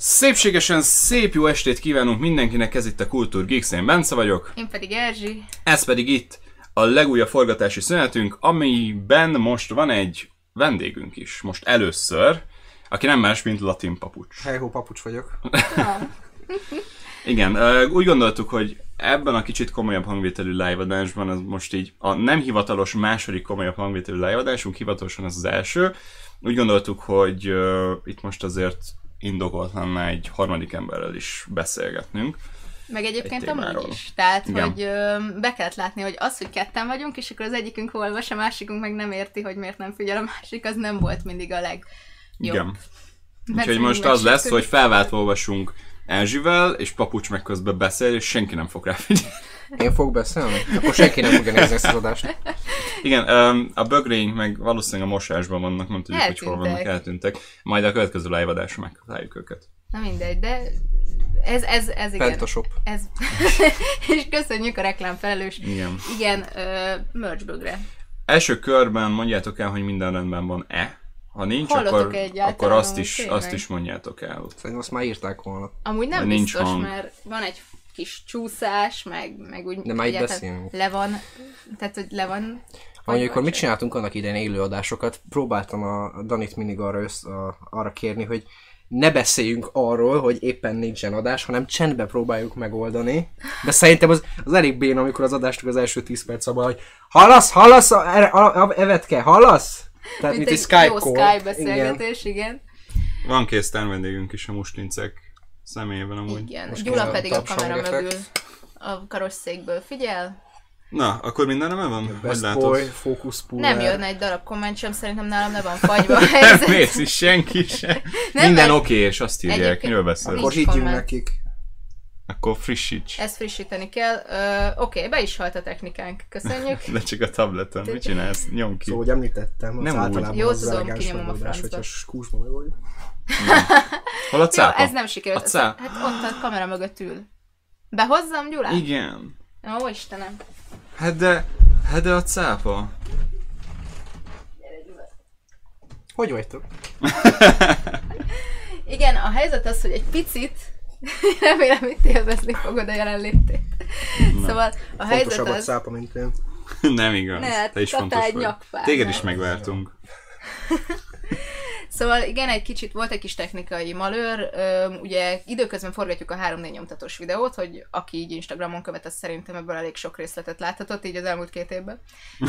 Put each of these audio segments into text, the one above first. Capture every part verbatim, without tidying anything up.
Szépségesen szép jó estét kívánunk mindenkinek, ez itt a CultureGeeksben, Bence vagyok. Én pedig Erzsi. Ez pedig itt a legújabb forgatási szünetünk, amiben most van egy vendégünk is, most először, aki nem más, mint Latin papucs. Hejhó, papucs vagyok. Igen, úgy gondoltuk, hogy ebben a kicsit komolyabb hangvételű live-adásban, ez most így a nem hivatalos második komolyabb hangvételű live-adásunk, hivatalosan ez az első. Úgy gondoltuk, hogy uh, itt most azért indokolt lenne egy harmadik emberrel is beszélgetnünk. Meg egyébként amúgy is. Tehát, igen, hogy uh, be kellett látni, hogy az, hogy ketten vagyunk, és akkor az egyikünk olvas, a másikunk meg nem érti, hogy miért nem figyel a másik, az nem volt mindig a legjobb. Igen. Úgyhogy most az lesz, között, hogy felváltva olvasunk Erzsivel, és papucs meg közben beszél, és senki nem fog ráfigyelni. Én fogok beszélni? Akkor senki nem fogja nézni ezt az adást. Igen, a bögréink meg valószínűleg a mosásban vannak, nem tudjuk, eltűntek, hogy hol vannak, eltűntek. Majd a következő live-adásra megtaláljuk őket. Na mindegy, de ez, ez, ez igen. Pentashop. Ez... és köszönjük a reklámfelelős. Igen. Igen, uh, merch bögre. Első körben mondjátok el, hogy minden rendben van-e. Ha nincs, akkor, akkor azt, is, azt is mondjátok el. Szerintem azt már írták volna. Amúgy nem biztos, mert van egy kis csúszás, meg, meg úgy... De már így beszélünk. Le van, tehát hogy le van... Mondjuk, akkor mit csináltunk annak idején élőadásokat, próbáltam a Danit mindig arra, össz, a, arra kérni, hogy ne beszéljünk arról, hogy éppen nincsen adás, hanem csendben próbáljuk megoldani. De szerintem az, az elég béna, amikor az adást az első tíz perc abban, hogy hallasz, hallasz, Evetke, hallasz? Tehát mint, mint egy Skype jó call. Skype beszélgetés, igen. igen. Van kész vendégünk is a mustincek személyében amúgy. Igen, most Gyula pedig a kamera mögül a karosszékből figyel. Na, akkor minden nem van? Hogy látod? Nem jön egy darab komment sem, szerintem nálam ne van fagyva a helyzet. Mész is, senki sem. Minden oké, okay, és azt írják, miről beszélünk. Akkor higgyünk nekik. Akkor frissíts. Ezt frissíteni kell. Uh, Oké, okay, be is halt a technikánk. Köszönjük. De csak a tableten. Mit csinálsz? Nyom ki. Szóval, hogy említettem, az nem általában jó, az elegáns megoldás, hogyha skúsba megoldjuk. Hol a cápa? Jó, ez nem sikerült. A cáp... Hát ott a kamera mögött ül. Behozzam, Gyulát? Igen. Ó, Istenem. Hát de... Hát de a cápa. Gyere, Gyula. Hogy vagytok? Igen, a helyzet az, hogy egy picit... Remélem, itt élvezni fogod a jelenlétét. Szóval a helyzet fontosabb az... a cápa, mint én. Nem igaz, ne, te is fontos vagy. Téged is megvártunk. Szóval igen, egy kicsit volt egy kis technikai malőr. Üm, ugye időközben forgatjuk a három négy nyomtatós videót, hogy aki így Instagramon követ, az szerintem ebből elég sok részletet láthatott így az elmúlt két évben.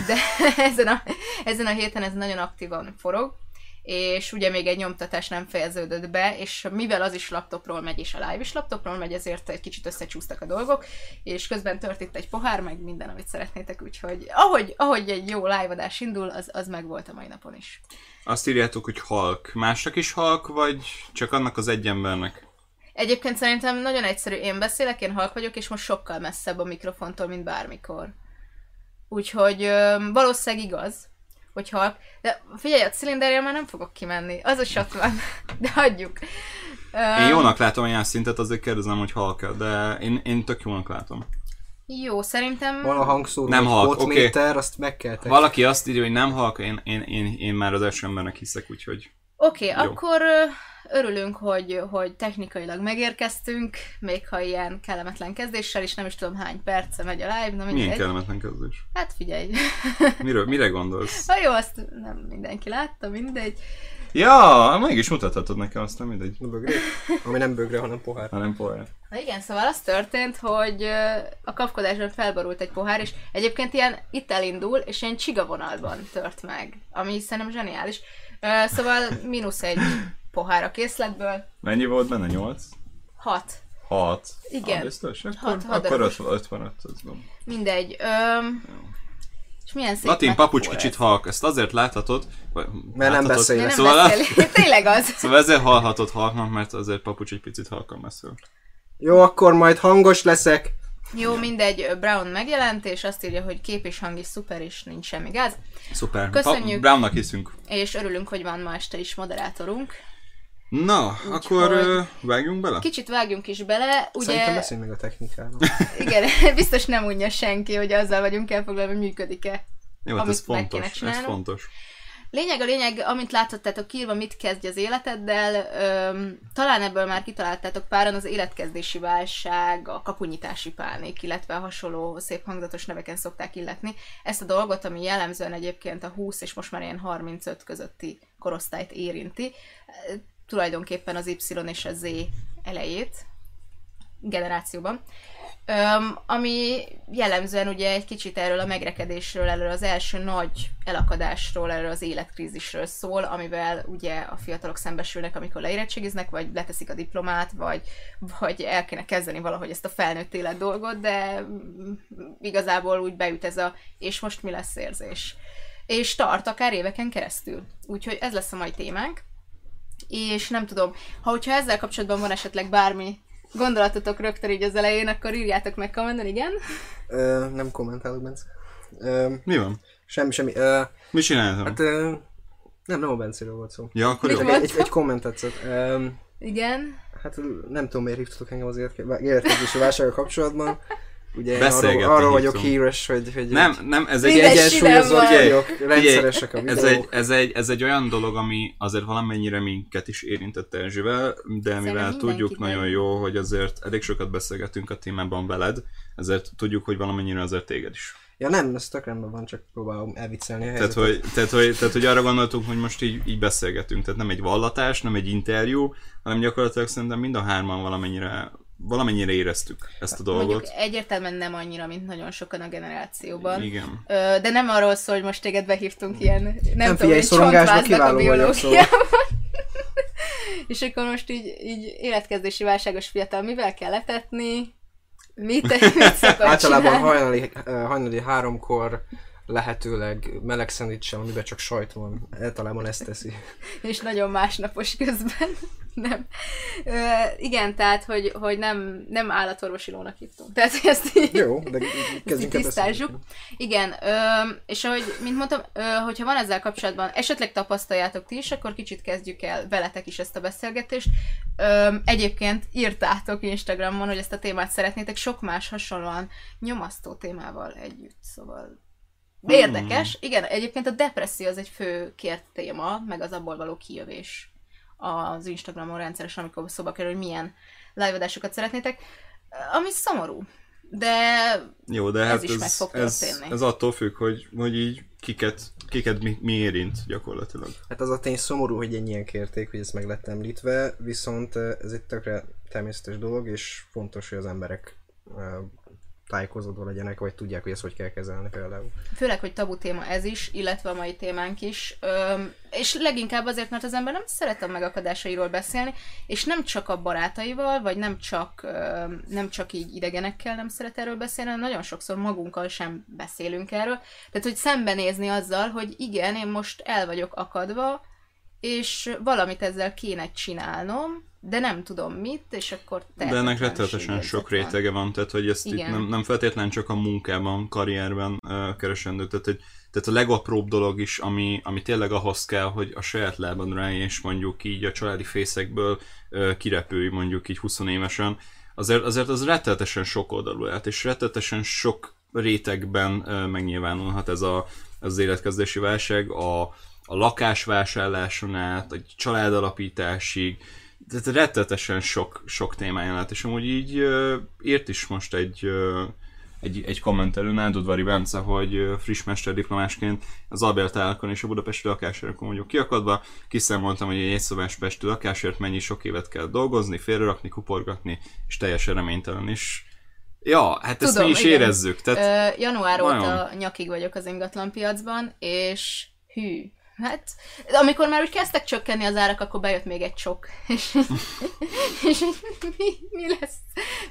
De ezen a, ezen a héten ez nagyon aktívan forog. És ugye még egy nyomtatás nem fejeződött be, és mivel az is laptopról megy, és a live is laptopról megy, ezért egy kicsit összecsúsztak a dolgok, és közben tört itt egy pohár, meg minden, amit szeretnétek, úgyhogy ahogy, ahogy egy jó live-adás indul, az, az megvolt a mai napon is. Azt írjátok, hogy halk. Másnak is halk, vagy csak annak az egy embernek? Egyébként szerintem nagyon egyszerű, én beszélek, én halk vagyok, és most sokkal messzebb a mikrofontól, mint bármikor. Úgyhogy ö, valószínűleg igaz, hogy halk. De figyelj, a cilinderrel már nem fogok kimenni. Az is ott van. De hagyjuk. Én jónak látom olyan szintet, azért kérdezem, hogy halk-e, de én, én tök jónak látom. Jó, szerintem... Van a hangszó, nem halk, oké. Okay. Azt meg kell tenni. Valaki azt írja, hogy nem halk, én, én, én, én már az első embernek hiszek, úgyhogy... Oké, okay, akkor örülünk, hogy, hogy technikailag megérkeztünk, még ha ilyen kellemetlen kezdéssel is, nem is tudom hány perce megy a live. Na, milyen egy... kellemetlen kezdés? Hát figyelj. Miről, mire gondolsz? Na jó, azt nem mindenki látta, mindegy. Ja, mégis mutathatod nekem, azt nem mindegy. A bögré? Ami nem bögre, hanem pohár. Hanem pohár. Na igen, szóval az történt, hogy a kapkodásban felborult egy pohár, és egyébként ilyen itt elindul, és ilyen csigavonalban tört meg, ami szerintem zseniális. Uh, szóval mínusz egy pohár a készletből. Mennyi volt benne? nyolc? hat. hat? Igen. Ah, biztos? Akkor, akkor ötvenöt. Mindegy. Um, és milyen szép Latin papucs volt. Kicsit halk. Ezt azért láthatod... Vagy, mert láthatod, nem beszélj. Szóval tényleg az. Szóval ezért hallhatod halknak, mert azért papucs egy picit halkan beszél. Jó, akkor majd hangos leszek. Jó, mindegy, Brown megjelent, és azt írja, hogy kép és hang is szuper, és nincs semmi gáz. Szuper. Köszönjük. Brownnak hiszünk. És örülünk, hogy van ma este is moderátorunk. Na, úgy, akkor hogy... vágjunk bele? Kicsit vágjunk is bele. Ugye... Szerintem beszélj meg a technikáról. Igen, biztos nem unja senki, hogy azzal vagyunk elfoglalva, hogy működik-e. Jó, hát ez fontos, ez fontos. Lényeg a lényeg, amint láthattátok kírva, mit kezdj az életeddel, öm, talán ebből már kitaláltátok páran, az életkezdési válság, a kapunyitási pánik, illetve hasonló szép hangzatos neveken szokták illetni ezt a dolgot, ami jellemzően egyébként a húsz és most már ilyen harmincöt közötti korosztályt érinti, tulajdonképpen az Y és a Z elejét generációban. Öm, ami jellemzően ugye egy kicsit erről a megrekedésről, erről az első nagy elakadásról, erről az életkrízisről szól, amivel ugye a fiatalok szembesülnek, amikor leérettségiznek, vagy leteszik a diplomát, vagy, vagy el kéne kezdeni valahogy ezt a felnőtt élet dolgot, de igazából úgy beüt ez a és most mi lesz érzés. És tart akár éveken keresztül. Úgyhogy ez lesz a mai témánk. És nem tudom, ha hogyha ezzel kapcsolatban van esetleg bármi gondolatotok rögtön így az elején, akkor írjátok meg kommentben, igen? Ö, nem kommentálok, Bence. Ö, Mi van? Semmi, semmi. Ö, Mi csináltam? Hát ö, nem, nem a Bencéről volt szó. Ja, akkor jó. Egy, egy komment tetszett. Ö, igen? Hát nem tudom, miért hívtatok engem az életkezési válsággal kapcsolatban. Ugye arról, arról vagyok híres, hogy, hogy nem, nem, ez egy egyensúlyozott vagyok, rendszeresek a videók. Ez egy, ez, egy, ez egy olyan dolog, ami azért valamennyire minket is érintett Erzsivel, de mivel tudjuk nagyon jó, hogy azért elég sokat beszélgetünk a témában veled, ezért tudjuk, hogy valamennyire azért téged is. Ja nem, ez tök rendben van, csak próbálom elviccelni a helyzetet. Tehát, hogy, tehát, hogy, tehát, hogy arra gondoltunk, hogy most így, így beszélgetünk, tehát nem egy vallatás, nem egy interjú, hanem gyakorlatilag szerintem mind a hárman valamennyire valamennyire éreztük ezt a dolgot. Mondjuk egyértelműen nem annyira, mint nagyon sokan a generációban. Igen. De nem arról szól, hogy most téged behívtunk ilyen, nem, nem tudom, hogy csontváznak a biológiában. És akkor most így, így életkezdési válságos fiatal, mivel kell letetni? Mit, mit szokott általában hajnali, hajnali háromkor lehetőleg meleg szendvicsen, amiben csak sajt van. Általában ezt teszi. És nagyon másnapos közben. Nem. Ö, igen, tehát, hogy, hogy nem, nem állatorvosi lónak hívtunk. Tehát, hogy ezt így, jó, de ezt így tisztázzuk. Igen, ö, és ahogy, mint mondtam, ö, hogyha van ezzel kapcsolatban, esetleg tapasztaljátok ti is, akkor kicsit kezdjük el veletek is ezt a beszélgetést. Ö, egyébként írtátok Instagramon, hogy ezt a témát szeretnétek, sok más hasonlóan nyomasztó témával együtt, szóval érdekes. Hmm. Igen, egyébként a depresszió az egy fő kért téma, meg az abból való kijövés az Instagramon rendszeresen, amikor szóba kerül, hogy milyen live-adásokat szeretnétek, ami szomorú, de, jó, de ez hát is ez, meg fog történni. Ez, ez attól függ, hogy, hogy így kiket, kiket mi, mi érint gyakorlatilag. Hát az a tény szomorú, hogy ennyien kérték, hogy ez meg lett említve, viszont ez egy tökre természetes dolog, és fontos, hogy az emberek tájékozódva legyenek, vagy tudják, hogy ezt hogy kell kezelni például. Főleg, hogy tabu téma ez is, illetve a mai témánk is. Öm, és leginkább azért, mert az ember nem szeret a megakadásairól beszélni, és nem csak a barátaival, vagy nem csak, öm, nem csak így idegenekkel nem szeret erről beszélni, hanem nagyon sokszor magunkkal sem beszélünk erről. Tehát, hogy szembenézni azzal, hogy igen, én most el vagyok akadva, és valamit ezzel kéne csinálnom, de nem tudom mit, és akkor te. De ennek rettenetesen sok rétege van, tehát hogy ezt itt nem, nem feltétlenül csak a munkában, karrierben uh, keresendő, tehát, hogy, tehát a legapróbb dolog is, ami, ami tényleg ahhoz kell, hogy a saját lábadra állj, és mondjuk így a családi fészekből uh, kirepülj mondjuk így húsz évesen, azért, azért az rettenetesen sok oldalú lehet, és rettenetesen sok rétegben uh, megnyilvánulhat ez a, az életkezdési válság, a a lakásvásárláson át, a családalapításig, tehát rettetesen sok, sok témáján lát, és amúgy így ö, írt is most egy, ö, egy, egy kommentelő, Nádudvari Bence, hogy ö, friss mesterdiplomásként az albértálakon és a budapesti lakásárakon mondjuk kiakadva, kiszámoltam, hogy egy egyszobás pesti lakásért mennyi sok évet kell dolgozni, félrerakni, kuporgatni, és teljesen reménytelen is. Ja, hát ezt tudom, mi is igen. Érezzük. Tehát, Ö, január nagyon... óta nyakig vagyok az ingatlanpiacban, és hű. Hát, amikor már úgy kezdtek csökkenni az árak, akkor bejött még egy sok. És, és mi, mi lesz?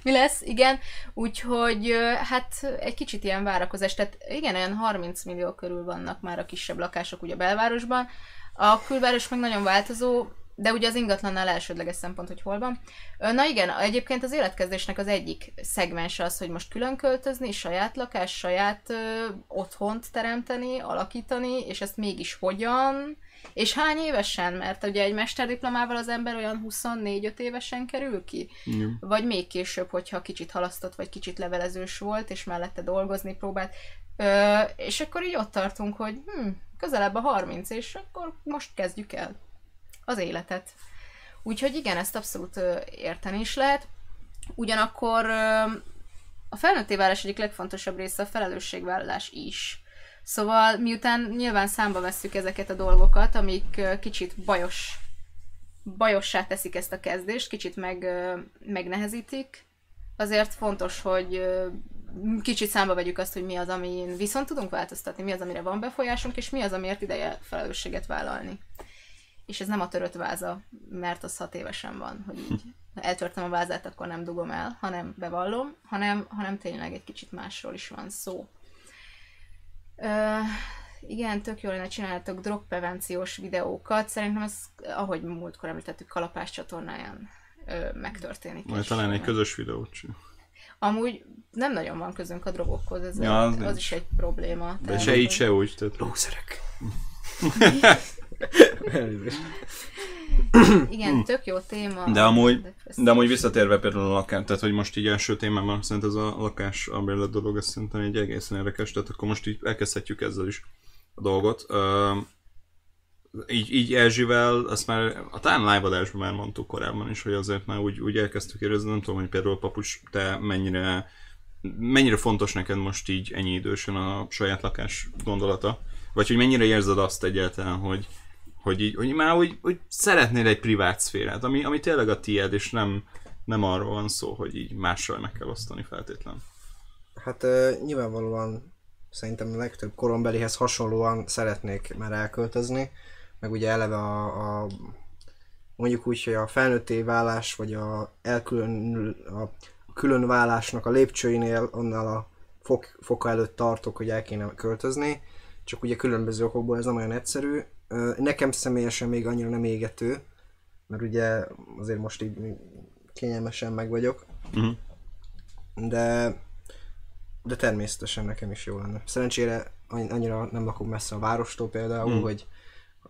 Mi lesz? Igen. Úgyhogy hát egy kicsit ilyen várakozás. Tehát igen, olyan harminc millió körül vannak már a kisebb lakások ugye a belvárosban. A külváros meg nagyon változó, de ugye az ingatlannál elsődleges szempont, hogy hol van. Na igen, egyébként az életkezdésnek az egyik szegmense az, hogy most külön költözni, saját lakás, saját ö, otthont teremteni, alakítani, és ezt mégis hogyan, És hány évesen? Mert ugye egy mesterdiplomával az ember olyan huszonnégy-öt évesen kerül ki? Mm. Vagy még később, hogyha kicsit halasztott, vagy kicsit levelezős volt, és mellette dolgozni próbált. Ö, és akkor így ott tartunk, hogy hm, közelebb a harminc, és akkor most kezdjük el az életet. Úgyhogy igen, ezt abszolút érteni is lehet. Ugyanakkor a felnőttéválás egyik legfontosabb része a felelősségvállalás is. Szóval miután nyilván számba vesszük ezeket a dolgokat, amik kicsit bajos, bajossá teszik ezt a kezdést, kicsit meg, megnehezítik, azért fontos, hogy kicsit számba vegyük azt, hogy mi az, amin viszont tudunk változtatni, mi az, amire van befolyásunk, és mi az, amiért ideje felelősséget vállalni. És ez nem a törött váza, mert az hat évesen van, hogy így eltörtem a vázát, akkor nem dugom el, hanem bevallom, hanem, hanem tényleg egy kicsit másról is van szó. Uh, igen, tök jól lenne csináltok drogprevenciós videókat, szerintem ez, ahogy múltkor említettük, Kalapás csatornáján uh, megtörténik. Majd talán egy közös videót csinálni. Amúgy nem nagyon van közünk a drogokhoz, ez ja, az, az is egy probléma. De se így, se úgy, tehát lószerek. Igen, tök jó téma. De amúgy, de amúgy visszatérve például a lakás, tehát hogy most így első témában szerint ez a lakás albérlet dolog, ez szerintem egy egészen érdekes, tehát akkor most így elkezdhetjük ezzel is a dolgot. Uh, így, így Erzsivel, ezt már a talán live adásban már mondtuk korábban is, hogy azért már úgy, úgy elkezdtük érezni, nem tudom, hogy például Papucs, te mennyire, mennyire fontos neked most így ennyi idősen a saját lakás gondolata? Vagy hogy mennyire érzed azt egyáltalán, hogy hogy, így, hogy már úgy, úgy szeretnél egy privát szférát, ami, ami tényleg a tiéd, és nem, nem arról van szó, hogy így mással meg kell osztani feltétlen. Hát uh, nyilvánvalóan szerintem a legtöbb korombelihez hasonlóan szeretnék már elköltözni, meg ugye eleve a, a mondjuk úgy, hogy a felnőtté válás, vagy a, elkülön, a külön válásnak a lépcsőinél annál a fok, foka előtt tartok, hogy el kéne költözni, csak ugye különböző okokból ez nem olyan egyszerű. Nekem személyesen még annyira nem égető, mert ugye azért most így kényelmesen meg vagyok, uh-huh. de, de természetesen nekem is jó lenne. Szerencsére annyira nem lakom messze a várostól például, uh-huh. hogy,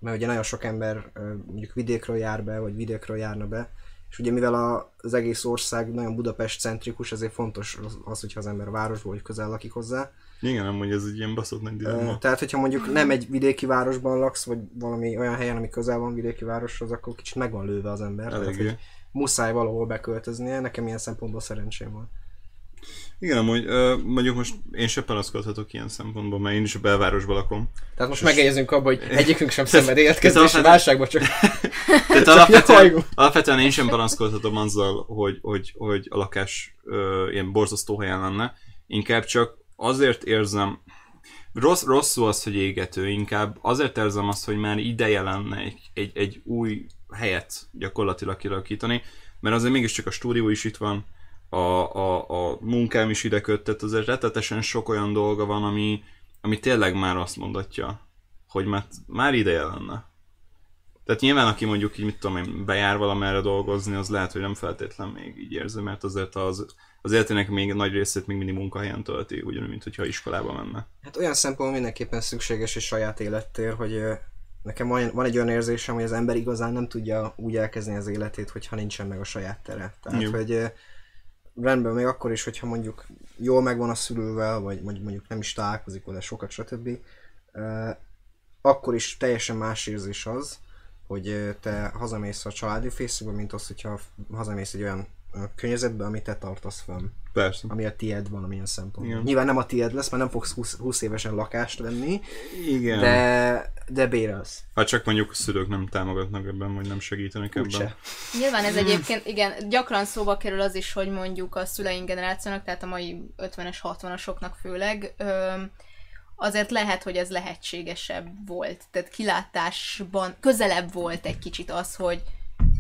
mert ugye nagyon sok ember mondjuk vidékről jár be, vagy vidékről járna be, és ugye mivel az egész ország nagyon Budapest-centrikus, ezért fontos az, hogyha az ember a városból vagy közel lakik hozzá. Igen, amúgy ez egy ilyen baszott nagy dilemma. Tehát, hogyha mondjuk nem egy vidéki városban laksz, vagy valami olyan helyen, ami közel van vidéki városhoz, akkor kicsit meg van lőve az ember. Tehát, hogy muszáj valahol beköltöznie, nekem ilyen szempontból szerencsém van. Igen, amúgy uh, mondjuk most én se panaszkodhatok ilyen szempontból, mert én is a belvárosban lakom. Tehát most és... megegyezünk abba, hogy egyikünk sem szenved életkezés, a válságba csak... Tehát alapvetően, alapvetően én sem panaszkodhatom azzal, hogy, hogy, hogy a lakás uh, ilyen borzasztó helyen lenne, inkább csak azért érzem, rossz, rosszul az, hogy égető, inkább azért érzem azt, hogy már ideje lenne egy, egy, egy új helyet gyakorlatilag kilakítani, mert azért mégiscsak a stúdió is itt van, a, a, a munkám is ide köttet, azért rettetesen sok olyan dolga van, ami, ami tényleg már azt mondatja, hogy már, már ideje lenne. Tehát nyilván, aki mondjuk így, mit tudom én, bejár valamerre dolgozni, az lehet, hogy nem feltétlen még így érzi, mert azért az... az életének még nagy részét még mindig munkahelyen tölti, ugyanúgy, mint hogyha iskolába menne. Hát olyan szempontból mindenképpen szükséges és saját élettér, hogy nekem van egy olyan érzésem, hogy az ember igazán nem tudja úgy elkezdeni az életét, hogyha nincsen meg a saját tere. Tehát, jó. hogy rendben még akkor is, hogyha mondjuk jól megvan a szülővel, vagy mondjuk nem is találkozik vele sokat, stb. Akkor is teljesen más érzés az, hogy te hazamész a családi fészekbe, mint az, hogyha hazamész egy olyan környezetben, amit te tartasz fenn. Persze. Ami a tied van, amilyen szempontból. Igen. Nyilván nem a tied lesz, mert nem fogsz húsz, húsz évesen lakást venni, igen. De, de bérelsz. Hát csak mondjuk a szülők nem támogatnak ebben, vagy nem segítenek úgy ebben. Se. Nyilván ez egyébként, igen, gyakran szóba kerül az is, hogy mondjuk a szüleink generációnak, tehát a mai ötvenes, hatvanasoknak főleg, azért lehet, hogy ez lehetségesebb volt. Tehát kilátásban közelebb volt egy kicsit az, hogy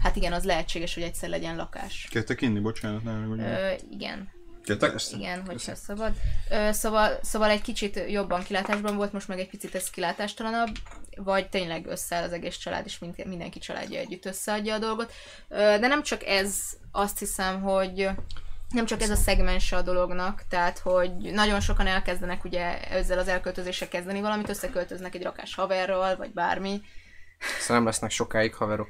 hát igen, az lehetséges, hogy egyszer legyen lakás. Kértek inni? Bocsánat, nem vagy. Ö, igen. Kértek? Igen, hogyha szabad. Ö, szóval, szóval egy kicsit jobban kilátásban volt, most meg egy picit ez kilátástalanabb, vagy tényleg összeáll az egész család, és mindenki családja együtt összeadja a dolgot. Ö, de nem csak ez, azt hiszem, hogy nem csak ez a szegmense a dolognak, tehát hogy nagyon sokan elkezdenek ugye ezzel az elköltözéssel kezdeni valamit, összeköltöznek egy rakás haverral, vagy bármi. Szóval nem lesznek sokáig haverok.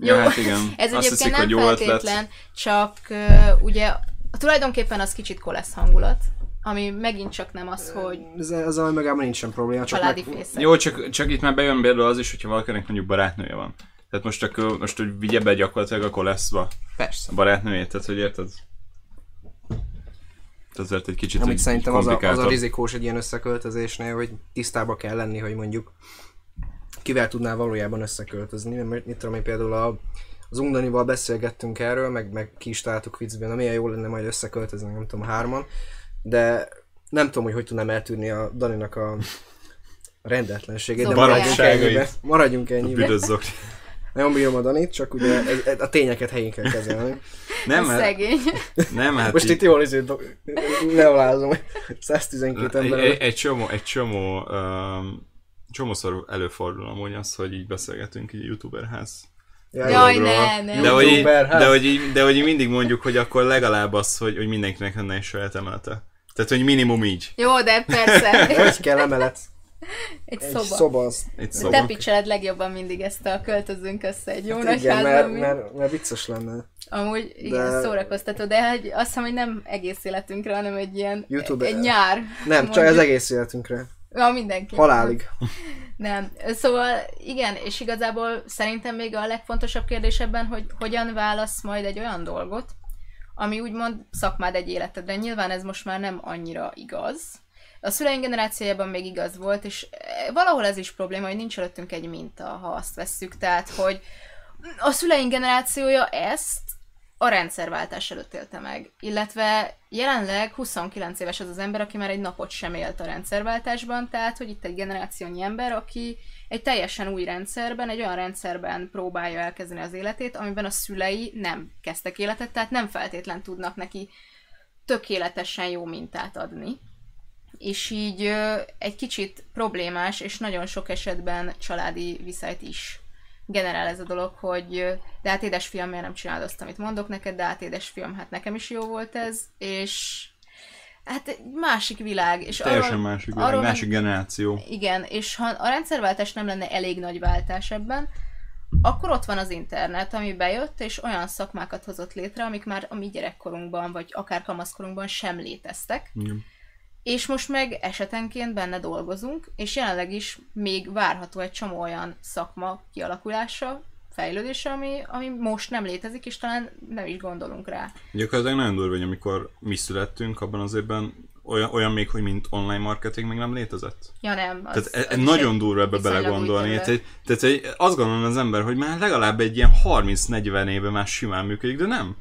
Jó, ja, hát igen. Ez azt egyébként hiszik, nem feltétlen, ötlet. Csak uh, ugye tulajdonképpen az kicsit kolesz hangulat, ami megint csak nem az, hogy... Ez, ez a megában nincsen probléma. Csak családi meg... fészek. Jó, csak, csak itt már bejön belőle az is, hogyha valakinek mondjuk barátnője van. Tehát most, csak, most hogy vigye be gyakorlatilag a koleszba. Persze. A barátnőjét, tehát hogy érted? Azért egy kicsit amit szerintem az a, az a rizikós egy ilyen összeköltözésnél, hogy tisztába kell lenni, hogy mondjuk kivel tudnál valójában összeköltözni. Mert mit tudom én, például a, az Ungdanival beszélgettünk erről, meg, meg ki is találtuk viccben, na milyen jó lenne majd összeköltözni, nem tudom, hárman. De nem tudom, hogy hogy tudnám eltűrni a Daninak a rendetlenségét, de maradjunk ennyibe. Maradjunk ennyibe. Nagyon bírom a Danit, csak ugye a tényeket helyén kell kezelni. Nem, hát, szegény. Nem, hát most így... itt jól izé, neolázom, száztizenkét ember. Egy, egy csomó, egy csomó, um, csomószor előfordul amúgy az, hogy így beszélgetünk így youtuberház. Jaj, jaj ne, ne. De hogy, de, hogy így, de hogy így mindig mondjuk, hogy akkor legalább az, hogy, hogy mindenkinek lenne is saját emelete. Tehát, hogy minimum így. Jó, de persze. Hogy kell emelet? Egy, egy szoba. szoba, az... egy szoba. Te picseled legjobban mindig ezt a költözünk össze egy jó hát nagy igen, házban. Mert, mert, mert vicces lenne. Amúgy de... igen, szórakoztató, de hát azt hiszem, hogy nem egész életünkre, hanem egy ilyen YouTube egy el. Nyár. Nem, mondjuk. Csak az egész életünkre. Ja, mindenki. Halálig. Nem. Szóval igen, és igazából szerintem még a legfontosabb kérdés ebben, hogy hogyan válasz majd egy olyan dolgot, ami úgymond szakmád egy életedre. Nyilván ez most már nem annyira igaz. A szüleink generációjában még igaz volt, és valahol ez is probléma, hogy nincs előttünk egy minta, ha azt vesszük. Tehát, hogy a szüleink generációja ezt a rendszerváltás előtt élte meg. Illetve jelenleg huszonkilenc éves az az ember, aki már egy napot sem élt a rendszerváltásban, tehát, hogy itt egy generációnyi ember, aki egy teljesen új rendszerben, egy olyan rendszerben próbálja elkezdeni az életét, amiben a szülei nem kezdtek életet, tehát nem feltétlen tudnak neki tökéletesen jó mintát adni. És így ö, egy kicsit problémás, és nagyon sok esetben családi viszályt is generál ez a dolog, hogy ö, de hát édesfiam, miért nem csinálod azt, amit mondok neked, de hát édesfiam, hát nekem is jó volt ez, és hát egy másik világ. És teljesen arra, másik világ, arra, másik generáció. Igen, és ha a rendszerváltás nem lenne elég nagy váltás ebben, akkor ott van az internet, ami bejött, és olyan szakmákat hozott létre, amik már a mi gyerekkorunkban, vagy akár kamaszkorunkban sem léteztek. Igen. És most meg esetenként benne dolgozunk, és jelenleg is még várható egy csomó olyan szakma kialakulása, fejlődése, ami, ami most nem létezik, és talán nem is gondolunk rá. Gyakorlatilag nagyon durva, hogy amikor mi születtünk abban az évben, olyan, olyan még, hogy mint online marketing még nem létezett. Ja nem. Az, tehát az nagyon durva ebbe belegondolni. Tehát, tehát azt gondolom az ember, hogy már legalább egy ilyen harminc-negyven éve már simán működik, de nem.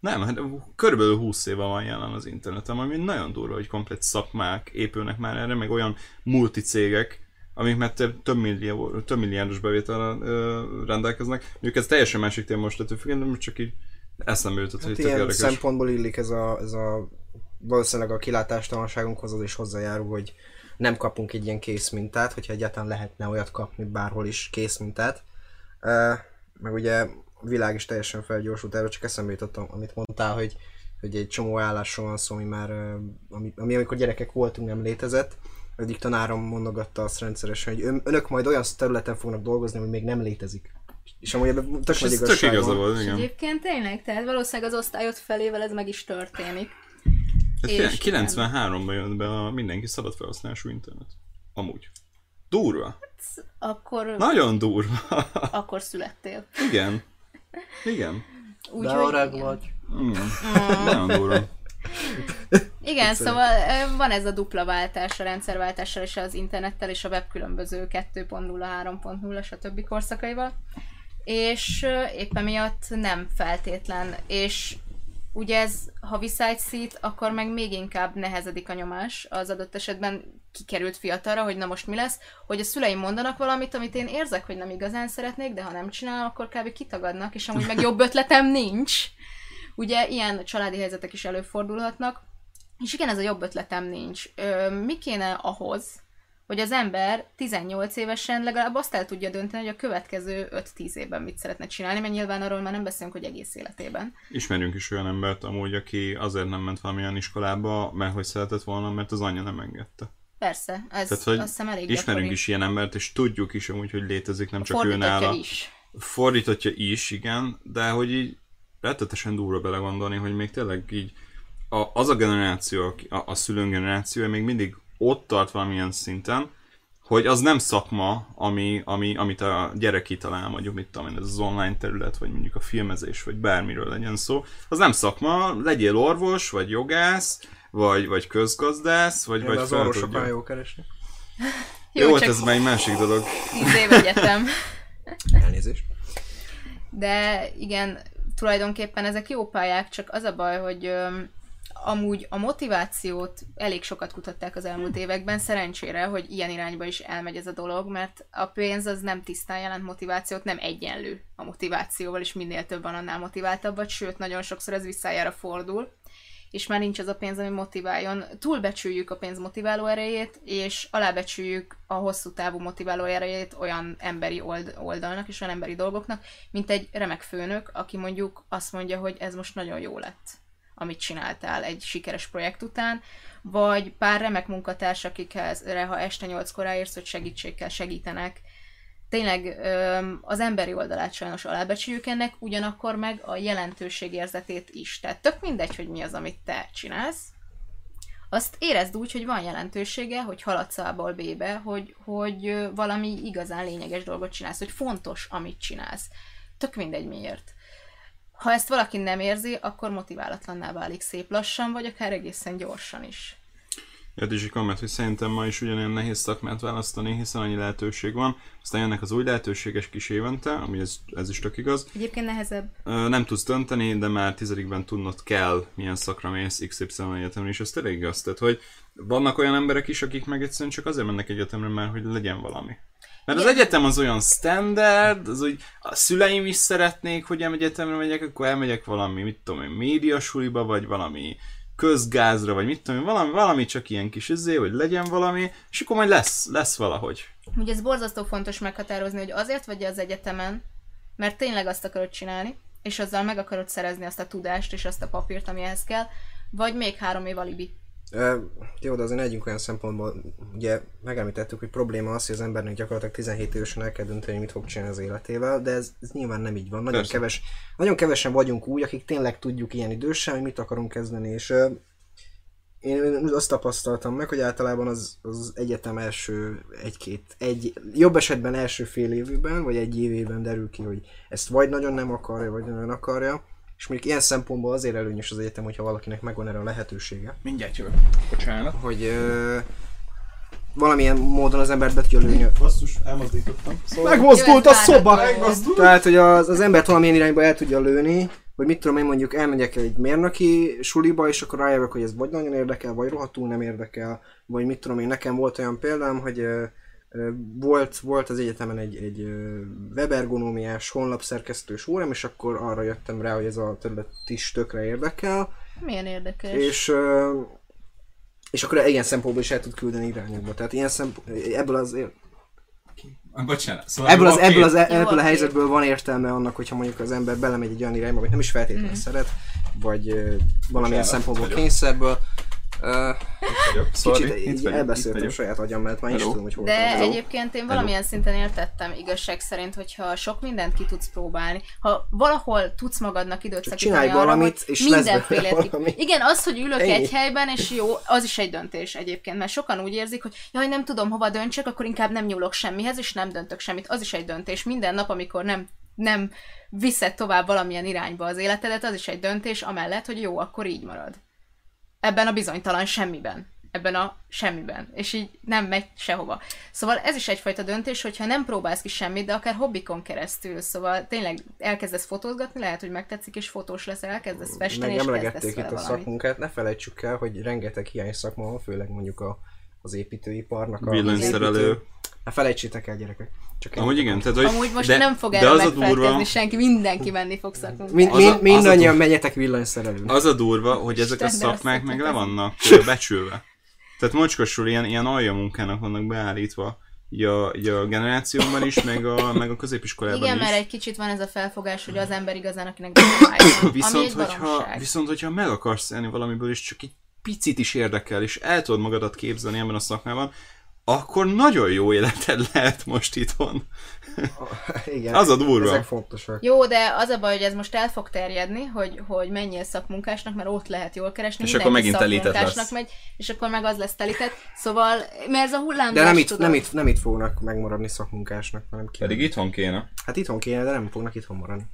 Nem, hát körülbelül húsz éve van jelen az interneten, ami nagyon durva, hogy komplet szakmák épülnek már erre, meg olyan multicégek, amik már több, millió, több milliárdos bevételre rendelkeznek. Mondjuk ez teljesen másik téma most, tehát függetlenül csak így eszembe jutott, hogy tök érdekes. Ilyen szempontból illik ez a, ez a valószínűleg a kilátástalanságunkhoz az is hozzájárul, hogy nem kapunk egy ilyen kész mintát, hogyha egyáltalán lehetne olyat kapni bárhol is kész mintát. Meg ugye a világ is teljesen felgyorsult, erről csak eszembe jutottam, amit mondtál, hogy, hogy egy csomó állásról van szó, ami már, ami, ami amikor gyerekek voltunk nem létezett. Egyik tanárom mondogatta azt rendszeresen, hogy ön, önök majd olyan területen fognak dolgozni, ami még nem létezik. És amúgy ebben tök nagy igazság van. Egyébként tényleg, tehát valószínűleg az osztályod felével ez meg is történik. Hát kilencvenháromban jön be a mindenki szabad felhasználású internet. Amúgy. Durva. Hát, akkor... nagyon durva. Akkor születtél. Igen. Igen. Úgy, de öreg vagy. Igen. Nagyon durva. Igen, szóval van ez a dupla váltás, a rendszerváltással és az internettel és a web különböző kettő pont nulla, három pont nulla stb. Korszakaival. És éppen miatt nem feltétlen. És ugye ez, ha visszaegyszít, akkor meg még inkább nehezedik a nyomás az adott esetben kikerült fiatalra, hogy na most mi lesz, hogy a szüleim mondanak valamit, amit én érzek, hogy nem igazán szeretnék, de ha nem csinálom, akkor kb. Kitagadnak, és amúgy meg jobb ötletem nincs. Ugye ilyen családi helyzetek is előfordulhatnak, és igen, ez a jobb ötletem nincs. Ö, mi kéne ahhoz, hogy az ember tizennyolc évesen legalább azt el tudja dönteni, hogy a következő öt-tíz évben mit szeretne csinálni, mert nyilván arról már nem beszélünk, hogy egész életében. Ismerünk is olyan embert amúgy, aki azért nem ment valamilyen iskolába, mert hogy szeretett volna, mert az anyja nem engedte. Persze, ez tehát, azt hiszem elég gyakori. Ismerünk is ilyen embert, és tudjuk is amúgy, hogy létezik, nem csak ő nála. Fordítottja is. Fordítottja is, igen, de hogy így rettetesen durva belegondolni, hogy még tényleg így a, az a generáció, a, a szülőnk generációja még mindig ott tart valamilyen szinten, hogy az nem szakma, ami, ami, amit a gyerek kitalál, mondjuk mit tudom én, ez az online terület, vagy mondjuk a filmezés, vagy bármiről legyen szó, az nem szakma, legyél orvos, vagy jogász, vagy, vagy közgazdász, vagy... Én vagy az orvosokban jól keresni. Jó, jó csak ez már egy másik dolog. Tíz év egyetem. Elnézést. De igen, tulajdonképpen ezek jó pályák, csak az a baj, hogy öm, amúgy a motivációt elég sokat kutatták az elmúlt években, szerencsére, hogy ilyen irányba is elmegy ez a dolog, mert a pénz az nem tisztán jelent motivációt, nem egyenlő a motivációval, és minél több van, annál motiváltabb, sőt, nagyon sokszor ez visszájára fordul, és már nincs az a pénz, ami motiváljon. Túlbecsüljük a pénz motiváló erejét, és alábecsüljük a hosszú távú motiváló erejét olyan emberi old- oldalnak és olyan emberi dolgoknak, mint egy remek főnök, aki mondjuk azt mondja, hogy ez most nagyon jó lett, amit csináltál egy sikeres projekt után, vagy pár remek munkatárs, akikre, ha este nyolckor ráérsz, hogy segítségkel segítenek. Tényleg az emberi oldalát sajnos alábecsüljük ennek, ugyanakkor meg a jelentőségérzetét is. Tehát tök mindegy, hogy mi az, amit te csinálsz. Azt érezd úgy, hogy van jelentősége, hogy haladsz A-ból B-be, hogy, hogy valami igazán lényeges dolgot csinálsz, hogy fontos, amit csinálsz. Tök mindegy miért. Ha ezt valaki nem érzi, akkor motiválatlanná válik szép lassan, vagy akár egészen gyorsan is. Jött is egy komment, hogy szerintem ma is ugyanilyen nehéz szakmát választani, hiszen annyi lehetőség van. Aztán jönnek az új lehetőséges kis évente, ami ez, ez is tök igaz. Egyébként nehezebb. Nem tudsz dönteni, de már tizedikben tudnod kell, milyen szakra mész iksz ipszilon egyetemre, és ez tényleg igaz. Tehát, hogy vannak olyan emberek is, akik meg egyszerűen csak azért mennek egyetemre, mert hogy legyen valami. Mert az egyetem az olyan standard, az úgy a szüleim is szeretnék, hogy egyetemre megyek, akkor elmegyek valami, mit tudom én, médiasuliba, vagy valami közgázra, vagy mit tudom én, valami, valami csak ilyen kis izé, hogy legyen valami, és akkor majd lesz, lesz valahogy. Ugye ez borzasztó fontos meghatározni, hogy azért vagy az egyetemen, mert tényleg azt akarod csinálni, és azzal meg akarod szerezni azt a tudást, és azt a papírt, ami ehhez kell, vagy még három év alibi. Jó, de azért együnk olyan szempontból, ugye megemlítettük, hogy probléma az, hogy az embernek gyakorlatilag tizenhét évesen el kell dönteni, hogy mit fog csinálni az életével, de ez, ez nyilván nem így van. Nagyon, keves, nagyon kevesen vagyunk úgy, akik tényleg tudjuk ilyen idősen, hogy mit akarunk kezdeni, és uh, én azt tapasztaltam meg, hogy általában az, az egyetem első egy-két, egy, jobb esetben első fél évben, vagy egy évében derül ki, hogy ezt vagy nagyon nem akarja, vagy nagyon akarja. És mondjuk ilyen szempontból azért előnyös az egyetem, hogyha valakinek megvan erre a lehetősége. Mindjárt jövök. Bocsánat. Hogy ö, valamilyen módon az embert be tudja lőni. Basszus, elmozdítottam. Szóval megmozdult a szoba! Megmozdult. Tehát, hogy az, az embert valamilyen irányba el tudja lőni, hogy mit tudom én, mondjuk elmegyek egy mérnöki suliba, és akkor rájövök, hogy ez vagy nagyon érdekel, vagy rohadtul nem érdekel, vagy mit tudom én, nekem volt olyan példám, hogy ö, Volt, volt az egyetemen egy, egy webergonómiás honlapszerkesztős órám, és akkor arra jöttem rá, hogy ez a terület is tökre érdekel. Milyen érdekes. És, és akkor ilyen szempontból is el tud küldeni irányokba. Tehát ilyen szempontból, ebből az... Bocsánat, szóval ebből, az, ebből, az, ebből a helyzetből van értelme annak, hogyha mondjuk az ember belemegy egy olyan irányba, amit nem is feltétlenül mm. szeret, vagy valamilyen szempontból kényszerből. Uh, kicsit Sorry, így elbeszéltem saját agyam, mert már is tudom, hogy hol De vagyok. Egyébként én valamilyen Hello. szinten értettem igazság szerint, hogyha sok mindent ki tudsz próbálni, ha valahol tudsz magadnak időt szakítani arra, hogy mindenfélét ki... Igen, az, hogy ülök Ennyi. egy helyben, és jó, az is egy döntés egyébként, mert sokan úgy érzik, hogy jaj, nem tudom hova döntsek, akkor inkább nem nyúlok semmihez, és nem döntök semmit. Az is egy döntés. Minden nap, amikor nem, nem viszed tovább valamilyen irányba az életedet, az is egy döntés, amellett, hogy jó, akkor így marad. Ebben a bizonytalan semmiben. Ebben a semmiben. És így nem megy sehova. Szóval ez is egyfajta döntés, hogyha nem próbálsz ki semmit, de akár hobbikon keresztül. Szóval tényleg elkezdesz fotózgatni, lehet, hogy megtetszik, és fotós leszel, elkezdesz festeni, és kezdesz vele itt a szakmunkát. Ne felejtsük el, hogy rengeteg hiány szakma van, főleg mondjuk a, az építőiparnak. A villanyszerelő. Ne felejtsétek el, gyerekek. Csak amúgy igen, tehát, hogy amúgy most de, nem fog erre megfelelkezni senki, mindenki menni fog szakmunkát. Mind, mind, mindannyian menjetek villanyszerelőnek. Az a durva, hogy ezek Isten a szakmák meg le vannak becsülve. Tehát mocskosul ilyen, ilyen aljamunkának vannak beállítva így a, így a generációban is, meg a, meg a középiskolában igen, is. Igen, mert egy kicsit van ez a felfogás, hogy az ember igazán, akinek beállítva. Viszont, hogyha, viszont hogyha meg akarsz élni valamiből is, csak így picit is érdekel, és el tudod magadat képzelni ebben a szakmában, akkor nagyon jó életed lehet most itthon. Igen, az a durva. Ezek fontosak. Jó, de az a baj, hogy ez most el fog terjedni, hogy, hogy menjél szakmunkásnak, mert ott lehet jól keresni. És akkor megint telített lesz. Megy, és akkor meg az lesz telített. Szóval, mert ez a hullámzás. De nem itt, nem, itt, nem itt fognak megmaradni szakmunkásnak, hanem kéne. Pedig itthon kéne. Hát itthon kéne, de nem fognak itthon maradni.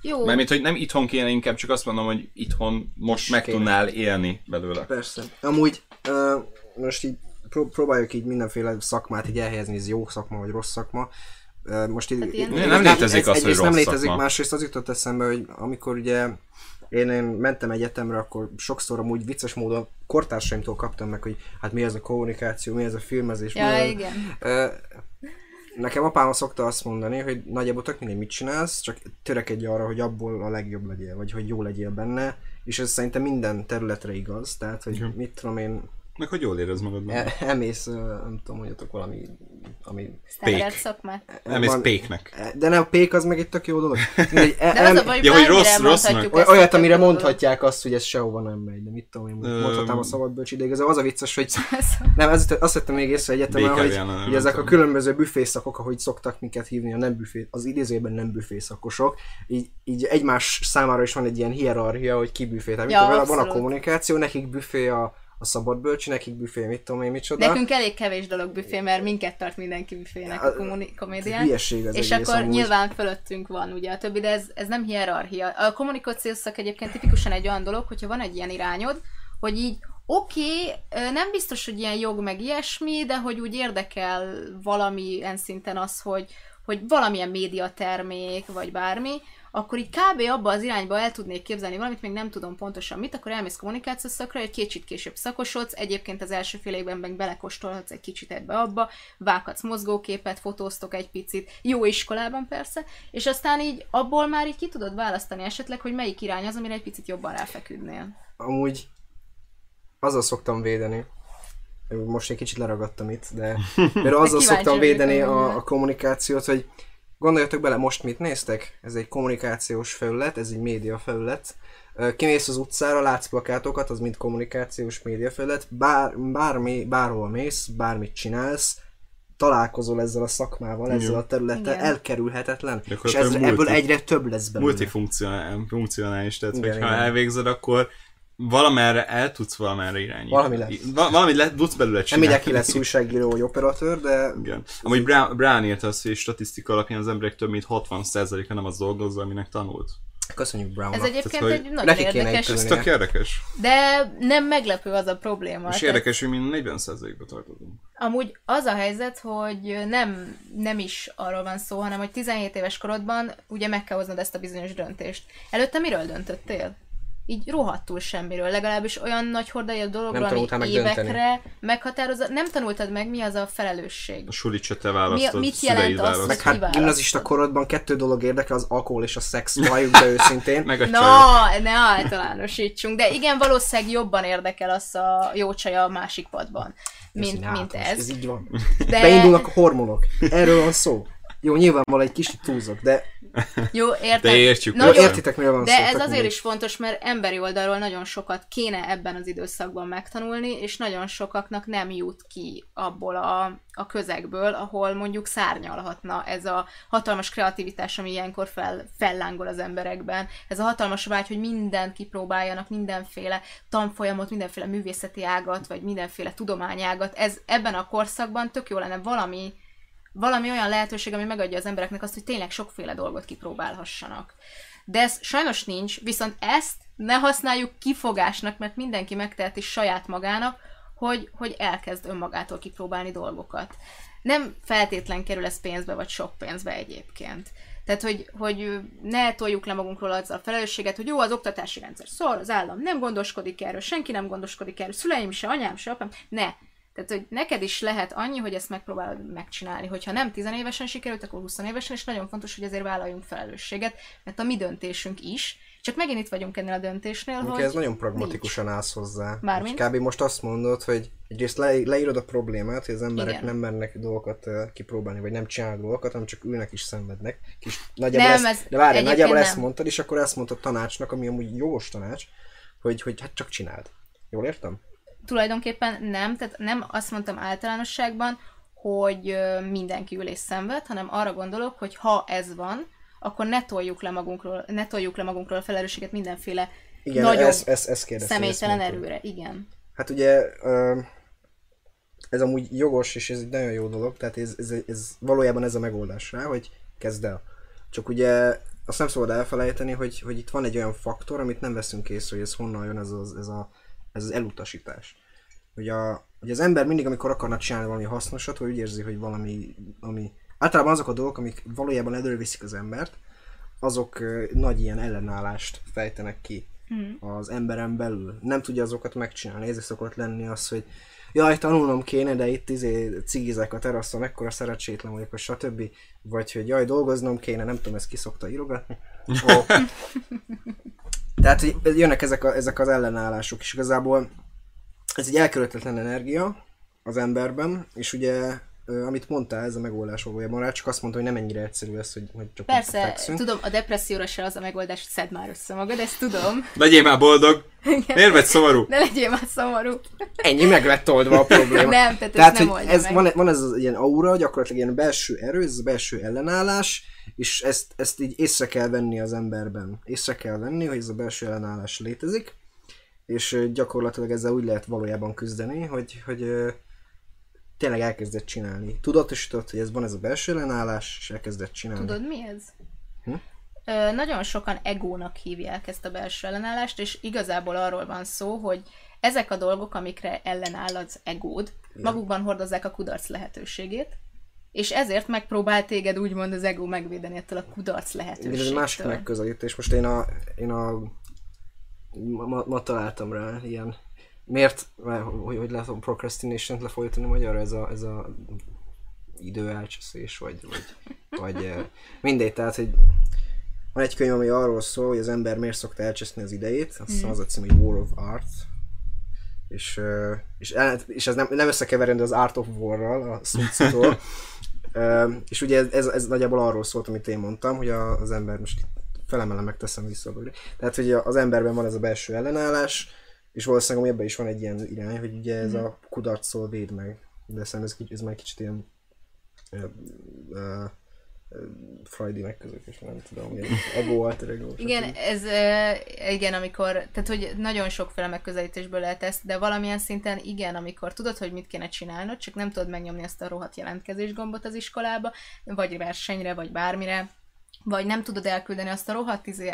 Jó. Mármint, hogy nem itthon kéne, inkább csak azt mondom, hogy itthon most meg tudnál élni belőle. Persze. Amúgy uh, most így pró- próbáljuk így mindenféle szakmát így elhelyezni, ez jó szakma vagy rossz szakma. Most így, hát így, nem, nem létezik az, hogy rossz nem létezik, szakma. Másrészt az jutott eszembe, hogy amikor ugye én, én mentem egyetemre, akkor sokszor amúgy vicces módon kortársaimtól kaptam meg, hogy hát mi ez a kommunikáció, mi ez a filmezés. Ja, mi igen. A... Nekem apám szokta azt mondani, hogy nagyjából tök mindegy mit csinálsz, csak törekedj arra, hogy abból a legjobb legyél, vagy hogy jó legyél benne, és ez szerintem minden területre igaz, tehát hogy hm. mit tudom én... Meg hogy jól érezd magad benne. Emész, nem tudom, mondjatok valami... ami Pék. Szakmát. Emész péknek. De nem, a pék az meg egy tök jó dolog. Mindegy, de em... az a baj, ja, hogy rossz, rossznak. Olyat, amire mondhatják azt, hogy ez sehova nem megy, de mit tudom én, mondhatám a szabadbölcs ideig. Az a vicces, hogy... Nem, azt vettem még észre egyetemen, hogy, hogy ezek a különböző büfészakok, ahogy szoktak minket hívni, a nem büfé... az idézőben nem büfészakosok, így, így egymás számára is van egy ilyen hierarchia, hogy ki büfé. Tehát van a kommunikáció, nekik büfé a a szabadbölcsi, nekik büfé, mit tudom én, micsoda. Nekünk elég kevés dolog büfé, mert minket tart mindenki büfének a komuni- komédián. És akkor amúgy nyilván fölöttünk van ugye a többi, de ez, ez nem hierarchia. A kommunikációs szak egyébként tipikusan egy olyan dolog, hogyha van egy ilyen irányod, hogy így oké, okay, nem biztos, hogy ilyen jog meg ilyesmi, de hogy úgy érdekel valamilyen szinten az, hogy, hogy valamilyen médiatermék, vagy bármi, akkor így kb. Abba az irányba el tudnék képzelni valamit, még nem tudom pontosan mit, akkor elmész kommunikációs szakra, egy kicsit később szakosodsz, egyébként az első fél évben meg belekóstolhatsz egy kicsit ebbe abba, vághatsz mozgóképet, fotóztok egy picit, jó iskolában persze, és aztán így abból már így ki tudod választani esetleg, hogy melyik irány az, amire egy picit jobban ráfeküdnél. Amúgy azzal szoktam védeni, most egy kicsit leragadtam itt, de például azzal szoktam védeni a, a kommunikációt, hogy gondoljatok bele, most mit néztek? Ez egy kommunikációs felület, ez egy média felület. Kimész az utcára, látsz plakátokat, az mind kommunikációs média felület. Bár, bármi, bárhol mész, bármit csinálsz, találkozol ezzel a szakmával, ezzel a területtel, igen, elkerülhetetlen. És ez, multi, ebből egyre több lesz belőle. Multifunkcionális, tehát igen, hogyha igen, elvégzed, akkor valamerre el tudsz valamerre irányítani. Valami lesz. Val- valamit le- tudsz belőle csinálni. Nem mindenki lesz újságíró vagy operatőr, de... Igen. Amúgy Brown, Brown írt azt, hogy statisztika alapján az emberek több mint hatvan százaléka nem az dolgozza, aminek tanult. Köszönjük Brownnak. Ez egyébként tehát, egy nagyon érdekes. Ez tök érdekes. De nem meglepő az a probléma. És érdekes, hogy mind negyven százalékba tartozunk. Amúgy az a helyzet, hogy nem, nem is arról van szó, hanem hogy tizenhét éves korodban ugye meg kell hoznod ezt a bizonyos döntést. Előtte miről döntöttél? Így rohadtul semmiről, legalábbis olyan nagy hordai a dologról, ami évekre meghatározza. Nem tanultad meg, mi az a felelősség. A sulit se te választod, mi, mit jelent az, meg hát gimnazista korodban kettő dolog érdekel, az alkohol és a szex, valljuk be őszintén. Meg a no, csajok. Ne általánosítsunk, de igen, valószínűleg jobban érdekel az a jó csaja a másik padban, mint, ez, mint ez. Ez így van. De... Beindulnak a hormonok, erről van szó. Jó, nyilvánvaló egy kicsit túlzok, de... Jó, értem. De értjük. Na, értitek, mivel van de szó, ez azért mindig is fontos, mert emberi oldalról nagyon sokat kéne ebben az időszakban megtanulni, és nagyon sokaknak nem jut ki abból a, a közegből, ahol mondjuk szárnyalhatna ez a hatalmas kreativitás, ami ilyenkor fel, fellángol az emberekben. Ez a hatalmas vágy, hogy mindent kipróbáljanak, mindenféle tanfolyamot, mindenféle művészeti ágat, vagy mindenféle tudományágat. Ez ebben a korszakban tök jó lenne valami... valami olyan lehetőség, ami megadja az embereknek azt, hogy tényleg sokféle dolgot kipróbálhassanak. De ez sajnos nincs, viszont ezt ne használjuk kifogásnak, mert mindenki megteheti saját magának, hogy, hogy elkezd önmagától kipróbálni dolgokat. Nem feltétlen kerül ez pénzbe, vagy sok pénzbe egyébként. Tehát, hogy, hogy ne toljuk le magunkról azzal a felelősséget, hogy jó, az oktatási rendszer szar, az állam nem gondoskodik erről, senki nem gondoskodik erről, szüleim se, anyám se, apám, ne. Tehát, hogy neked is lehet annyi, hogy ezt megpróbálod megcsinálni. Hogyha nem tizenévesen sikerült, akkor húszévesen, és nagyon fontos, hogy ezért vállaljunk felelősséget, mert a mi döntésünk is. Csak megint itt vagyunk ennél a döntésnél, Mink hogy ez nagyon pragmatikusan nincs. Állsz hozzá. Mármint? Kb. Most azt mondod, hogy egyrészt le, leírod a problémát, hogy az emberek igen, nem mernek dolgokat kipróbálni, vagy nem csinálnak dolgokat, hanem csak ülnek és szenvednek. Kis, nagyjából nem, ezt, ez de várj, nagyjából nem. Ezt mondtad, és akkor ezt mondtad tanácsnak, ami amúgy jogos tanács, hogy, hogy hát csak csináld. Jól értem? Tulajdonképpen nem, tehát nem azt mondtam általánosságban, hogy mindenki ül és szenved, hanem arra gondolok, hogy ha ez van, akkor ne toljuk le magunkról, ne toljuk le magunkról a felelősséget mindenféle igen, nagyobb ez, ez, ez kérdeztem, személytelen erőre. Igen. Hát ugye ez amúgy jogos, és ez egy nagyon jó dolog, tehát ez, ez, ez valójában ez a megoldás rá, hogy kezd el. Csak ugye azt nem szabad elfelejteni, hogy, hogy itt van egy olyan faktor, amit nem veszünk észre, hogy ez honnan jön ez az, ez a, ez az elutasítás. Hogy, a, hogy az ember mindig, amikor akarna csinálni valami hasznosat, hogy úgy érzi, hogy valami, ami... Általában azok a dolgok, amik valójában előviszik az embert, azok nagy ilyen ellenállást fejtenek ki mm. az emberen belül. Nem tudja azokat megcsinálni, ezért szokott lenni az, hogy jaj, tanulnom kéne, de itt izé cigizek a teraszon, ekkora szerencsétlen vagyok, vagy stb. Vagy hogy jaj, dolgoznom kéne, nem tudom, ezt ki szokta írogatni. Oh. Tehát jönnek ezek, a, ezek az ellenállások, és igazából ez egy elkerülhetetlen energia az emberben, és ugye amit mondtál, ez a megoldás valójában rá, csak azt mondta, hogy nem ennyire egyszerű ez, hogy, hogy csak persze, fekszünk. Tudom, a depresszióra se az a megoldás, hogy szedd már össze magad, ezt tudom. Legyél már boldog! Miért vagy szomorú? Ne legyél már szomorú! Ennyi meg lett oldva a probléma. Nem, tehát, tehát nem oldja ez meg. Van, van ez az ilyen aura, gyakorlatilag ilyen belső erő, ez a belső ellenállás, és ezt, ezt így észre kell venni az emberben. Észre kell venni, hogy ez a belső ellenállás létezik, és gyakorlatilag ezzel úgy lehet valójában küzdeni, hogy, hogy tényleg elkezdett csinálni. Tudatosított, hogy ez van ez a belső ellenállás, és elkezdett csinálni. Tudod mi ez? Hm? Ö, nagyon sokan egónak hívják ezt a belső ellenállást, és igazából arról van szó, hogy ezek a dolgok, amikre ellenáll az egód, igen, magukban hordozzák a kudarc lehetőségét, és ezért megpróbál téged úgymond az egó megvédeni ettől a kudarc lehetőségtől. Ez egy másik megközelítés. Most én a... Én a ma, ma találtam rá ilyen... Miért? Hogy, hogy lehet a procrastination-t lefordítani magyarra, ez a, ez a időelcseszés, vagy, vagy, vagy mindegy, tehát hogy van egy könyv, ami arról szól, hogy az ember miért szokta elcseszni az idejét, azt hiszem az a cím, hogy War of Art, és, és, és ez nem, nem összekeverendő az Art of War-ral, a Sucitól, és ugye ez, ez nagyjából arról szólt, amit én mondtam, hogy az ember, most felemelem, megteszem vissza, tehát hogy az emberben van ez a belső ellenállás, és valószínűleg ebben is van egy ilyen irány, hogy ugye ez a kudarctól véd meg. De szerintem ez már kicsit ilyen uh, uh, freudi megközökés, nem tudom, ilyen egóalter egó. Igen, ez uh, igen, amikor, tehát hogy nagyon sokféle megközelítésből lehet ezt, de valamilyen szinten igen, amikor tudod, hogy mit kéne csinálnod, csak nem tudod megnyomni ezt a rohadt jelentkezés gombot az iskolába, vagy versenyre, vagy bármire, vagy nem tudod elküldeni azt a rohadt izé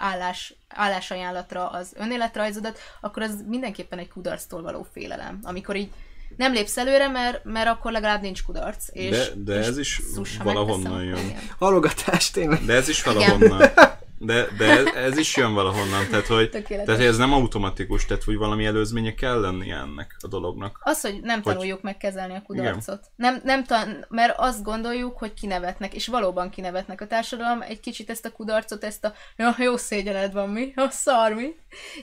állás, állásajánlatra az önéletrajzodat, akkor az mindenképpen egy kudarctól való félelem. Amikor így nem lépsz előre, mert, mert akkor legalább nincs kudarc. És, de de és ez is szussa, valahonnan jön. Halogatás tényleg. De ez is valahonnan. De, de ez, ez is jön valahonnan. Tehát hogy, tehát, hogy ez nem automatikus, tehát hogy valami előzménye kell lennie ennek a dolognak. Az, hogy nem hogy... tanuljuk megkezelni a kudarcot. Nem, nem tan... Mert azt gondoljuk, hogy kinevetnek, és valóban kinevetnek a társadalom egy kicsit ezt a kudarcot, ezt a ja, jó szégyened van mi, a szar mi.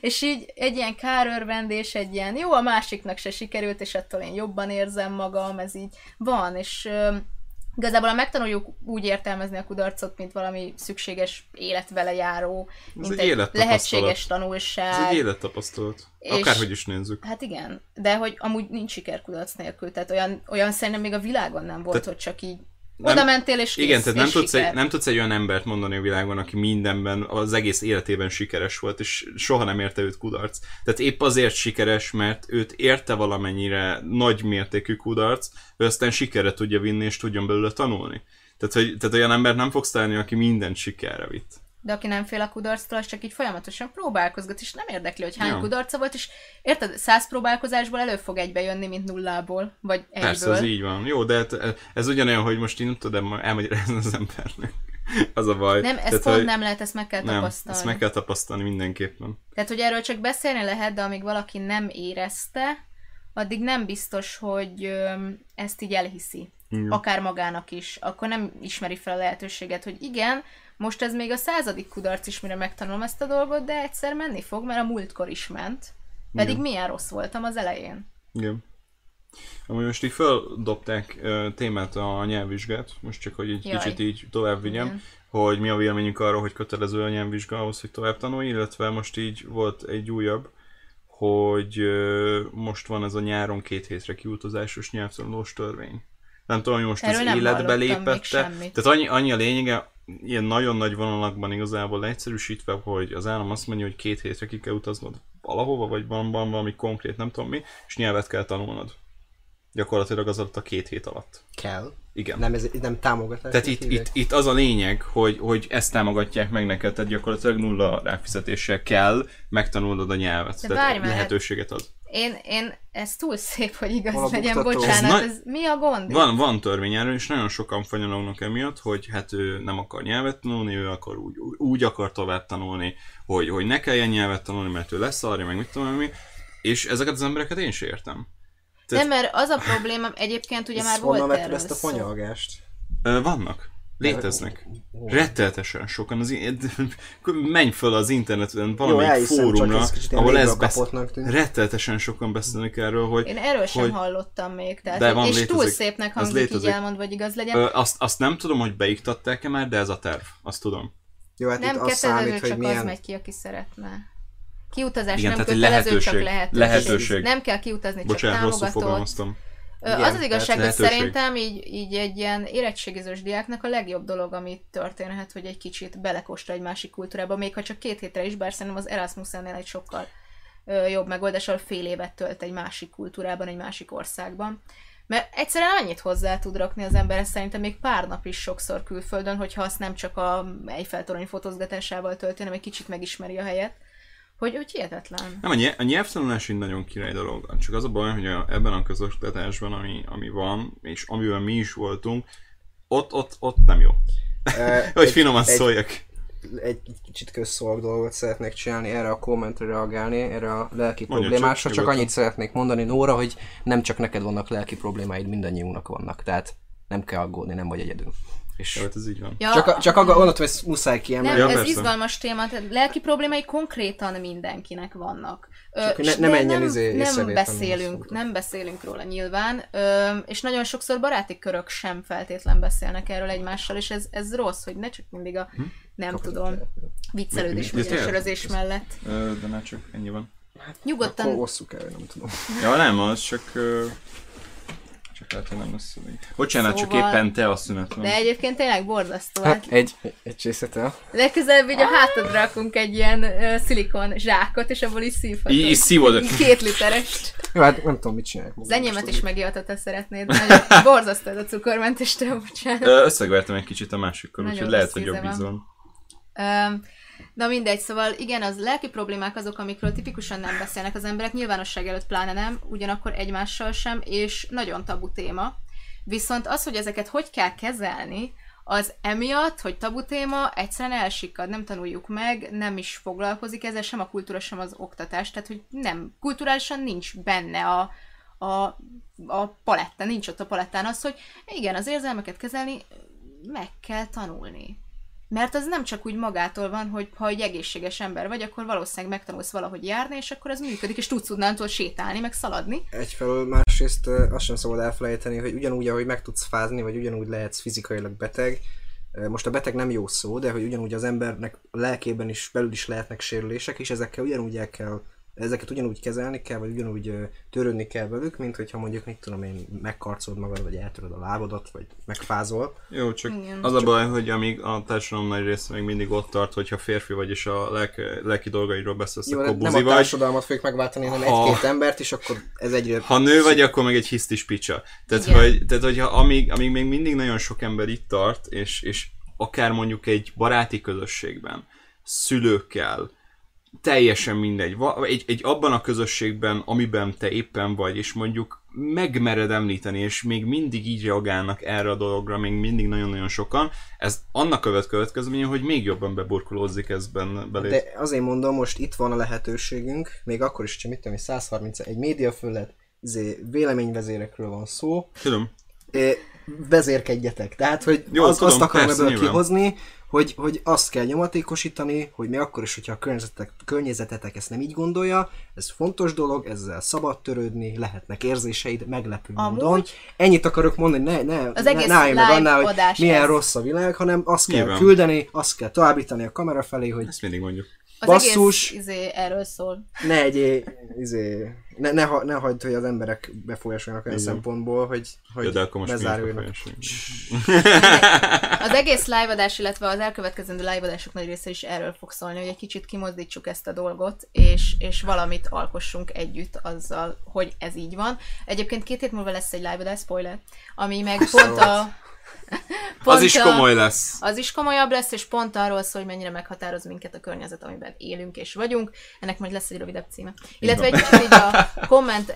És így egy ilyen kárőrvendés, egy ilyen jó, a másiknak se sikerült, és ettől én jobban érzem magam, ez így van, és... Igazából ha megtanuljuk úgy értelmezni a kudarcot, mint valami szükséges életvele járó, mint egy, egy lehetséges tanulság. Ez egy élettapasztalat. Akárhogy is nézzük. Hát igen, de hogy amúgy nincs siker kudarc nélkül, tehát olyan, olyan szerintem még a világon nem volt, te hogy csak így nem, oda mentél és kész. Igen, tehát nem tudsz, egy, nem tudsz egy olyan embert mondani a világon, aki mindenben, az egész életében sikeres volt, és soha nem érte őt kudarc. Tehát épp azért sikeres, mert őt érte valamennyire nagy mértékű kudarc, ő aztán sikerre tudja vinni, és tudjon belőle tanulni. Tehát, hogy, tehát olyan embert nem fogsz találni, aki mindent sikerre vitt. De aki nem fél a kudarctól, az csak így folyamatosan próbálkozgat, és nem érdekli, hogy hány ja. kudarca volt, és érted, száz próbálkozásból elő fog egybe jönni, mint nullából, vagy egyből. Persze, ez így van. Jó, de hát ez ugyanolyan, hogy most én nem tudom elmagyarázni az embernek. Az a baj. Nem, ezt pont nem lehet, ezt meg kell nem, tapasztalni. Ezt meg kell tapasztalni mindenképpen. Tehát, hogy erről csak beszélni lehet, de amíg valaki nem érezte, addig nem biztos, hogy ezt így elhiszi. Ja. Akár magának is. Akkor nem ismeri fel a lehetőséget, hogy igen, most ez még a századik kudarc is, mire megtanulom ezt a dolgot, de egyszer menni fog, mert a múltkor is ment. Pedig igen, milyen rossz voltam az elején. Igen. Amúgy most így földobták uh, témát a nyelvvizsgát, most csak, hogy egy kicsit így tovább vigyem, igen, hogy mi a véleményünk arról, hogy kötelező a nyelvvizsga ahhoz, hogy tovább tanulj, illetve most így volt egy újabb, hogy most van ez a nyáron két hétre kiutazásos nyelvtanulós törvény. Nem tudom, hogy most erről az életbe lépette. Tehát annyi, annyi a lényege, ilyen nagyon nagy vonalakban igazából leegyszerűsítve, hogy az állam azt mondja, hogy két hétre ki kell utaznod valahova, vagy van, van valami konkrét, nem tudom mi, és nyelvet kell tanulnod. Gyakorlatilag az alatt a két hét alatt. Kell. Igen. Nem, ez nem támogatás. Tehát itt, itt, itt az a lényeg, hogy, hogy ezt támogatják meg neked, tehát gyakorlatilag nulla ráfizetéssel kell megtanulnod a nyelvet. De tehát lehetőséget ad. Én, én, ez túl szép, hogy igaz Valabuktató. legyen, bocsánat, ez, ez mi a gond? Van, van törvényelő, és nagyon sokan fanyalognak emiatt, hogy hát ő nem akar nyelvet tanulni, ő akar úgy, úgy akar tovább tanulni, hogy, hogy ne kelljen nyelvet tanulni, mert ő leszarja, meg mit tudom mi, és ezeket az embereket én sem értem. Tehát... Nem, mert az a problémám egyébként ugye már volt erről ezt a fanyalgást? Vannak. Léteznek. Retteltesen sokan. Az i- menj föl az interneten valamelyik fórumra, ahol ez besz... retteltesen sokan beszélnek erről, hogy... Én erről sem hogy... hallottam még. Tehát de van, és létezik. Túl szépnek hangzik, így elmond, vagy igaz legyen. Ö, azt, azt nem tudom, hogy beiktatták-e már, de ez a terv. Azt tudom. Jó, hát nem kötelező, csak milyen... az megy ki, aki szeretne. Kiutazás igen, nem kötelező, csak lehetőség. lehetőség. Nem kell kiutazni, bocsánat, csak támogatót. Bocsánat, rosszul fogalmaztam. Igen, az az igazság, hogy szerintem így, így egy ilyen érettségizős diáknak a legjobb dolog, ami történhet, hogy egy kicsit belekóstol egy másik kultúrába, még ha csak két hétre is, bár szerintem az Erasmus-ennél egy sokkal ö, jobb megoldás, ahol fél évet tölt egy másik kultúrában, egy másik országban. Mert egyszerűen annyit hozzá tud rakni az ember, szerintem még pár nap is sokszor külföldön, hogyha azt nem csak a Eiffel-torony fotózgatásával tölti, hanem egy kicsit megismeri a helyet. Hogy, hogy hihetetlen. Nem, a, nyelv, a nyelvtanulás így nagyon király dolog. Csak az a baj, hogy a, ebben a közoktatásban, ami, ami van, és amiben mi is voltunk, ott, ott, ott nem jó. E, hogy egy, finoman szóljak. Egy, egy, egy kicsit közszólak dolgot szeretnék csinálni, erre a kommentre reagálni, erre a lelki mondja, problémásra. Csak, csak annyit szeretnék mondani, Nóra, hogy nem csak neked vannak lelki problémáid, mindannyiunknak vannak. Tehát nem kell aggódni, nem vagy egyedül. És ja, ez így van. Ja, csak csak gondoltam, hogy ezt muszáj kiemelni. Nem, ja, ez persze. Izgalmas téma, tehát lelki problémái konkrétan mindenkinek vannak. Csak Ö, ne, ne menjen nem, izé nem, beszélünk, nem beszélünk róla nyilván, Ö, és nagyon sokszor baráti körök sem feltétlen beszélnek erről egymással, és ez, ez rossz, hogy ne csak mindig a, nem hm? tudom, viccelődés vagy a sörözés mellett. De már csak ennyi van. Nyugodtan. Akkor osszuk el, nem tudom. Ja nem, az csak... Tehát nem lesz szület. Bocsánat, szóval... csak éppen te a szünet van. De egyébként tényleg borzasztó. Hát egy, egy csészet el. Legközelebb így a hátadra rakunk egy ilyen uh, szilikon zsákot, és abból is szívhatunk. Így szívod. Két literest. Jó, hát nem tudom, mit csinálják. Az enyémet is megijatott, ha szeretnéd. Borzasztó ez a cukormentestől, bocsánat. Összegvertem egy kicsit a másikkal, úgyhogy lehet, hogy jobb izom. Na mindegy, szóval igen, az lelki problémák azok, amikről tipikusan nem beszélnek az emberek, nyilvánosság előtt pláne nem, ugyanakkor egymással sem, és nagyon tabu téma. Viszont az, hogy ezeket hogy kell kezelni, az emiatt, hogy tabu téma, egyszerűen elsikkad, nem tanuljuk meg, nem is foglalkozik ezzel, sem a kultúra, sem az oktatás, tehát hogy nem, kulturálisan nincs benne a, a, a paletta, nincs ott a palettán az, hogy igen, az érzelmeket kezelni meg kell tanulni. Mert az nem csak úgy magától van, hogy ha egy egészséges ember vagy, akkor valószínűleg megtanulsz valahogy járni, és akkor az működik, és tudsz onnantól sétálni, meg szaladni. Egyfelől, másrészt azt sem szabad elfelejteni, hogy ugyanúgy, ahogy meg tudsz fázni, vagy ugyanúgy lehetsz fizikailag beteg. Most a beteg nem jó szó, de hogy ugyanúgy az embernek a lelkében is belül is lehetnek sérülések, és ezekkel ugyanúgy el kell, ezeket ugyanúgy kezelni kell, vagy ugyanúgy törődni kell velük, mint hogyha mondjuk, mit tudom én, megkarcolod magad, vagy eltöröd a lábadat, vagy megfázol. Jó, csak igen. Az a baj, hogy amíg a társadalom nagy része még mindig ott tart, hogyha férfi vagy és a lelke, lelki dolgaidról beszélsz, jó, akkor buzi vagy. Nem a társadalmat fogjuk megváltani, hanem ha... egy-két embert, és akkor ez egyre... Ha nő vagy, akkor meg egy hisztis picsa. Tehát, hogy, tehát hogyha amíg, amíg még mindig nagyon sok ember itt tart, és, és akár mondjuk egy baráti közösségben, szülőkkel, teljesen mindegy. Egy, egy abban a közösségben, amiben te éppen vagy, és mondjuk megmered említeni, és még mindig így reagálnak erre a dologra, még mindig nagyon-nagyon sokan, ez annak követ következménye, hogy még jobban beburkolózzik ez belé. De azért mondom, most itt van a lehetőségünk, még akkor is, hogy mit tudom, száz harminc egy média fölött, véleményvezérekről van szó. Tudom. É, vezérkedjetek. Tehát, hogy jó, az, tudom, azt akarom ebből kihozni, hogy, hogy azt kell nyomatékosítani, hogy mi akkor is, hogyha a környezetetek ezt nem így gondolja, ez fontos dolog, ezzel szabad törődni, lehetnek érzéseid meglepő Amúgy? módon. Ennyit akarok mondani, ne, ne, az ne, egész ne állj meg annál, hogy milyen ez. rossz a világ, hanem azt Nyilván. kell küldeni, azt kell továbbítani a kamera felé, hogy... Ezt mindig mondjuk. Basszus, az egész, izé, erről szól. Ne egyé, izé, ne, ne, ha, ne hagyd, hogy az emberek befolyásoljanak olyan szempontból, hogy, hogy bezáruljanak. Az egész live-adás, illetve az elkövetkezendő live-adások nagy része is erről fog szólni, hogy egy kicsit kimozdítsuk ezt a dolgot, és, és valamit alkossunk együtt azzal, hogy ez így van. Egyébként két hét múlva lesz egy live-adás, spoiler, ami meg pont a... Pont az is komoly lesz. Az is komolyabb lesz, és pont arról szól, hogy mennyire meghatároz minket a környezet, amiben élünk és vagyunk. Ennek majd lesz egy rövidebb címe. Illetve egy kicsit így a komment.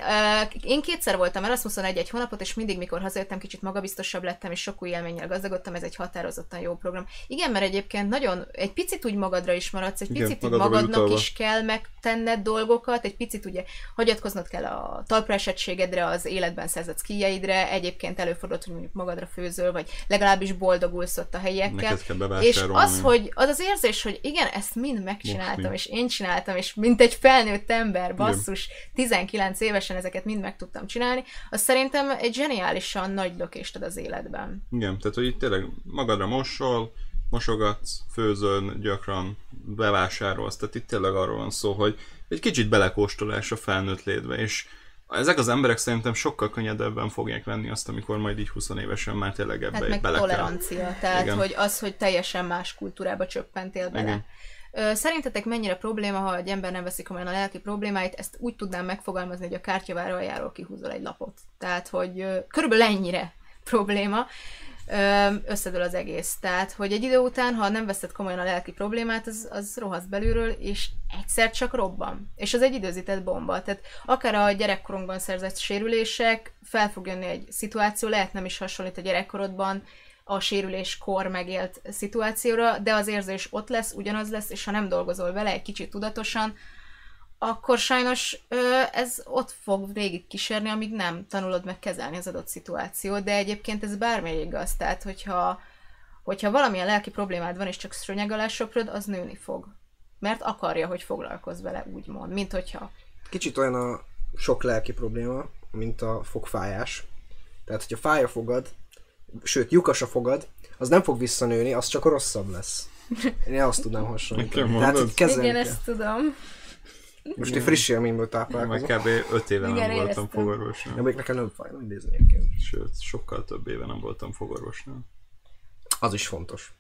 Én kétszer voltam Erasmuson egy-egy hónapot, és mindig, mikor hazajöttem, kicsit magabiztosabb lettem, és sok új élménnyel gazdagodtam, ez egy határozottan jó program. Igen, mert egyébként nagyon, egy picit úgy magadra is maradsz, egy picit Igen, magadnak is kell megtenned dolgokat, egy picit ugye hagyatkoznod kell a talpra esettségedre, az életben szerzett skilljeidre, egyébként előfordult, hogy mondjuk magadra főzöl, vagy legalábbis boldogulsz ott a helyiekkel. És az, hogy az az érzés, hogy igen, ezt mind megcsináltam, Most és én csináltam, és mint egy felnőtt ember, basszus, tizenkilenc évesen ezeket mind meg tudtam csinálni, az szerintem egy zseniálisan nagy lökést ad az életben. Igen, tehát hogy itt tényleg magadra mosol, mosogatsz, főzöl gyakran, bevásárolsz, tehát itt tényleg arról van szó, hogy egy kicsit belekóstolás a felnőtt létbe, és ezek az emberek szerintem sokkal könnyedebben fogják venni azt, amikor majd így húsz évesen már tényleg ebbe hát meg bele tolerancia, kell. Tehát Igen. hogy az, hogy teljesen más kultúrába csöppentél bele. Igen. Szerintetek mennyire probléma, ha egy ember nem veszi komolyan a lelki problémáit? Ezt úgy tudnám megfogalmazni, hogy a kártyavára aljáról kihúzol egy lapot. Tehát, hogy körülbelül ennyire probléma. Összedől az egész. Tehát, hogy egy idő után, ha nem veszed komolyan a lelki problémát, az, az rohasz belülről, és egyszer csak robban. És az egy időzített bomba. Tehát akár a gyerekkorunkban szerzett sérülések, fel fog jönni egy szituáció, lehet nem is hasonlít a gyerekkorodban a sérüléskor megélt szituációra, de az érzés ott lesz, ugyanaz lesz, és ha nem dolgozol vele egy kicsit tudatosan, akkor sajnos ez ott fog végig kísérni, amíg nem tanulod meg kezelni az adott szituációt, de egyébként ez bármilyen igaz, tehát hogyha, hogyha valamilyen lelki problémád van és csak szőnyeg alá söpröd, az nőni fog. Mert akarja, hogy foglalkozz vele, úgymond, mint hogyha... Kicsit olyan a sok lelki probléma, mint a fogfájás. Tehát, hogyha fáj a fogad, sőt, lyukas a fogad, az nem fog visszanőni, az csak rosszabb lesz. Én azt tudnám hasonlítani. Tehát, hogy kezelni kell. Igen, ezt tudom. Most én friss élményből táplálkozom. Én kb. öt éve nem voltam fogorvosnál. Ja, még nekem nem fáj, nem nézni kell. Sőt, sokkal több éve nem voltam fogorvosnál. Az is fontos.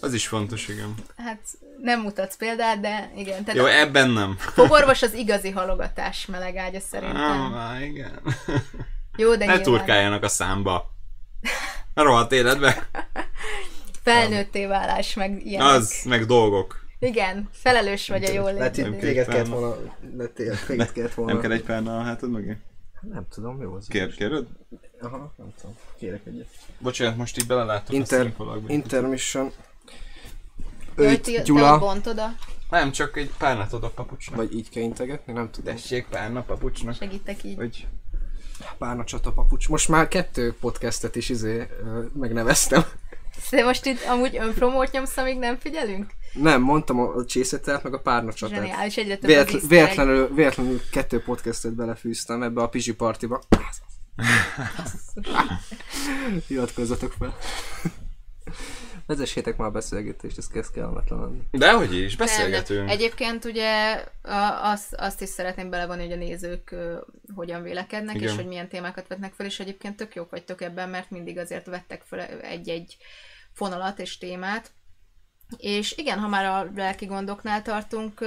Az is fontos, igen. Hát nem mutatsz példát, de igen. Te Jó, nem... ebben nem. Fogorvos az igazi halogatás melegágya szerintem. Ah, igen. Jó, de ne turkáljanak a számba. A rohadt életbe. Felnőtté válás, meg ilyenek. Az, meg dolgok. Igen, felelős vagy a jól létező. Téged kellett volna... Nem kell egy párna a hátad mögé? Nem tudom, jó az. Kér, kéröd? Aha, nem tudom. Kérek egyet. Bocsánat, most így belelátok Inter, a színfalakba. Intermission. Őt, Gyula. Bontod a... Nem, csak egy párnát ad a papucsnak. Vagy így kell integetni, nem tudom. Tessék, párna papucsnak. Segítek így. Vagy... Párna csata papucs. Most már kettő podcastet is izé megneveztem. De most itt amúgy önpromót nyomsz, amíg nem figyelünk? Nem, mondtam a csészetelt, meg a párnacsatát. Zseniális, egyre több Véletl- a véletlenül, véletlenül kettő podcastet belefűztem ebbe a Pizsi partiba. Hivatkozzatok fel. Vezessétek már a beszélgetést, ez kezd kellemetlen lenni. Dehogy is, beszélgetünk. De, egyébként ugye azt, azt is szeretném belevonni, hogy a nézők hogyan vélekednek, Igen. és hogy milyen témákat vetnek fel, és egyébként tök jók vagytok ebben, mert mindig azért vettek fel egy-egy fonalat és témát. És igen, ha már a lelki gondoknál tartunk,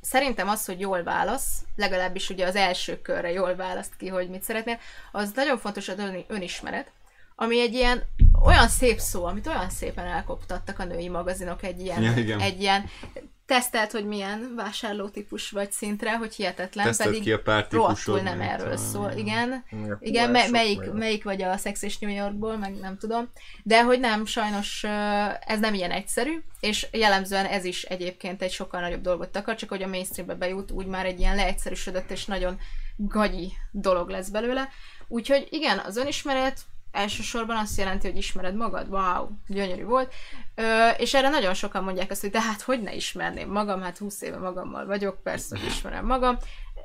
szerintem az, hogy jól válasz, legalábbis ugye az első körre jól választ ki, hogy mit szeretnél, az nagyon fontos az önismeret, ami egy ilyen olyan szép szó, amit olyan szépen elkoptattak a női magazinok egy ilyen, ja, egy ilyen tesztelt, hogy milyen vásárlótípus vagy szintre, hogy hihetetlen, tesztelt pedig ki a pártípusod, nem erről a... szól. Igen, ja, igen me- melyik, melyik vagy a Szex és New Yorkból, meg nem tudom. De hogy nem, sajnos ez nem ilyen egyszerű, és jellemzően ez is egyébként egy sokkal nagyobb dolgot takar, csak hogy a mainstreambe bejut, úgy már egy ilyen leegyszerűsödött és nagyon gagyi dolog lesz belőle. Úgyhogy igen, az önismeret elsősorban azt jelenti, hogy ismered magad, wow, gyönyörű volt. Ö, és erre nagyon sokan mondják azt, hogy de hát hogy ne ismerném magam, hát húsz éve magammal vagyok, persze, hogy ismerem magam.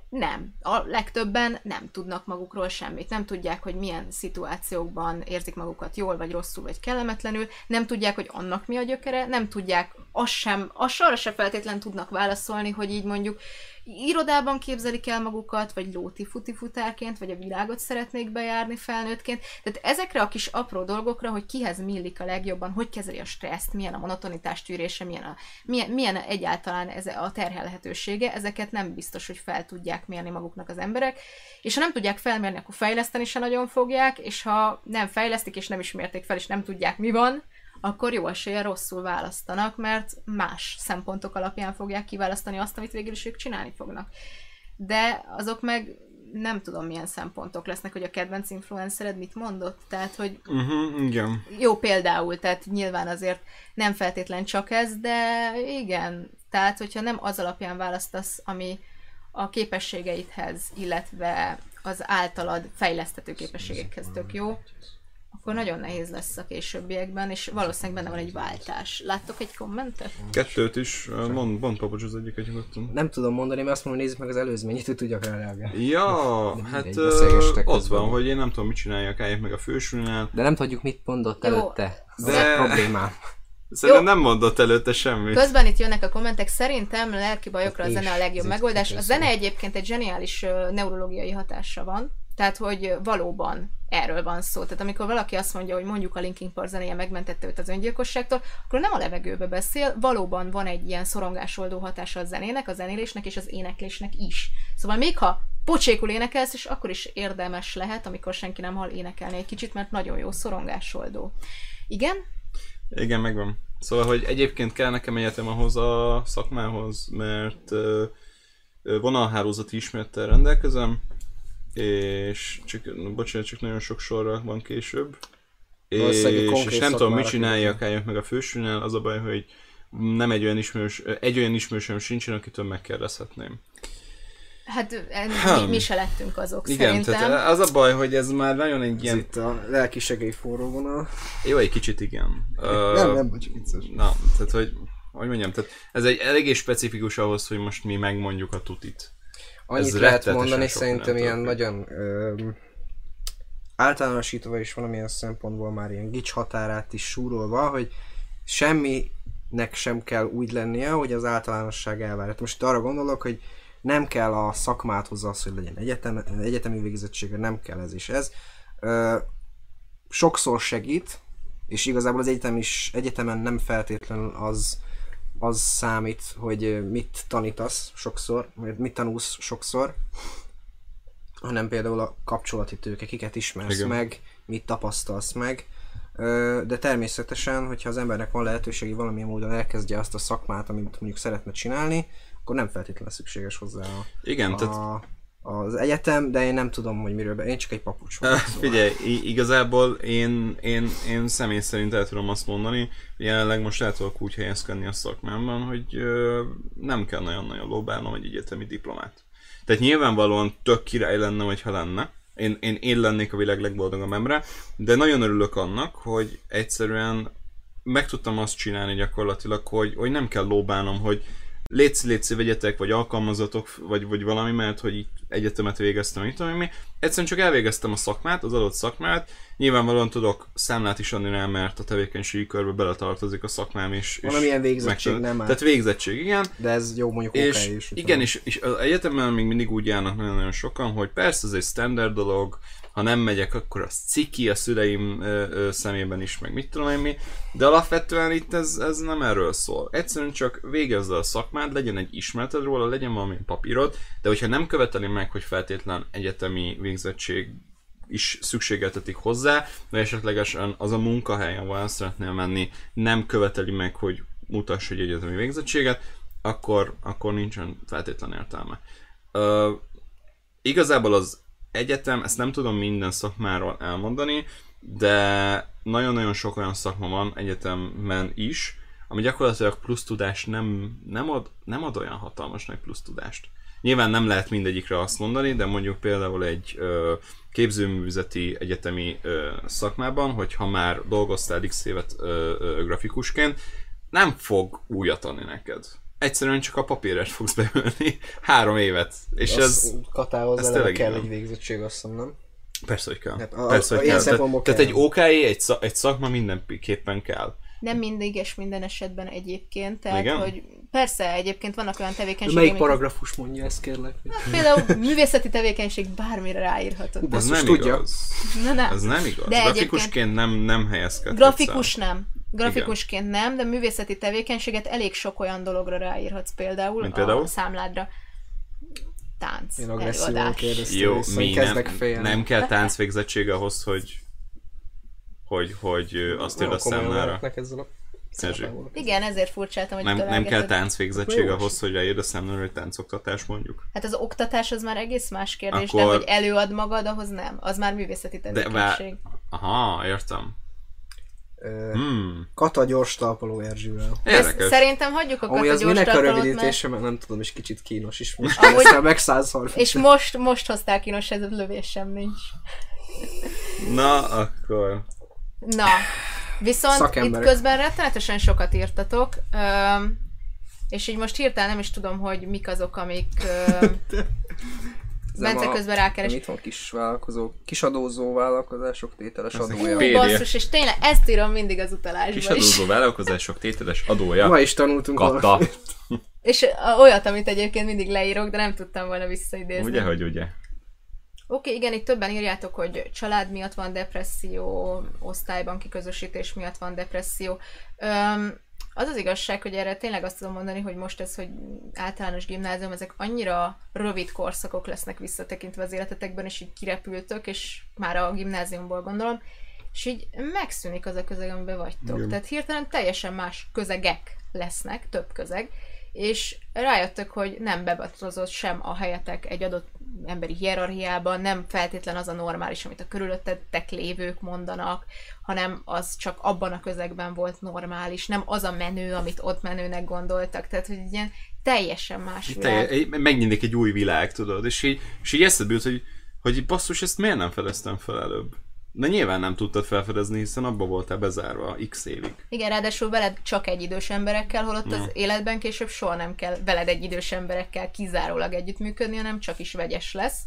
Nem. A legtöbben nem tudnak magukról semmit. Nem tudják, hogy milyen szituációkban érzik magukat jól, vagy rosszul, vagy kellemetlenül. Nem tudják, hogy annak mi a gyökere. Nem tudják, azt sem, azt arra sem feltétlen tudnak válaszolni, hogy így mondjuk irodában képzelik el magukat, vagy lóti-futi-futárként, vagy a világot szeretnék bejárni felnőttként. Tehát ezekre a kis apró dolgokra, hogy kihez millik a legjobban, hogy kezeli a stresszt, milyen a monotonitás tűrése, milyen, a, milyen, milyen egyáltalán ez a terhelhetősége, ezeket nem biztos, hogy fel tudják mérni maguknak az emberek. És ha nem tudják felmérni, akkor fejleszteni se nagyon fogják, és ha nem fejlesztik, és nem is mérték fel, és nem tudják, mi van, akkor jó eséllyel rosszul választanak, mert más szempontok alapján fogják kiválasztani azt, amit végül is ők csinálni fognak. De azok meg nem tudom, milyen szempontok lesznek, hogy a kedvenc influencered mit mondott, tehát, hogy uh-huh, igen. Jó például, tehát nyilván azért nem feltétlen csak ez, de igen, tehát hogyha nem az alapján választasz, ami a képességeidhez, illetve az általad fejlesztető képességekhez tök jó, akkor nagyon nehéz lesz a későbbiekben, és valószínűleg benne van egy váltás. Láttok egy kommentet? Kettőt is. Mond, mond papucs az egyiket nyugodtan. Nem tudom mondani, mert azt mondom, nézzük meg az előzményét, hogy tudjak rá reagálni. Ja, nem, hát az van, hogy én nem tudom, mit csináljak, álljak meg a fősülnál. De nem tudjuk, mit mondott jó. Előtte. De... Ez a problémám. Szerintem jó. Nem mondott előtte semmit. Közben itt jönnek a kommentek, szerintem lelki bajokra a zene a legjobb megoldás. A zene egyébként egy zseniális neurológiai hatása van. Tehát, hogy valóban erről van szó. Tehát amikor valaki azt mondja, hogy mondjuk a Linkin Park zenéje megmentette őt az öngyilkosságtól, akkor nem a levegőbe beszél, valóban van egy ilyen szorongásoldó hatása a zenének, a zenélésnek és az éneklésnek is. Szóval még ha pocsékul énekelsz, és akkor is érdemes lehet, amikor senki nem hall énekelni egy kicsit, mert nagyon jó szorongásoldó. Igen? Igen, megvan. Szóval, hogy egyébként kell nekem egyetem ahhoz a szakmához, mert vonalhálózati ismerettel rendelkezem, és csak, bocsánat, csak nagyon sok sorra van később, és, és nem tudom, mit csináljak, álljak meg a fősűnál, az a baj, hogy nem egy olyan ismerős, egy olyan ismerősöm sincsen, akitől megkérdezhetném. Hát mi, mi se lettünk azok. Igen, szerintem. Tehát az a baj, hogy ez már nagyon egy ilyen... Ez itt a lelki segély forró vonal. Jó, egy kicsit igen. Uh, nem, nem, bocs, vicces. Na, tehát hogy, hogy mondjam, tehát ez egy eléggé specifikus ahhoz, hogy most mi megmondjuk a tutit. Annyit lehet mondani, szerintem ilyen nagyon öm, általánosítva és valamilyen szempontból már ilyen gics határát is súrolva, hogy semminek sem kell úgy lennie, hogy az általánosság elvárja. Most arra gondolok, hogy nem kell a szakmát hozzá az, hogy legyen egyetem, egyetemi végzettsége, nem kell ez és ez. Ö, sokszor segít, és igazából az egyetem is, egyetemen nem feltétlenül az, az számít, hogy mit tanítasz sokszor, vagy mit tanulsz sokszor, hanem például a kapcsolati tőke, kiket ismersz igen. meg, mit tapasztalsz meg, de természetesen, hogyha az embernek van lehetősége valamilyen módon elkezdje azt a szakmát, amit mondjuk szeretne csinálni, akkor nem feltétlenül szükséges hozzá a, igen, a, tehát... az egyetem, de én nem tudom, hogy miről be... Én csak egy papucs vagyok. Szóval. Figyelj, igazából én, én, én személy szerint el tudom azt mondani, hogy jelenleg most el tudok úgy helyezkedni a szakmámban, hogy ö, nem kell nagyon-nagyon lóbálnom egy egyetemi diplomát. Tehát nyilvánvalóan tök király lenne, hogyha lenne. Én, én, én lennék a világ legboldogabb embere, de nagyon örülök annak, hogy egyszerűen meg tudtam azt csinálni gyakorlatilag, hogy, hogy nem kell lóbálnom, hogy létszi, létszi, vegyetek, vagy alkalmazatok, vagy, vagy valami, mert hogy itt egyetemet végeztem, itt tudom, mi. Egyszerűen csak elvégeztem a szakmát, az adott szakmát. Nyilvánvalóan tudok számlát is adni rá, mert a tevékenységi körbe beletartozik a szakmám is. Valamilyen végzettség megtön... nem áll. Tehát végzettség, igen. De ez jó mondjuk oké okay is. Igen, és, és az egyetemen még mindig úgy járnak nagyon-nagyon sokan, hogy persze ez egy standard dolog, ha nem megyek, akkor az ciki a szüleim ö, ö, szemében is, meg mit tudom én mi, de alapvetően itt ez, ez nem erről szól. Egyszerűen csak végezd el a szakmád, legyen egy ismereted róla, legyen valami papírod, de hogyha nem követeli meg, hogy feltétlen egyetemi végzettség is szükségeltetik hozzá, de esetlegesen az a munkahely, ahol el szeretnél menni, nem követeli meg, hogy mutass egy egyetemi végzettséget, akkor, akkor nincsen feltétlen értelme. Ö, igazából az egyetem, ezt nem tudom minden szakmáról elmondani, de nagyon-nagyon sok olyan szakma van egyetemen is, ami gyakorlatilag plusz tudást nem, nem, ad, nem ad olyan hatalmas nagy plusz tudást. Nyilván nem lehet mindegyikre azt mondani, de mondjuk például egy ö, képzőművészeti egyetemi ö, szakmában, hogyha már dolgoztál x évet ö, ö, grafikusként, nem fog újat adni neked. Egyszerűen csak a papírért fogsz beülni három évet. És azt ez... Katához ez tényleg kell nem. Egy végzettség, azt hiszem, nem? Persze, hogy kell. Hát, a, Persze, hogy a, kell. Tehát, tehát egy o ká é, egy, egy szakma mindenképpen kell. Nem mindig és minden esetben egyébként, tehát igen? Hogy persze, egyébként vannak olyan tevékenységek... Melyik amiket... paragrafus mondja ezt, kérlek? Na, például művészeti tevékenység bármire ráírhatod. Ez nem tudja. Igaz. Na, nem. Ez nem igaz. De grafikusként nem, nem helyezkedhetsz. Grafikus el. nem. Grafikusként igen. nem, de művészeti tevékenységet elég sok olyan dologra ráírhatsz, például, például? a számládra. Tánc, Én előadás. Jó, mi nem, nem kell tánc végzettség ahhoz, hogy... Hogy, hogy azt írd a számlára. Igen, ezért furcsáltam, hogy nem, nem kell táncvégzettség ahhoz, hogy leírd a számlára, hogy táncoktatás mondjuk. Hát az oktatás az már egész más kérdés, akkor... de hogy előad magad, ahhoz nem. Az már művészeti tevékenység. Bár... Aha, értem. Ö, hmm. Kata gyors talpaló Erzsivel. Szerintem hagyjuk a Kata gyors talpalót, mert... Amúgy az minek a rövidítése, mert nem tudom, és kicsit kínos is most. Amúgy... És most, most hoztál kínos, ez a lövés sem nincs. Na, akkor... Na, viszont itt közben rettenetesen sokat írtatok, és így most hirtelen nem is tudom, hogy mik azok, amik Bence közben rákeres. Itt van kis vállalkozó, kisadózó vállalkozások, tételes adója. Hú, basszus, és tényleg ezt írom mindig az utalásba is. Kisadózó vállalkozások, tételes adója. Ma is tanultunk valamit. És olyat, amit egyébként mindig leírok, de nem tudtam volna visszaidézni. Ugye, hogy ugye? Oké, okay, igen, itt többen írjátok, hogy család miatt van depresszió, osztályban kiközösítés miatt van depresszió. Öm, az az igazság, hogy erre tényleg azt tudom mondani, hogy most ez, hogy általános gimnázium, ezek annyira rövid korszakok lesznek visszatekintve az életetekben, és így kirepültök, és már a gimnáziumból gondolom, és így megszűnik az a közeg, amiben vagytok. Igen. Tehát hirtelen teljesen más közegek lesznek, több közeg, és rájöttök, hogy nem bebatozott sem a helyetek egy adott emberi hierarchiában, nem feltétlen az a normális, amit a körülöttetek lévők mondanak, hanem az csak abban a közegben volt normális, nem az a menő, amit ott menőnek gondoltak, tehát hogy ilyen teljesen más világ. Te, megnyílik egy új világ, tudod, és így, és így eszedbe jut, hogy, hogy basszus, ezt miért nem fedeztem fel előbb? De nyilván nem tudtad felfedezni, hiszen abba voltál bezárva x évig. Igen, ráadásul veled csak egy idős emberekkel, holott no. az életben később soha nem kell veled egy idős emberekkel kizárólag együttműködni, hanem csak is vegyes lesz.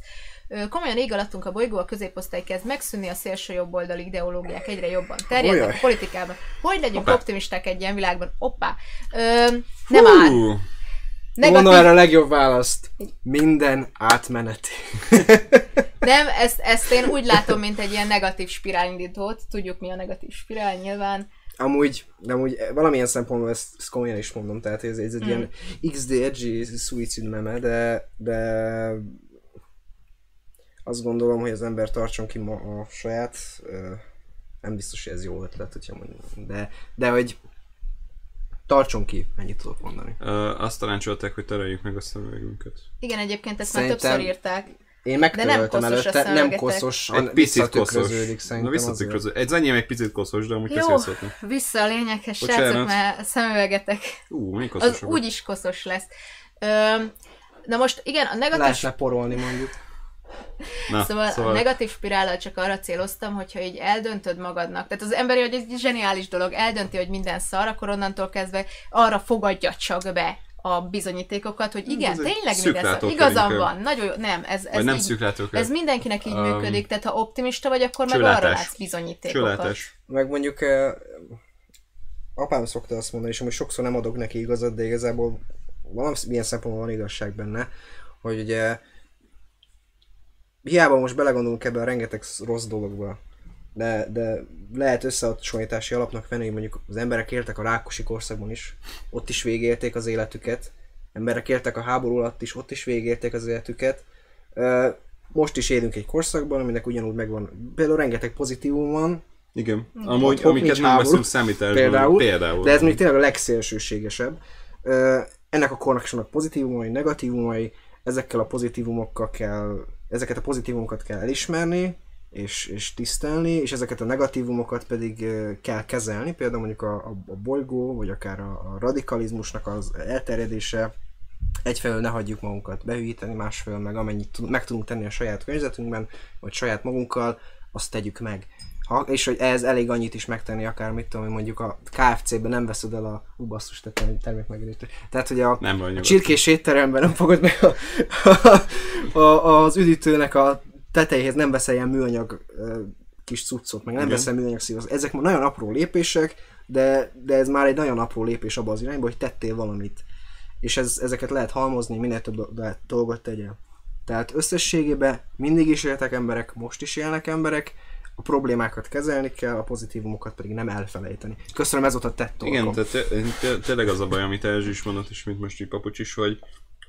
Komolyan ég alattunk a bolygó, a középosztály kezd megszűnni, a szélső jobboldali ideológiák egyre jobban terjednek a politikában. Hogy legyünk Opa. optimisták egy ilyen világban? Oppá! Ö, nem áll! Negatív... Mondom erre a legjobb választ. Minden átmeneti. Nem, ezt, ezt én úgy látom, mint egy ilyen negatív spirálindítót. Tudjuk, mi a negatív spirál, nyilván. Amúgy, amúgy valamilyen szempontból ezt, ezt komolyan is mondom, tehát ez, ez egy mm. ilyen iksz dé edgy suicide meme, de, de azt gondolom, hogy az ember tartson ki ma a saját, nem biztos, hogy ez jó ötlet, hogyha mondjam, de, de hogy tartson ki, mennyit tudok mondani. Ö, azt tanácsolták, hogy tereljük meg a szemüvegünket. Igen, egyébként ezt szerintem már többször írták. Én megtöröltem előtte, nem koszos, egy picit koszos. Na visszatükröződik. Ez ennyi egy picit koszos, de amúgy visszatükröződik. Jó, vissza a lényeghez, srácok, mert a szemüvegetek. Ú, mi koszos? Az úgyis koszos lesz. Ö, na most igen, a negatív... Lehetne porolni mondjuk. Na, szóval, szóval a negatív spirállal csak arra céloztam, hogyha így eldöntöd magadnak, tehát az emberi, hogy ez egy zseniális dolog, eldönti, hogy minden szar, akkor onnantól kezdve arra fogadja csak be a bizonyítékokat, hogy igen, ez tényleg mindez igazam van, nagyon jó, nem, ez, ez, nem így, ez mindenkinek így um, működik, tehát ha optimista vagy, akkor meg arra látsz bizonyítékokat. Csőlátás. Meg mondjuk eh, apám szokta azt mondani, és amúgy sokszor nem adok neki igazat, de igazából valamilyen szempontból van igazság benne, hogy ugye hiába most belegondolunk ebbe a rengeteg rossz dologba, de, de lehet összehasonlítási alapnak venni, hogy mondjuk az emberek éltek a Rákosi korszakban is, ott is végélték az életüket, emberek éltek a háború alatt is, ott is végélték az életüket. Most is élünk egy korszakban, aminek ugyanúgy megvan, például rengeteg pozitívum van. Igen, amúgy, ott, amiket nem veszünk számításban, például, például. De ez még tényleg a legszélsőségesebb. Ennek a kornak is vannak pozitívumai, negatívumai, ezekkel a pozitívumokkal kell Ezeket a pozitívumokat kell elismerni, és, és tisztelni, és ezeket a negatívumokat pedig kell kezelni, például mondjuk a, a, a bolygó, vagy akár a, a radikalizmusnak az elterjedése, egyfelől ne hagyjuk magunkat behűíteni, másfelől meg amennyit meg tudunk tenni a saját környezetünkben, vagy saját magunkkal, azt tegyük meg. Ha, és hogy ez elég annyit is megtenni, akár mit tudom, hogy mondjuk a ká ef cé-ben nem veszed el a ú, basszus, te termék megjelenítő. Tehát, hogy a, a csirkés étteremben nem fogod meg a, a, a, az üdítőnek a tetejéhez, nem veszel ilyen műanyag kis cuccot, meg nem veszel műanyag szívót. Ezek már nagyon apró lépések, de, de ez már egy nagyon apró lépés abba az irányba, hogy tettél valamit. És ez, ezeket lehet halmozni, minél több dolgot tegyél. Tehát összességében mindig is éltek emberek, most is élnek emberek, a problémákat kezelni kell, a pozitívumokat pedig nem elfelejteni. Köszönöm, ez volt a TED Talkom. Igen, tehát tényleg az a baj, amit Erzsi is mondott, és mint most így Papucs is, hogy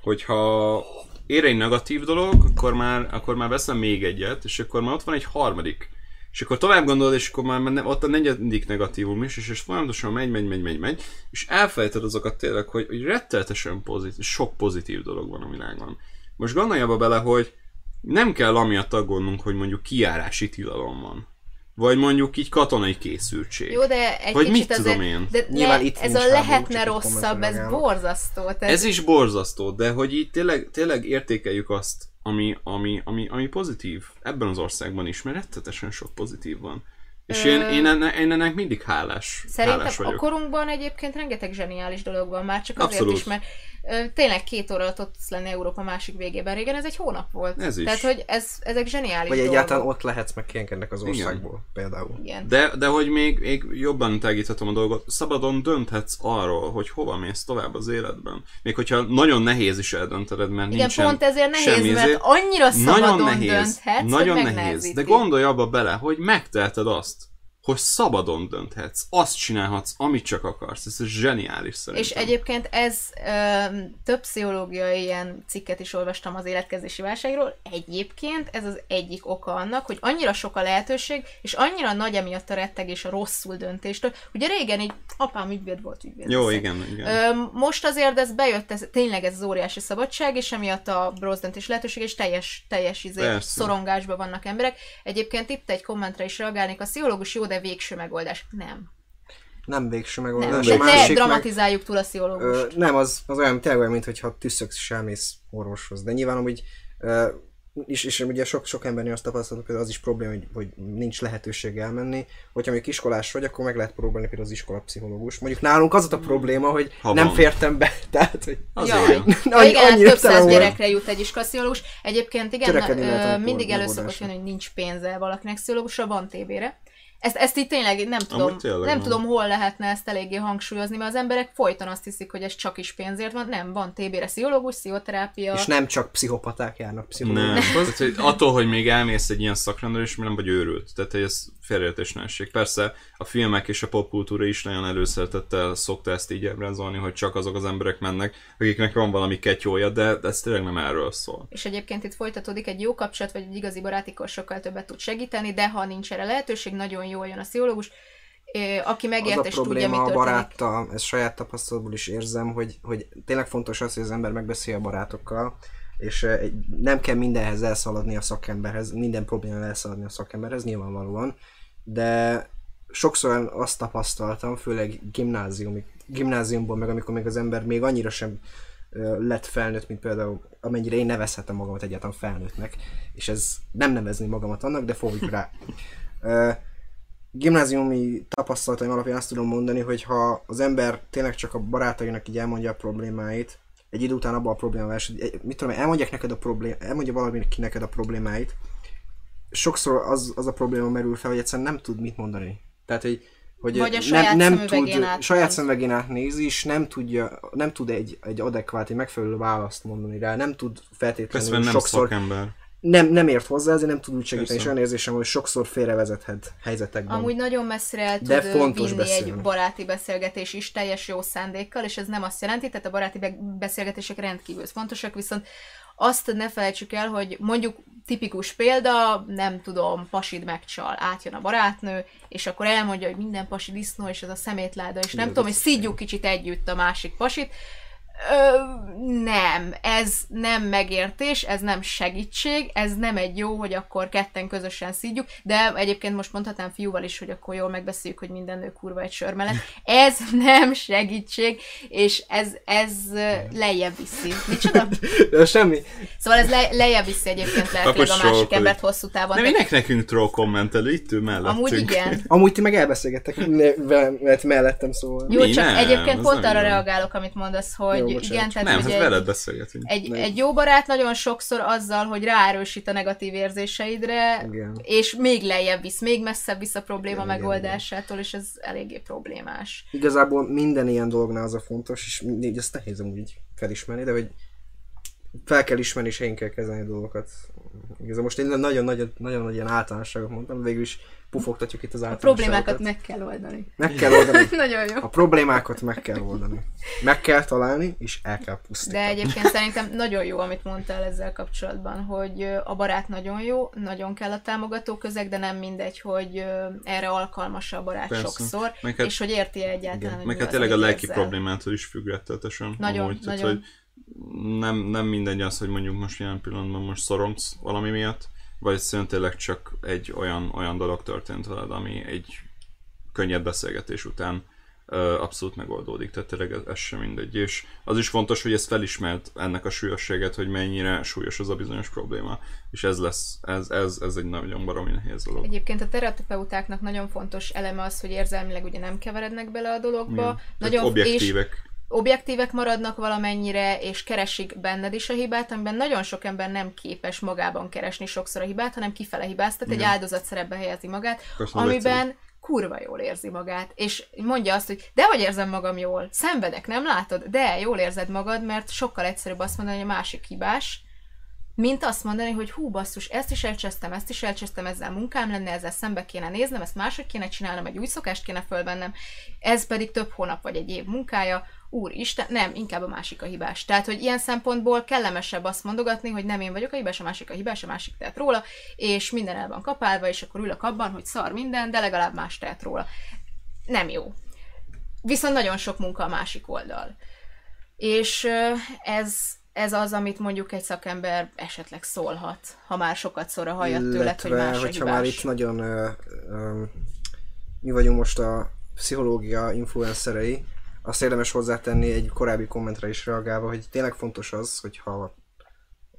hogyha ér egy negatív dolog, akkor már, akkor már veszem még egyet, és akkor már ott van egy harmadik. És akkor tovább gondolod, és akkor már ott a negyedik negatívum is, és, és folyamatosan megy, megy, megy, megy, megy, és elfelejted azokat tényleg, hogy, hogy retteltesen pozitív, sok pozitív dolog van a világon. Most gondolj abba bele, hogy nem kell amiatt aggódnunk, hogy mondjuk kijárási tilalom van. Vagy mondjuk így katonai készültség. Jó, de egy vagy kicsit azért... Én? De ne, itt ez a lehetne rosszabb, ez el. borzasztó. Tehát... Ez is borzasztó, de hogy így tényleg, tényleg értékeljük azt, ami, ami, ami, ami pozitív ebben az országban is, mert rettetesen sok pozitív van. És én, én, enne, én ennek mindig hálás, szerintem hálás vagyok. Szerintem a korunkban egyébként rengeteg zseniális dolog van már, csak azért Abszolút. is, mert ö, tényleg két óra ott lenni Európa másik végében. Régen ez egy hónap volt. Ez is. Tehát, hogy ez, ezek zseniális dolgok. Vagy egyáltalán ott lehetsz, meg kienkednek az országból. Igen. Például. Igen. De, de hogy még, még jobban tágíthatom a dolgot, szabadon dönthetsz arról, hogy hova mész tovább az életben. Még hogyha nagyon nehéz is eldöntened, mert Igen, nincsen pont ezért nehéz, mert annyira szabadon nehéz, dönthetsz, Nagyon nehéz, de gondolj abba bele, hogy megteheted azt, hogy szabadon dönthetsz, azt csinálhatsz, amit csak akarsz. Ez zseniális szerintem. És egyébként ez ö, több pszichológiai ilyen cikket is olvastam az életkezési válságról. Egyébként ez az egyik oka annak, hogy annyira sok a lehetőség, és annyira nagy emiatt a rettegés a rosszul döntéstől. Ugye régen így apám ügyvéd volt, ügyvéd. Jó, igen, igen. Ö, most azért ez bejött, ez, tényleg ez az óriási szabadság, és emiatt a rossz döntés lehetőség, és teljes, teljes izé, szorongásban vannak emberek. Egyébként itt egy kommentre is reagálnék, a pszichológus jó, de végső megoldás. Nem. Nem végső megoldás. Nem. Ne dramatizáljuk meg túl a pszichológust. Ö, nem, az, az olyan tényleg olyan, mintha tüsszöksz és elmész orvoshoz. De nyilván amúgy, ö, és, és ugye sok, sok embernél azt tapasztaltuk, hogy az is probléma, hogy, hogy nincs lehetőség elmenni. Hogyha még iskolás vagy, akkor meg lehet próbálni például az iskolapszichológus. Mondjuk nálunk az a probléma, hogy ha nem van. fértem be. Tehát, hogy ja, annyi, igen, annyi több száz gyerekre jut egy iskolapszichológus. Egyébként igen, ö, mindig előszokott jönni, hogy nincs pénze valakinek pszichológusra, van té vére. Ezt, ezt így tényleg nem tudom, nem van. tudom, hol lehetne ezt eléggé hangsúlyozni, mert az emberek folyton azt hiszik, hogy ez csak is pénzért van. Nem, van té vére pszichológus, pszichoterápia. És nem csak pszichopaták járnak pszichológushoz. Attól, hogy még elmész egy ilyen szakrendelő, és nem vagy őrült. Tehát ez félreértés ne essék. Persze a filmek és a popkultúra is nagyon előszeretettel szokta ezt így ábrázolni, hogy csak azok az emberek mennek, akiknek van valami ketyója, de ez tényleg nem erről szól. És egyébként itt folytatódik egy jó kapcsolat, vagy egy igazi barátikor sokkal többet tud segíteni, de ha nincs erre lehetőség, nagyon jól jön a pszichológus, aki megért és tudja, mi történik. Az a probléma a baráttal, ezt saját tapasztalatból is érzem, hogy, hogy tényleg fontos az, hogy az ember megbeszélje a barátokkal, és nem kell mindenhez elszaladni a szakemberhez, minden problémával elszaladni a szakemberhez, nyilvánvalóan, de sokszor azt tapasztaltam, főleg gimnázium, gimnáziumból, meg amikor még az ember még annyira sem lett felnőtt, mint például amennyire én nevezhetem magamat egyáltalán felnőttnek, és ez nem nevezni magamat annak, de fogjuk rá. Gimnáziumi tapasztalataim alapján azt tudom mondani, hogy ha az ember tényleg csak a barátainak így elmondja a problémáit, egy idő után abban a problémával, mit tudom, elmondják neked a problémát, elmondja valaminek neked a problémáit, sokszor az, az a probléma merül fel, hogy egyszerűen nem tud mit mondani. Tehát, hogy, hogy Vagy a saját nem, nem tud, át saját szemüvegén átnézi, és nem, tudja, nem tud egy, egy adekvát, egy megfelelő választ mondani rá, nem tud feltétlenül Köszön, sokszor... Nem Nem, nem ért hozzá, ezért nem tud úgy segíteni, Köszön. és olyan érzésem, hogy sokszor félrevezethet helyzetekben. Amúgy nagyon messzire el tud vinni beszélni. Egy baráti beszélgetés is teljes jó szándékkal, és ez nem azt jelenti, tehát a baráti beszélgetések rendkívül fontosak, viszont azt ne felejtsük el, hogy mondjuk tipikus példa, nem tudom, pasid megcsal, átjön a barátnő, és akkor elmondja, hogy minden pasi disznó, és ez a szemétláda, és nem tudom, hogy szidjuk kicsit együtt a másik pasit. Ö, nem, ez nem megértés, ez nem segítség, ez nem egy jó, hogy akkor ketten közösen szídjuk, de egyébként most mondhatnám fiúval is, hogy akkor jól megbeszéljük, hogy minden nő kurva egy sör mellett. Ez nem segítség, és ez, ez lejjebb viszi. Micsoda? Semmi. Szóval ez le, lejjebb viszi egyébként lehetőleg a másik embert hosszú távon. De minek nekünk troll kommentelő, itt ő mellettünk. Amúgy igen. Amúgy ti meg elbeszélgettek, mert mellettem szóval. Jó, csak nem, egyébként pont arra reagálok, amit mondasz, hogy jó, igen, tehát nem, hát veled beszélgetünk. Egy, egy jó barát nagyon sokszor azzal, hogy ráerősít a negatív érzéseidre, igen. És még lejjebb visz, még messzebb visz a probléma igen, megoldásától, és ez eléggé problémás. Igazából minden ilyen dolognál az a fontos, és mindig ezt nehéz amúgy felismerni, de hogy fel kell ismerni, és helyén kell kezelni a dolgokat. Igazából most én nagyon-nagyon nagy ilyen általánosságot mondtam, végül is pufogtatjuk itt az általánosságokat. A problémákat meg kell oldani. Meg kell oldani. Nagyon jó. A problémákat meg kell oldani. Meg kell találni, és el kell pusztítani. De egyébként szerintem nagyon jó, amit mondtál ezzel kapcsolatban, hogy a barát nagyon jó, nagyon kell a támogató közeg, de nem mindegy, hogy erre alkalmas a barát. Persze. Sokszor, hát, és hogy érti egyáltalán, hogy meg hát tényleg a lelki problémától is függetlenül. Nagyon, amúgy, tehát, nagyon. Nem, nem mindegy az, hogy mondjuk most ilyen pillanatban most szorongsz valami miatt, vagy szintén csak egy olyan, olyan dolog történt veled, ami egy könnyed beszélgetés után ö, abszolút megoldódik, tehát tényleg ez, ez sem mindegy. És az is fontos, hogy ezt felismert ennek a súlyosságát, hogy mennyire súlyos az a bizonyos probléma, és ez lesz, ez, ez, ez egy nagyon baromi nehéz dolog. Egyébként a terapeutáknak nagyon fontos eleme az, hogy érzelmileg ugye nem keverednek bele a dologba. Igen. Nagyon objektívek. És... objektívek maradnak valamennyire, és keresik benned is a hibát, amiben nagyon sok ember nem képes magában keresni sokszor a hibát, hanem kifele hibáztat, egy áldozatszerepbe helyezi magát, köszön amiben egyszer. Kurva jól érzi magát, és mondja azt, hogy de hogy érzem magam jól, szenvedek, nem látod? De jól érzed magad, mert sokkal egyszerűbb azt mondani, hogy a másik hibás, mint azt mondani, hogy hú basszus, ezt is elcsesztem, ezt is elcsesztem, ezzel munkám lenne, ezzel szembe kéne néznem, ezt máshogy kéne csinálnom, egy új szokást kéne fölvennem, ez pedig több hónap vagy egy év munkája, úristen, nem, inkább a másik a hibás. Tehát, hogy ilyen szempontból kellemesebb azt mondogatni, hogy nem én vagyok a hibás, a másik a hibás, a másik tehet róla, és minden el van kapálva, és akkor ülök abban, hogy szar minden, de legalább más tehet róla. Nem jó. Viszont nagyon sok munka a másik oldal. És ez... ez az, amit mondjuk egy szakember esetleg szólhat, ha már sokat szóra halljat tőled, illetve, hogy más a hibás. Ha már itt nagyon... Uh, um, mi vagyunk most a pszichológia influencerei, azt érdemes hozzátenni egy korábbi kommentre is reagálva, hogy tényleg fontos az, hogyha,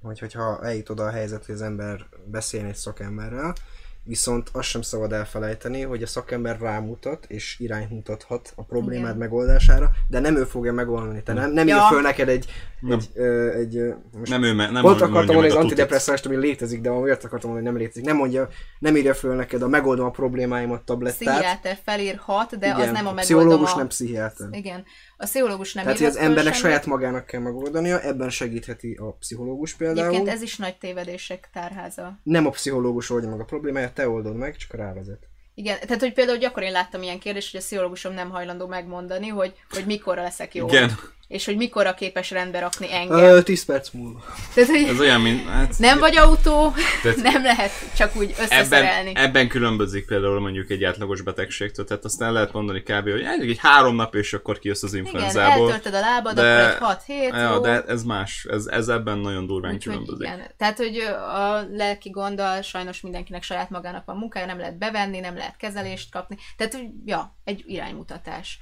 hogy, hogyha eljut oda a helyzet, hogy az ember beszélni egy szakemberrel, viszont azt sem szabad elfelejteni, hogy a szakember rámutat és irányt mutathat a problémád igen. megoldására, de nem ő fogja megoldani. Te nem nem ja. ír föl neked egy... Nem. egy, ö, egy most nem ő me, nem volt akartam mondani az antidepresszást, ami létezik, de olyat akartam mondani, hogy nem létezik. Nem, mondja, nem írja föl neked a megoldom a problémáimat tablettát. Pszichiáter felírhat, de igen. az nem a megoldom a... pszichológus nem pszichiáter. Igen. A pszichológus nem tehát, hogy az embernek semmit. Saját magának kell megoldania, ebben segítheti a pszichológus például. Egyébként ez is nagy tévedések tárháza. Nem a pszichológus oldja meg a problémáját, te oldod meg, csak rávezet. Igen, tehát hogy például gyakran én láttam ilyen kérdést, hogy a pszichológusom nem hajlandó megmondani, hogy, hogy mikorra leszek jó. Igen. És hogy mikorra képes rendbe rakni engem. tíz perc múlva. Tehát, ez olyan, mint... Hát, nem vagy autó, nem lehet csak úgy összeszerelni. Ebben, ebben különbözik például mondjuk egy átlagos betegségtől, tehát azt el lehet mondani kb. Hogy egy három nap és akkor kijössz az influenzából. Igen, eltörted a lábad, de, akkor egy hat hét. Ja, de ez más, ez, ez ebben nagyon durván úgy, különbözik. Igen. Tehát, hogy a lelki gonddal sajnos mindenkinek saját magának van munkája, nem lehet bevenni, nem lehet kezelést kapni. Tehát, ja, egy iránymutatás.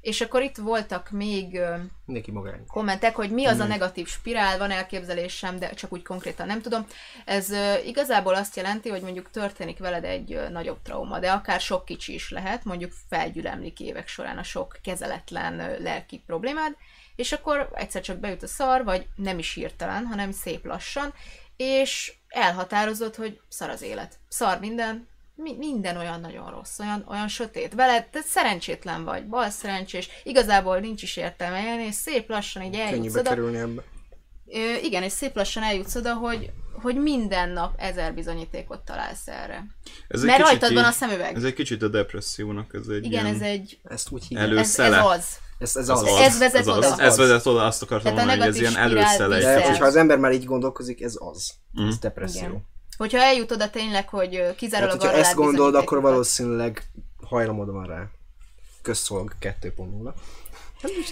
És akkor itt voltak még kommentek, hogy mi az a negatív spirál, van elképzelésem, de csak úgy konkrétan nem tudom. Ez igazából azt jelenti, hogy mondjuk történik veled egy nagyobb trauma, de akár sok kicsi is lehet, mondjuk felgyülemlik évek során a sok kezeletlen lelki problémád, és akkor egyszer csak beüt a szar, vagy nem is hirtelen, hanem szép lassan, és elhatározod, hogy szar az élet, szar minden, minden olyan nagyon rossz, olyan, olyan sötét veled, te szerencsétlen vagy, bal szerencsés, igazából nincs is értelme élni, és szép lassan így eljutsz könnyűbe oda. Kerülni ebbe. Ö, igen, és szép lassan eljutsz oda, hogy, hogy minden nap ezer bizonyítékot találsz erre. Ez mert rajtad van a szemüveg. Ez egy kicsit a depressziónak, ez egy igen, ez egy előszele. Ez, ez az. Ez, ez, az, az, ez vezet ez oda. Az. Ez vezet oda, azt akartam tehát mondani, hogy ez ilyen előszele. Tehát, hogyha az ember már így gondolkozik, ez az. Mm. Ez depresszió. Igen. Hogyha eljut oda tényleg, hogy kizárólag arra hát, ezt gondold, akkor valószínűleg hajlamod van rá. Közszolg kettő pont nulla.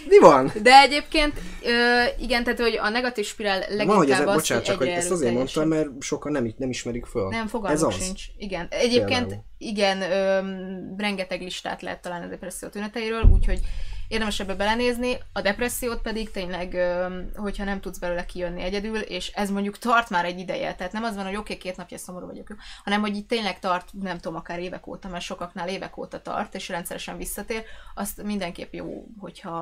Mi van? De egyébként, ö, igen, tehát hogy a negatív spirál leginkább az, bocsánat, csak hogy ezt azért mondtam, mert sokan nem, nem ismerik föl. Nem, fogalmuk sincs. Igen. Egyébként, Félem. igen, ö, rengeteg listát lehet találni a depresszió tüneteiről, úgyhogy érdemes ebbe belenézni. A depressziót pedig tényleg, ö, hogyha nem tudsz belőle kijönni egyedül, és ez mondjuk tart már egy ideje, tehát nem az van, hogy oké, okay, két napja szomorú vagyok, hanem hogy itt tényleg tart, nem tudom, akár évek óta, mert sokaknál évek óta tart, és rendszeresen visszatér, azt mindenképp jó, hogyha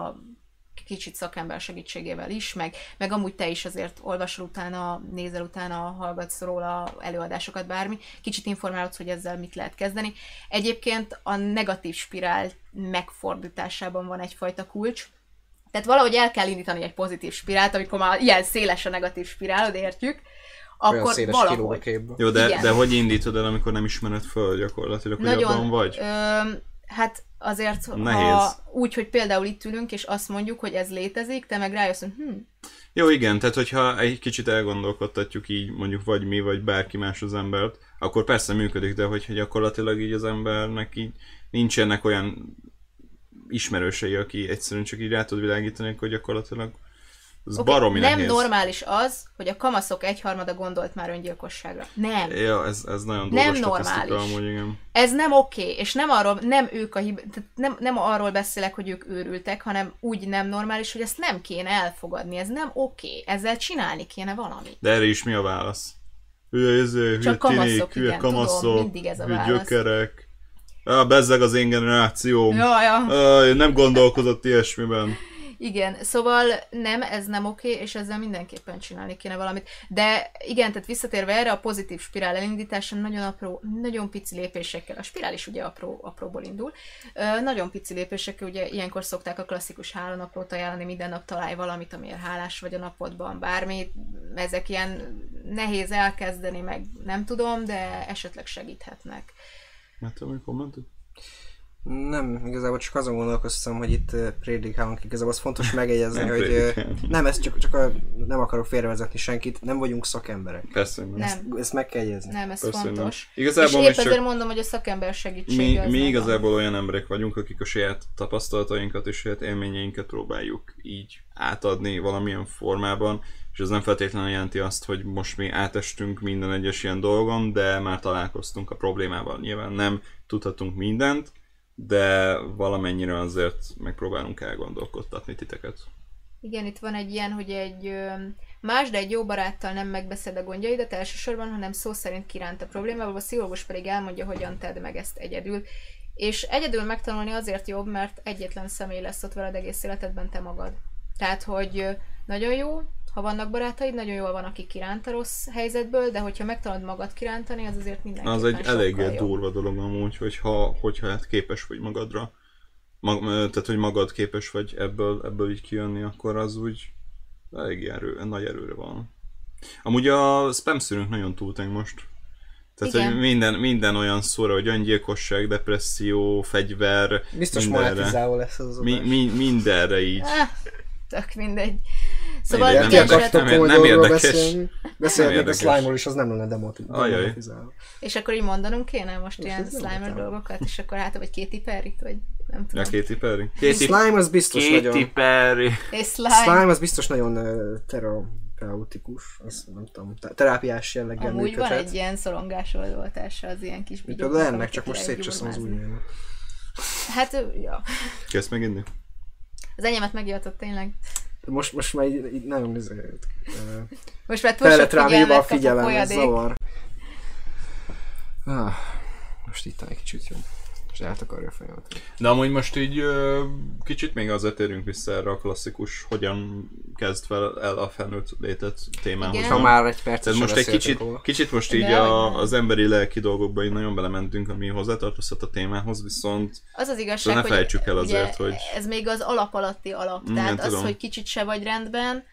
kicsit szakember segítségével is, meg, meg amúgy te is azért olvasol utána, nézel utána, hallgatsz róla előadásokat, bármi, kicsit informálodsz, hogy ezzel mit lehet kezdeni. Egyébként a negatív spirál megfordításában van egyfajta kulcs, tehát valahogy el kell indítani egy pozitív spirált, amikor már ilyen széles a negatív spirálod, értjük, akkor széles valahogy. Jó, de, de hogy indítod el, amikor nem ismered föl gyakorlatilag, hogy nagyon, abban vagy? Ö, hát azért, ha úgy, hogy például itt ülünk, és azt mondjuk, hogy ez létezik, te meg rájössz, hogy hm. Jó, igen, tehát hogyha egy kicsit elgondolkodtatjuk így, mondjuk vagy mi, vagy bárki más az embert, akkor persze működik, de hogyha gyakorlatilag így az embernek így nincsenek olyan ismerősei, aki egyszerűen csak így rá tud világítani, akkor gyakorlatilag az okay, baromi nem nehéz. Normális az, hogy a kamaszok egyharmada gondolt már öngyilkosságra. Nem. Ja, ez, ez nagyon durva nem normális. Amúgy, igen. Ez nem oké, okay, és nem arról, nem ők a hib... nem, nem arról beszélek, hogy ők őrültek, hanem úgy nem normális, hogy ezt nem kéne elfogadni, ez nem oké, okay. Ezzel csinálni kéne valamit. De erre is mi a válasz? Hülye, hülye, Csak kamaszok, hülye, igen, kamaszok, tudom, mindig ez a válasz. Hülye gyökerek. Ah, bezzeg az én generációm. Ja, ja. Ah, nem gondolkozott ilyesmiben. Igen, szóval nem, ez nem oké, és ezzel mindenképpen csinálni kéne valamit. De igen, tehát visszatérve erre, a pozitív spirál elindítása nagyon apró, nagyon pici lépésekkel, a spirál is ugye apró, apróból indul, Ö, nagyon pici lépésekkel, ugye ilyenkor szokták a klasszikus hálanaplót ajánlani, minden nap találj valamit, amiért hálás vagy a napodban, bármit, ezek ilyen nehéz elkezdeni, meg nem tudom, de esetleg segíthetnek. Hát, amikor mondtuk? Nem, igazából csak azon gondolkoztam, hogy itt prédikálunk, igazából az fontos megjegyezni, hogy nem, ezt csak, csak a, nem akarok félrevezetni senkit, nem vagyunk szakemberek. Persze, nem. Ezt, ezt meg kell jegyezni. Nem, ez persze, fontos. Nem. Igazából és épp ezért mondom, hogy a szakember segítsége. Mi, mi igazából van. Olyan emberek vagyunk, akik a saját tapasztalatainkat és saját élményeinket próbáljuk így átadni valamilyen formában, és ez nem feltétlenül jelenti azt, hogy most mi átestünk minden egyes ilyen dolgon, de már találkoztunk a problémával. Nyilván nem tudhatunk mindent, de valamennyire azért megpróbálunk elgondolkodtatni titeket. Igen, itt van egy ilyen, hogy egy más, de egy jó baráttal nem megbeszéled a gondjaidat elsősorban, hanem szó szerint kiránt a problémából, a pszichológus pedig elmondja, hogyan tedd meg ezt egyedül. És egyedül megtanulni azért jobb, mert egyetlen személy lesz ott veled egész életedben, te magad. Tehát, hogy nagyon jó, ha vannak barátaid, nagyon jól van, aki kiránt a rossz helyzetből, de hogyha megtanod magad kirántani, az azért mindenképpen sokkal jobb. Az egy eléggé durva dolog amúgy, hogyha, hogyha hát képes vagy magadra, mag, tehát hogy magad képes vagy ebből, ebből így kijönni, akkor az úgy elég erő, nagy erőre van. Amúgy a spam szűrünk nagyon túltánk most. Tehát, igen. Hogy minden, minden olyan szóra, hogy öngyilkosság, depresszió, fegyver, biztos monetizáló lesz az az mi, mi, mindenre így. Ah, tök mindegy. Szóval igen, nem, érdekes, nem, érdekes, nem érdekes. Beszélnék a slime-ról is, az nem lenne demonetizálva. És akkor így mondanunk kéne most és ilyen slime-ról dolgokat, és akkor hát, vagy Katy Perry-t, vagy nem tudom. Ja, Katy Perry. Katy... Slime az biztos Katy nagyon... Perry. És slime. Slime az biztos nagyon terapeutikus, az nem tudom, terápiás jelleggel működhet. Amúgy van egy ilyen szorongás oldaltása az ilyen kis bigyók. De ennek csak most szétcseszem az ujjaimat. Hát, ja. Kezd meginni? Az enyémet megijattott tényleg. Most, most már így, így nagyon bizonyít. Most már túl sok figyelmet figyelem, ez zavar. Ah, most itt egy kicsit jobb. Most eltakarja a fejemet. De amúgy most így kicsit még azért érünk vissza erre a klasszikus, hogyan kezd fel el a felnőtt létet témához. Igen. Ha már egy percet most egy kicsit, kicsit most így a, az emberi lelki dolgokba így nagyon belementünk, ami hozzátartozhat a témához, viszont az az igazság, ne felejtsük el azért, hogy... Ez még az alap alatti alap, tehát az, tudom. Hogy kicsit se vagy rendben,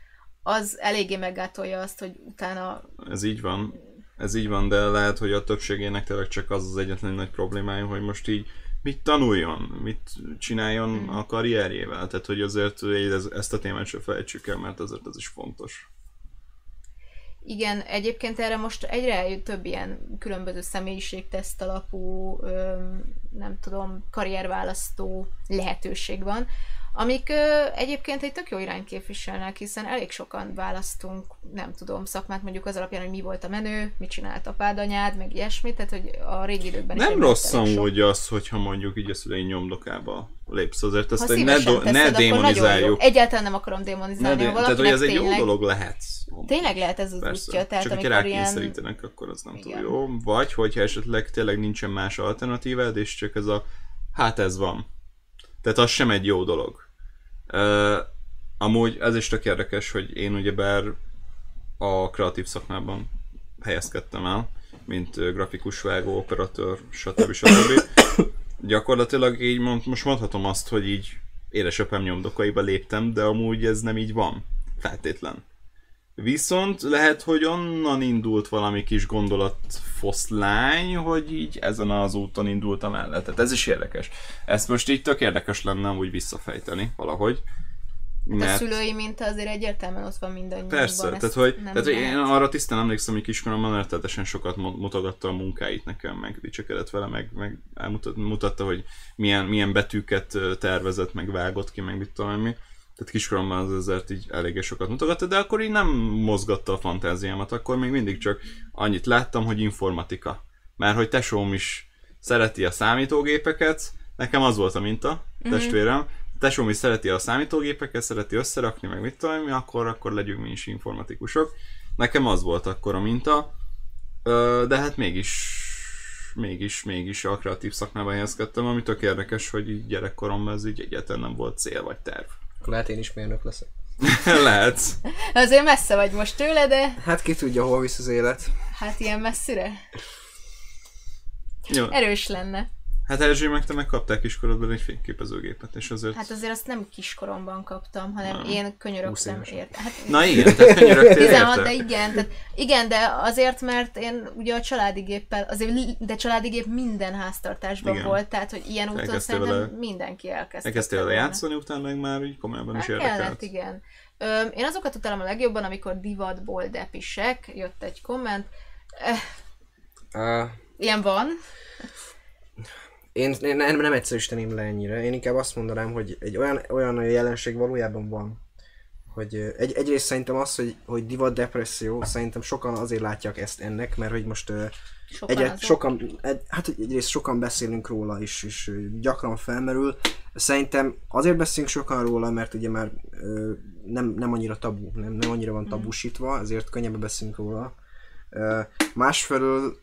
az eléggé meggátolja azt, hogy utána... Ez így van. Ez így van, de lehet, hogy a többségének tényleg csak az az egyetlen nagy problémája, hogy most így mit tanuljon, mit csináljon a karrierjével. Tehát, hogy azért ezt a témát sem felejtsük el, mert azért ez is fontos. Igen, egyébként erre most egyre több ilyen különböző személyiségteszt alapú, nem tudom, karrierválasztó lehetőség van, amik egyébként egy tök jó irányt képviselnek, hiszen elég sokan választunk, nem tudom, szakmát mondjuk az alapján, hogy mi volt a menő, mit csinált apád, anyád, meg ilyesmit, tehát hogy a régi időkben nem is... Nem rossz amúgy az, hogyha mondjuk így a szülein nyomdokába lépsz, azért ezt ne, do- teszed, ne démonizáljuk. Egyáltalán nem akarom démonizálni, de valakinek tehát, hogy ez egy jó dolog lehet. Tényleg lehet ez az útja, tehát csak amikor ilyen... akkor az nem igen. túl jó. Vagy hogyha esetleg tényleg nincsen más alternatívád, és csak ez a hát ez van. Tehát az sem egy jó dolog. Uh, amúgy ez is tök érdekes, hogy én ugyebár a kreatív szakmában helyezkedtem el, mint grafikus, vágó, operatőr, stb. stb. Gyakorlatilag így mond, most mondhatom azt, hogy így édesapám nyomdokaiba léptem, de amúgy ez nem így van. Feltétlen. Viszont lehet, hogy onnan indult valami kis gondolatfoszlány, hogy így ezen az úton indultam el. Tehát ez is érdekes. Ezt most így tök érdekes lenne úgy visszafejteni valahogy. Mert... A szülői minta azért egyértelműen ott van mindannyiunkban. Persze, tehát, hogy, tehát hogy én arra tisztán emlékszem, hogy kiskoromban rettenetesen sokat mutogatta a munkáit nekem, meg dicsekedett vele, meg, meg mutatta, hogy milyen, milyen betűket tervezett, meg vágott ki, meg mit tudom mi. Tehát kiskoromban az ezért így eléggé sokat mutogatta, de akkor így nem mozgatta a fantáziámat, akkor még mindig csak annyit láttam, hogy informatika. Mert hogy tesóm is szereti a számítógépeket, nekem az volt a minta, testvérem, mm-hmm. tesóm is szereti a számítógépeket, szereti összerakni, meg mit tudom, akkor, akkor legyünk mi is informatikusok. Nekem az volt akkor a minta, de hát mégis, mégis, mégis a kreatív szakmában helyezkedtem, ami tök érdekes, hogy így gyerekkoromban ez így egyáltalán nem volt cél vagy terv. Akkor lehet én is mérnök leszek. Lehet. Azért messze vagy most tőle, de... Hát ki tudja, hol visz az élet. Hát ilyen messzire? Jó. Erős lenne. Hát Erzsi, meg te megkaptál kiskorodban egy fényképezőgépet, és azért... Hát azért azt nem kiskoromban kaptam, hanem nem. Én könyörögtem érte. Hát... Na igen, tehát könyörögtél érte. De igen, tehát igen, de azért, mert én ugye a családi géppel, azért, de családi gép minden háztartásban igen. volt, tehát hogy ilyen úton szerintem vele, mindenki elkezdte. Elkezdtél vele játszani, utána meg már így komolyabban is érdekelt. Kellett, igen. Ö, én azokat utálom a legjobban, amikor divatból depisek, jött egy komment. Uh. Ilyen van. Én, én nem, nem egyszerűsíteném le ennyire, én inkább azt mondanám, hogy egy olyan, olyan jelenség valójában van, hogy egy, egyrészt szerintem az, hogy, hogy divat depresszió, szerintem sokan azért látják ezt ennek, mert hogy most sokan, egyet, sokan egy, hát egyrészt sokan beszélünk róla is, és gyakran felmerül. Szerintem azért beszélünk sokan róla, mert ugye már nem, nem annyira tabu, nem, nem annyira van tabusítva, ezért könnyebben beszélünk róla. Másfelől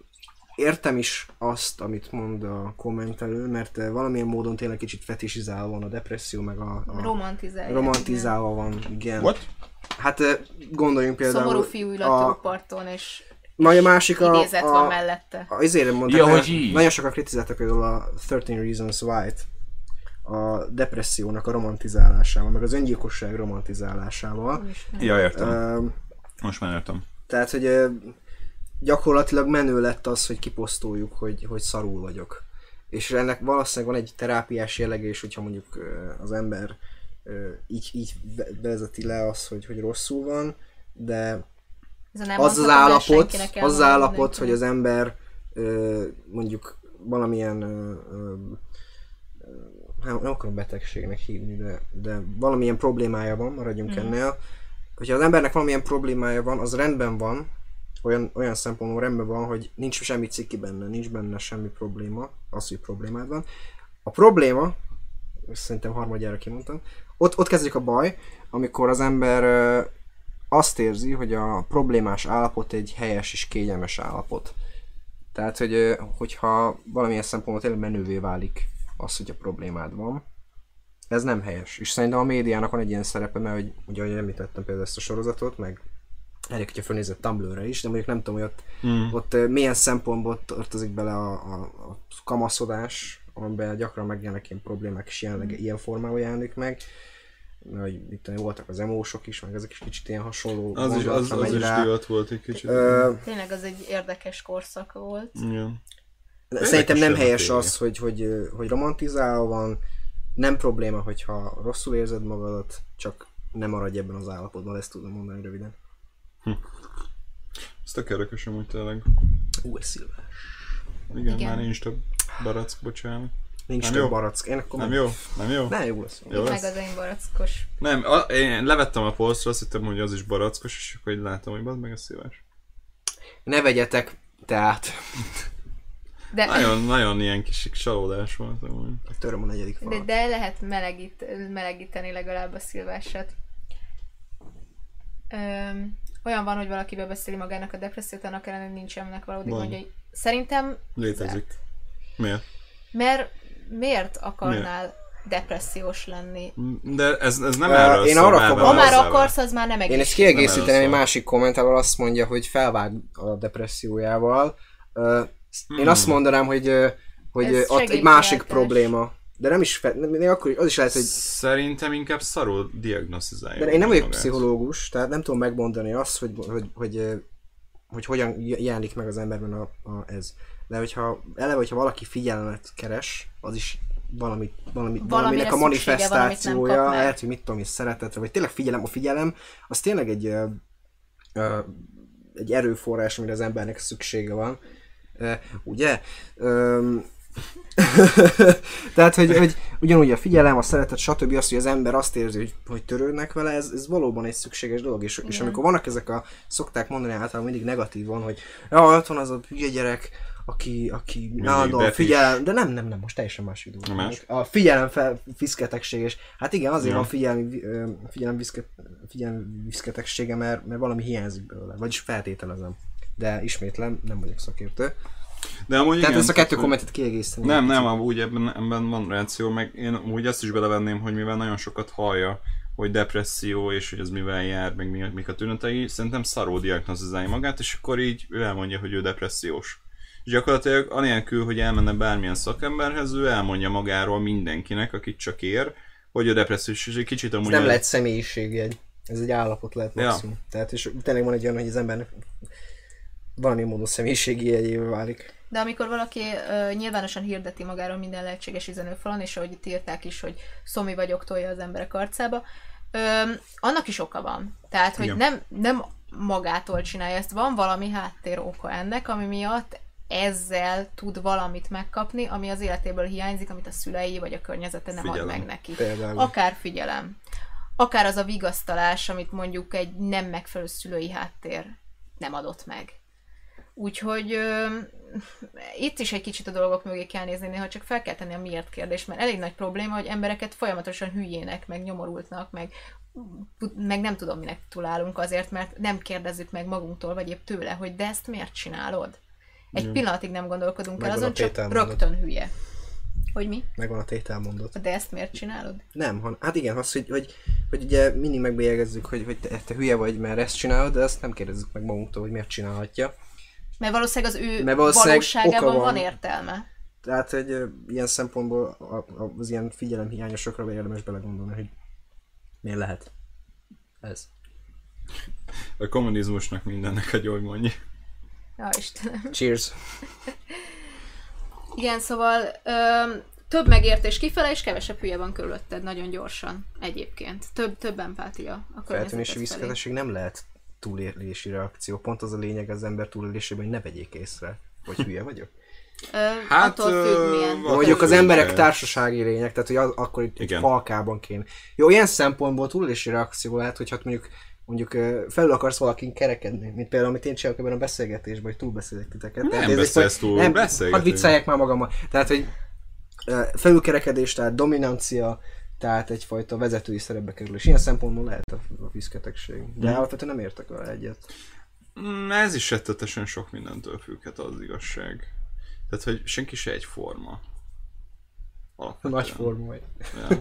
értem is azt, amit mond a kommentelő, mert valamilyen módon tényleg kicsit fetisizálva van a depresszió, meg a... a romantizálva. Romantizálva van, igen. What? Hát gondoljunk például... Szomorú fiú ül a túlparton, és... Nagy a másik a... idézet a, van mellette. A, azért mondtam, ja, hogy nagyon sokan kritizáltak például a thirteen Reasons Why-t a depressziónak a romantizálásával, meg az öngyilkosság romantizálásával. Ja, értem. Uh, Most már értem. Tehát, hogy... Uh, gyakorlatilag menő lett az, hogy kiposztoljuk, hogy, hogy szarul vagyok. És ennek valószínűleg van egy terápiás jellege, és hogyha mondjuk az ember így, így vezeti le az, hogy, hogy rosszul van, de az az állapot, az az állapot, hogy az ember mondjuk valamilyen, nem akarom betegségnek hívni, de, de valamilyen problémája van, maradjunk hmm. ennél. Hogyha az embernek valamilyen problémája van, az rendben van, Olyan, olyan szempontból rendben van, hogy nincs semmi ciki benne, nincs benne semmi probléma, az, hogy problémád van. A probléma, szerintem harmadjára kimondtam, ott, ott kezdődik a baj, amikor az ember azt érzi, hogy a problémás állapot egy helyes és kényelmes állapot. Tehát, hogy, hogyha valamilyen szempontból tényleg menővé válik az, hogy a problémád van, ez nem helyes. És szerintem a médiának van egy ilyen szerepe, mert hogy, ugye, ahogy említettem például ezt a sorozatot, meg elég, hogyha fölnézett Tumblr-re is, de mondjuk nem tudom, hogy ott, mm. ott milyen szempontból tartozik bele a, a, a kamaszodás, amiben gyakran megjelennek ilyen problémák, és jelenleg mm. ilyen formában jelenlik meg. Hogy itt tudom, voltak az emósok is, meg ezek is kicsit ilyen hasonló. Az is, az, az is divat volt egy kicsit. Ö... Tényleg az egy érdekes korszak volt. Yeah. Szerintem nem helyes az, hogy, hogy, hogy romantizálva van, nem probléma, hogyha rosszul érzed magadat, csak ne maradj ebben az állapotban, ezt tudom mondani röviden. Hm. tök érdekes amúgy tényleg. Ú, ez szilvás. Igen, Igen, már nincs több barack, bocsánat. Nincs nem több jó. barack. Én akkor nem, nem jó? Nem jó? Nem jó lesz. Jó lesz. Meg az én barackos. Nem, a, én levettem a polcra, azt hittem, hogy az is barackos, és akkor így látom, hogy bazd meg, ez szívás. Ne vegyetek teát. De... Nagyon, nagyon ilyen kis csalódás volt. Töröm a negyedik falat. De, de lehet melegít, melegíteni legalább a szilvásat. Öm, olyan van, hogy valaki bebeszéli magának a depressziót, annak ellenére nincsenek valódi gondjai. Szerintem... Létezik. Szert. Miért? Mert miért akarnál miért? depressziós lenni? De ez, ez nem erről uh, szól. Ha már akarsz, az már nem egész. Én ezt kiegészíteném egy másik kommentával, azt mondja, hogy felvág a depressziójával. Uh, Én hmm. azt mondanám, hogy, hogy ott egy másik probléma. De nem is fel, nem, akkor az is lehet, hogy... Szerintem inkább szarul diagnosztizálja. De én nem vagyok pszichológus, tehát nem tudom megmondani azt, hogy, hogy, hogy, hogy hogyan jelenik meg az emberben a, a ez. De hogyha eleve, hogyha valaki figyelmet keres, az is valami, valami, valaminek a manifestációja, lehet, hogy mit tudom én, szeretetre, vagy tényleg figyelem, a figyelem, az tényleg egy, egy erőforrás, amire az embernek szüksége van. Uh, ugye? Um, tehát, hogy, hogy ugyanúgy a figyelem, a szeretet, stb. Azt, hogy az ember azt érzi, hogy, hogy törődnek vele, ez, ez valóban egy szükséges dolog. És, és amikor vannak ezek a, szokták mondani általában mindig negatívan, hogy ja, ott van az a hülye gyerek, aki, aki nálad a figyelem, de nem, nem, nem, most teljesen más idő. Más? A figyelem viszketegség, és hát igen, azért ja. a figyelmi, figyelem viszketegsége, mert, mert valami hiányzik belőle, vagyis feltételezem. De ismétlem, nem vagyok szakértő. De amúgy tehát igen, ezt a kettő kommentet kiegészíteni. Nem, nem, amúgy ebben, ebben van ráció, meg én úgy azt is belevenném, hogy mivel nagyon sokat hallja, hogy depresszió, és hogy ez mivel jár, meg mi, mik a tünetei, szerintem szaró diagnosztizálja magát, és akkor így ő elmondja, hogy ő depressziós. És gyakorlatilag anélkül, hogy elmenne bármilyen szakemberhez, ő elmondja magáról mindenkinek, akit csak ér, hogy ő depressziós, és egy kicsit amúgy... Ez nem el... lehet személyiségjegy. Ez egy állapot lehet maximum. Ja. Tehát és tényleg van egy olyan, hogy az embernek valami módon személyiségi jegyével válik. De amikor valaki uh, nyilvánosan hirdeti magáról minden lehetséges üzenőfalon, és ahogy itt írták is, hogy szomi vagyok, tolja az emberek arcába, öm, annak is oka van. Tehát, hogy nem, nem magától csinálja ezt, van valami háttér oka ennek, ami miatt ezzel tud valamit megkapni, ami az életéből hiányzik, amit a szülei vagy a környezete nem figyelem. ad meg neki. Például. Akár figyelem. Akár az a vigasztalás, amit mondjuk egy nem megfelelő szülői háttér nem adott meg. Úgyhogy ö, itt is egy kicsit a dolgok mögé kell nézni, néha csak fel kell tenni a miért kérdés, mert elég nagy probléma, hogy embereket folyamatosan hülyének, meg nyomorultnak, meg, meg nem tudom, minek tulálunk azért, mert nem kérdezzük meg magunktól, vagy épp tőle, hogy de ezt miért csinálod? Egy Jö. pillanatig nem gondolkodunk Megvan el azon, csak rögtön hülye. Hogy mi? Megvan a tételmondat. De ezt miért csinálod? Nem, han, hát igen, az, hogy, hogy, hogy ugye mindig megbélyegezzük, hogy, hogy te, te hülye vagy, mert ezt csinálod, de ezt nem kérdezzük meg magunktól, hogy miért csinálhatja. Mert valószínűleg az ő valószínűleg valóságában van. van értelme. Tehát egy uh, ilyen szempontból az ilyen figyelemhiányosokra érdemes belegondolni, hogy miért lehet ez. A kommunizmusnak mindennek a gyógymódja. Ja, Istenem. Cheers. Igen, szóval ö, több megértés kifele, és kevesebb hülye van körülötted nagyon gyorsan egyébként. Több, több empátia a környezethez viszketesség nem lehet túlélési reakció. Pont az a lényeg az ember túlélésében, hogy ne vegyék észre, hogy hülye vagyok. Hát... függ, mondjuk az emberek társasági lények, tehát hogy az, akkor itt egy falkában kéne. Jó, ilyen szempontból túlélési reakció lehet, hogy hát mondjuk, mondjuk felül akarsz valakin kerekedni, mint például, amit én csinálok ebben a beszélgetésben, hogy túlbeszélek titeket. Nem tehát, beszélsz túl, nem, beszélgetünk. Hadd vicceljek már magammal. Tehát, hogy felülkerekedés, tehát dominancia, tehát egyfajta vezetői szerepbe kerülés. Ilyen szempontból lehet a viszketegség. De mm. alapvetően nem értek vele egyet. Mm, ez is rettetesen sok mindentől függhet az igazság. Tehát, hogy senki se egyforma. Alapvetően. Nagy forma vagy. Ja.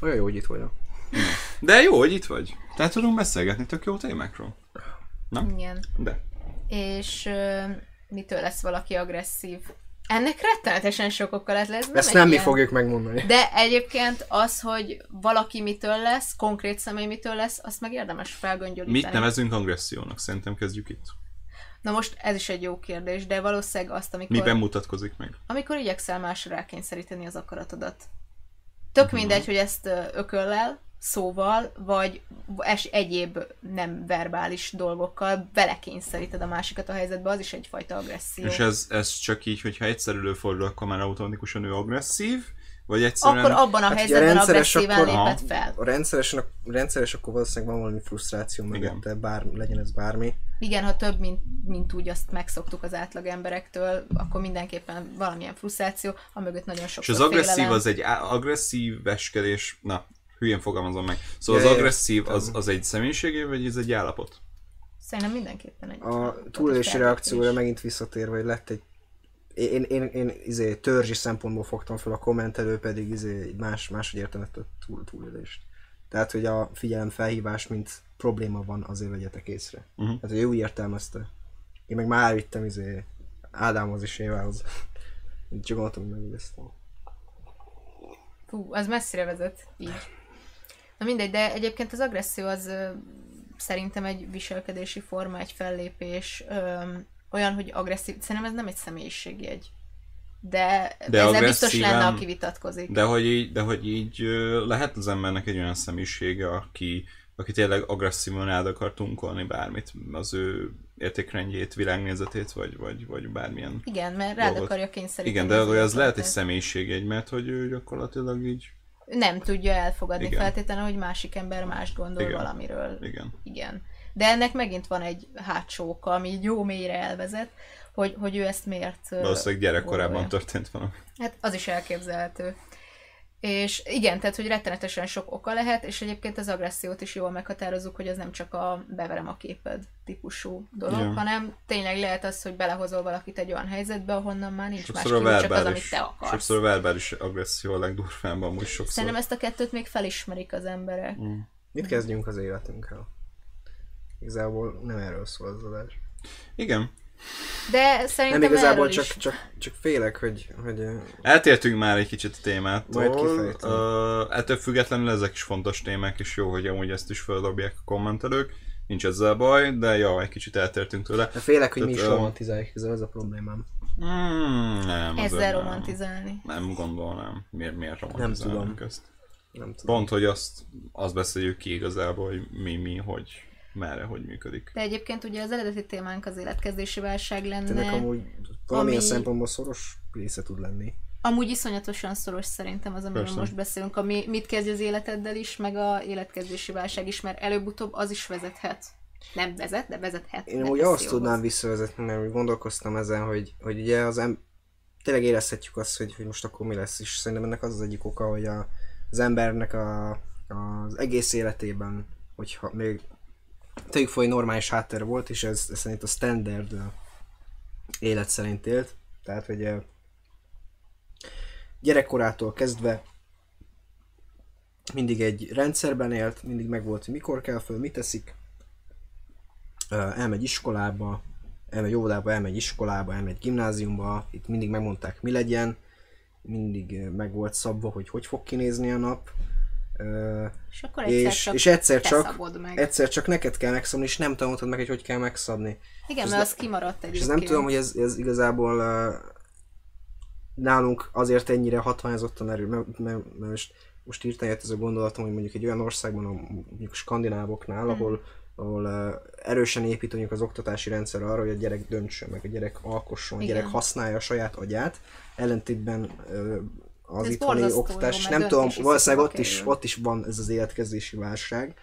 Olyan jó, hogy itt vagyok. De jó, hogy itt vagy. Tehát tudunk beszélgetni tök jó témákról. Na? Igen. De. És uh, mitől lesz valaki agresszív? Ennek rettenetesen sok oka lehet, ez nem. Ezt nem mi fogjuk megmondani. De egyébként az, hogy valaki mitől lesz, konkrét személy mitől lesz, azt meg érdemes felgöngyölíteni. Mit nevezünk agressziónak? Szerintem kezdjük itt. Na most ez is egy jó kérdés, de valószínűleg azt, amikor... Miben mutatkozik meg? Amikor igyekszel másra rákényszeríteni az akaratodat. Tök mindegy, hogy ezt ököllel, szóval, vagy es egyéb nem verbális dolgokkal belekényszeríted a másikat a helyzetbe, az is egyfajta agresszió. És ez, ez csak így, hogyha egyszer előfordul, akkor már automatikusan ő agresszív? Vagy egyszerűen... Akkor abban a hát helyzetben agresszíven akkor, lépett ha. fel. A rendszeres, rendszeres, akkor valószínűleg van valami frusztráció mögötte, bár, legyen ez bármi. Igen, ha több, mint, mint úgy azt megszoktuk az átlag emberektől, akkor mindenképpen valamilyen frusztráció, amögött nagyon sok. És az agresszív félelem. Az egy agresszíveskedés, na, hülyén fogalmazom meg. Szóval ja, az agresszív az, az egy személyiségé, vagy ez egy állapot? Szerintem mindenképpen egy állapot. A túlélési reakciója megint visszatérve, hogy lett egy... Én, én, én izé, törzsi szempontból fogtam fel, a kommentelő pedig izé, más, máshogy értelmezte a túl, túlélést. Tehát, hogy a figyelemfelhívás, mint probléma van, azért vegyetek észre. Uh-huh. Tehát, hogy ő úgy értelmezte. Én meg már elvittem izé, Ádámhoz és Évához. Csak gondoltam, hogy megidéztem. Fú, az messzire vezet így. Na mindegy, de egyébként az agresszió az ö, szerintem egy viselkedési forma, egy fellépés, ö, olyan, hogy agresszív, szerintem ez nem egy személyiségjegy. De, de ezzel biztos lenne, aki vitatkozik. De hogy így, de hogy így lehet az embernek egy olyan személyisége, aki, aki tényleg agresszívan el akar tunkolni bármit, az ő értékrendjét, világnézetét, vagy, vagy, vagy bármilyen. Igen, mert rád dolgot. Akarja kényszeríteni. Igen, de az, az lehet egy személyiségjegy, mert hogy ő gyakorlatilag így... Nem tudja elfogadni igen. feltétlenül, hogy másik ember mást gondol igen. valamiről. Igen. Igen. De ennek megint van egy hátsó oka, ami jó mélyre elvezet, hogy, hogy ő ezt miért... Valószínűleg gyerekkorában történt valami. Hát az is elképzelhető. És igen, tehát, hogy rettenetesen sok oka lehet, és egyébként az agressziót is jól meghatározzuk, hogy az nem csak a beverem a képed típusú dolog, igen. hanem tényleg lehet az, hogy belehozol valakit egy olyan helyzetbe, ahonnan már nincs más kívül, csak az, amit te akarsz. Sokszor a verbális agresszió a legdurvább amúgy sokszor. Szerintem ezt a kettőt még felismerik az emberek. Mm. Mit kezdjünk az életünkkel? Igazából nem erről szól az adás. Igen. De szerintem nem igazából csak, csak, csak félek, hogy, hogy... Eltértünk már egy kicsit a témától. Majd kifejtem. Uh, ettől függetlenül ezek is fontos témák, és jó, hogy amúgy ezt is feldobják a kommentelők. Nincs ezzel baj, de jó, egy kicsit eltértünk tőle. De félek, hogy Tehát, mi is romantizáljuk, ez az a problémám. Mm, nem, ezzel romantizálni. Nem, nem gondolnám. Miért, miért romantizálnunk ezt? Nem tudom. Pont, hogy azt, azt beszéljük ki igazából, hogy mi, mi, hogy... merre, hogy működik. De egyébként ugye az eredeti témánk az életkezdési válság lenne. Ennek amúgy valamilyen ami... szempontból szoros része tud lenni. Amúgy iszonyatosan szoros szerintem az, amiről most beszélünk, ami mit kezdj az életeddel is, meg a életkezdési válság is, mert előbb-utóbb az is vezethet. Nem vezet, de vezethet. Én amúgy azt tudnám visszavezetni, mert gondolkoztam ezen, hogy, hogy ugye az em... tényleg érezhetjük azt, hogy, hogy most akkor mi lesz, és szerintem ennek az az egyik oka, hogy a, az embernek a, az egész életében, hogyha még tegyük fel, hogy normális háttér volt, és ez, ez szerint a standard élet szerint élt. Tehát, hogy gyerekkorától kezdve mindig egy rendszerben élt, mindig megvolt, hogy mikor kell föl, mit teszik. Elmegy iskolába, elmegy óvodába, elmegy iskolába, elmegy gimnáziumba, itt mindig megmondták, mi legyen. Mindig meg volt szabva, hogy hogy fog kinézni a nap. Uh, és akkor egyszer és, csak, és egyszer, csak meg. egyszer csak neked kell megszabni, és nem tanultad meg, hogy hogy kell megszabni. Igen, és mert az ne... kimaradt egyébként. És nem tudom, hogy ez, ez igazából uh, nálunk azért ennyire hatványozottan erő, mert, mert, mert most, most hirtelen jött ez a gondolatom, hogy mondjuk egy olyan országban, mondjuk a skandinávoknál, mm. ahol, ahol uh, erősen építünk az oktatási rendszer arra, hogy a gyerek döntsön, meg a gyerek alkosson, igen. a gyerek használja a saját agyát, ellentétben uh, az itthoni oktatás, nem tudom, valószínűleg ott is, ott is van ez az életkezdési válság,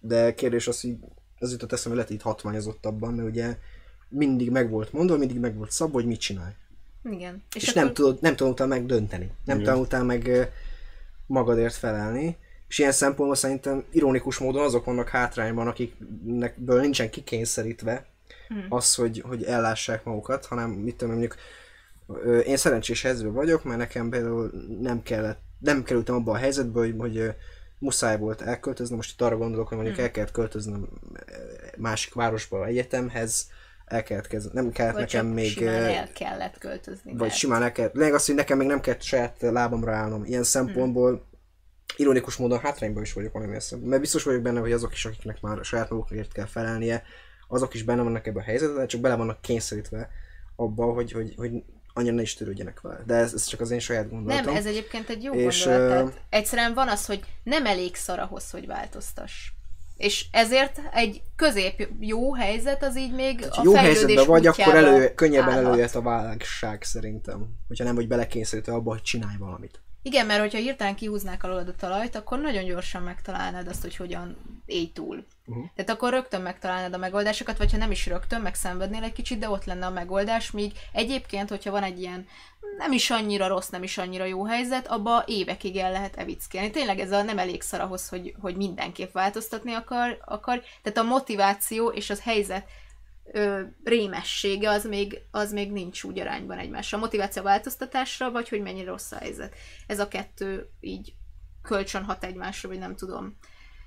de kérdés az, hogy az jutott eszembe, lehet így hatványozottabban, mert ugye mindig meg volt mondva, mindig meg volt szabva, hogy mit csinálj. Igen. És, és akkor... nem, tudod, nem tanultál meg dönteni, nem igen. tanultál meg magadért felelni, és ilyen szempontból szerintem ironikus módon azok vannak hátrányban, akikből nincsen kikényszerítve hmm. az, hogy, hogy ellássák magukat, hanem mit tudom, mondjuk én szerencsés helyzetben vagyok, mert nekem például nem kellett, nem kerültem abba a helyzetbe, hogy, hogy muszáj volt elköltözni. Most itt arra gondolok, hogy mondjuk el kellett költöznöm másik városba, egyetemhez, el kellett kezdeni, nem kellett vagy nekem még... simán el kellett költözni. Vagy mert. simán el kellett. Lényeg az, hogy nekem még nem kellett saját lábamra állnom. Ilyen szempontból hmm. ironikus módon hátrányban is vagyok valamilyen szempontból. Mert biztos vagyok benne, hogy azok is, akiknek már saját magukért kell felelnie, azok is benne vannak ebben a helyzetben, csak bele vannak kényszerítve abba, hogy, hogy, hogy annyira ne is törődjenek vele. De ez, ez csak az én saját gondolatom. Nem, ez egyébként egy jó és, gondolat. Tehát egyszerűen van az, hogy nem elég szar ahhoz, hogy változtass. És ezért egy közép jó helyzet az így még a jó fejlődés vagy, akkor elő, könnyebben előjött a válság szerintem. Hogyha nem, hogy belekényszerítő abba, hogy csinálj valamit. Igen, mert hogyha hirtelen kihúznák alólad a talajt, akkor nagyon gyorsan megtalálnád azt, hogy hogyan élj túl. Uh-huh. Tehát akkor rögtön megtalálnád a megoldásokat, vagy ha nem is rögtön, megszenvednél egy kicsit, de ott lenne a megoldás, míg egyébként, hogyha van egy ilyen nem is annyira rossz, nem is annyira jó helyzet, abba évekig el lehet evickelni. Tényleg ez a nem elég szar ahhoz, hogy, hogy mindenképp változtatni akar, akar. Tehát a motiváció és az helyzet ö, rémessége az még, az még nincs úgy arányban egymásra. A motiváció változtatásra, vagy hogy mennyire rossz a helyzet. Ez a kettő így kölcsönhat egymásra, vagy nem tudom.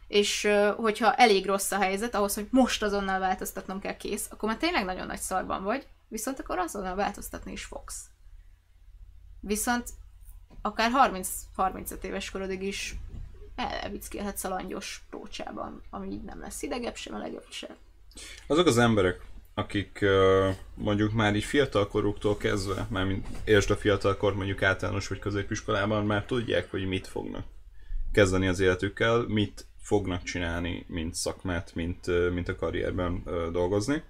És hogyha elég rossz a helyzet, ahhoz, hogy most azonnal változtatnom kell, kész, akkor már tényleg nagyon nagy szarban vagy, viszont akkor azonnal változtatni is fogsz. Viszont akár harminc-harmincöt éves korodig is elevickélhetsz a langyos prócsában, ami így nem lesz idegebb, sem elegebb sem. Azok az emberek, akik mondjuk már így fiatalkoruktól kezdve, már mint értsd a fiatalkor, mondjuk általános vagy középiskolában már tudják, hogy mit fognak kezdeni az életükkel, mit fognak csinálni, mint szakmát, mint, mint a karrierben dolgozni.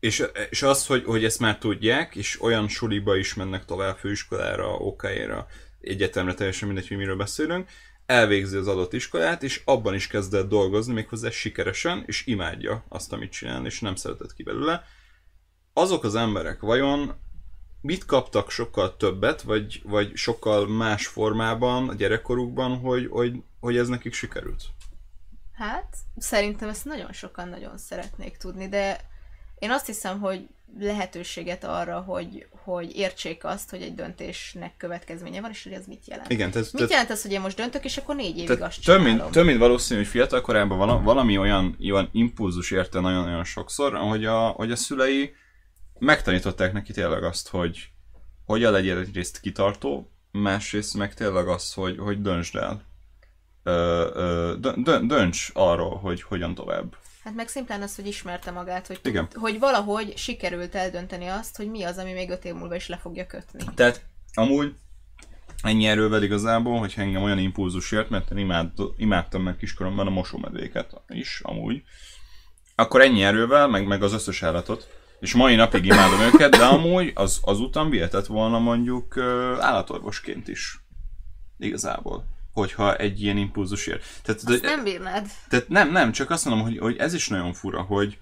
És, és az, hogy, hogy ezt már tudják, és olyan suliba is mennek tovább, főiskolára, ó ká-ra, egyetemre, teljesen mindegy, hogy miről beszélünk, elvégzi az adott iskolát, és abban is kezd el dolgozni, méghozzá sikeresen, és imádja azt, amit csinál, és nem szeretett ki belőle. Azok az emberek vajon mit kaptak sokkal többet, vagy, vagy sokkal más formában a gyerekkorukban, hogy, hogy, hogy ez nekik sikerült? Hát, szerintem ezt nagyon sokan nagyon szeretnék tudni, de én azt hiszem, hogy lehetőséget arra, hogy, hogy értsék azt, hogy egy döntésnek következménye van, és hogy ez mit jelent. Igen, tehát, mit jelent az, hogy én most döntök, és akkor négy évig azt csinálom? Több mint valószínű, hogy fiatal korában vala, valami olyan, olyan impulzus érte nagyon-nagyon sokszor, ahogy a, hogy a szülei megtanították neki tényleg azt, hogy hogyan legyél egyrészt kitartó, másrészt meg tényleg azt, hogy, hogy döntsd el. Ö, ö, dön, dönts arról, hogy hogyan tovább. Hát meg szimplán az, hogy ismerte magát, hogy, tud, hogy valahogy sikerült eldönteni azt, hogy mi az, ami még öt év múlva is le fogja kötni. Tehát amúgy ennyi erővel igazából, hogy engem olyan impulzus ért, mert én imád, imádtam meg kiskoromban a mosómedvéket is, amúgy. Akkor ennyi erővel, meg, meg az összes állatot, és mai napig imádom őket, de amúgy az, azután vihetett volna mondjuk állatorvosként is. Igazából. Hogyha egy ilyen impulzus ér. Tehát, azt de, nem bírnád. Tehát nem, nem, csak azt mondom, hogy, hogy ez is nagyon fura, hogy,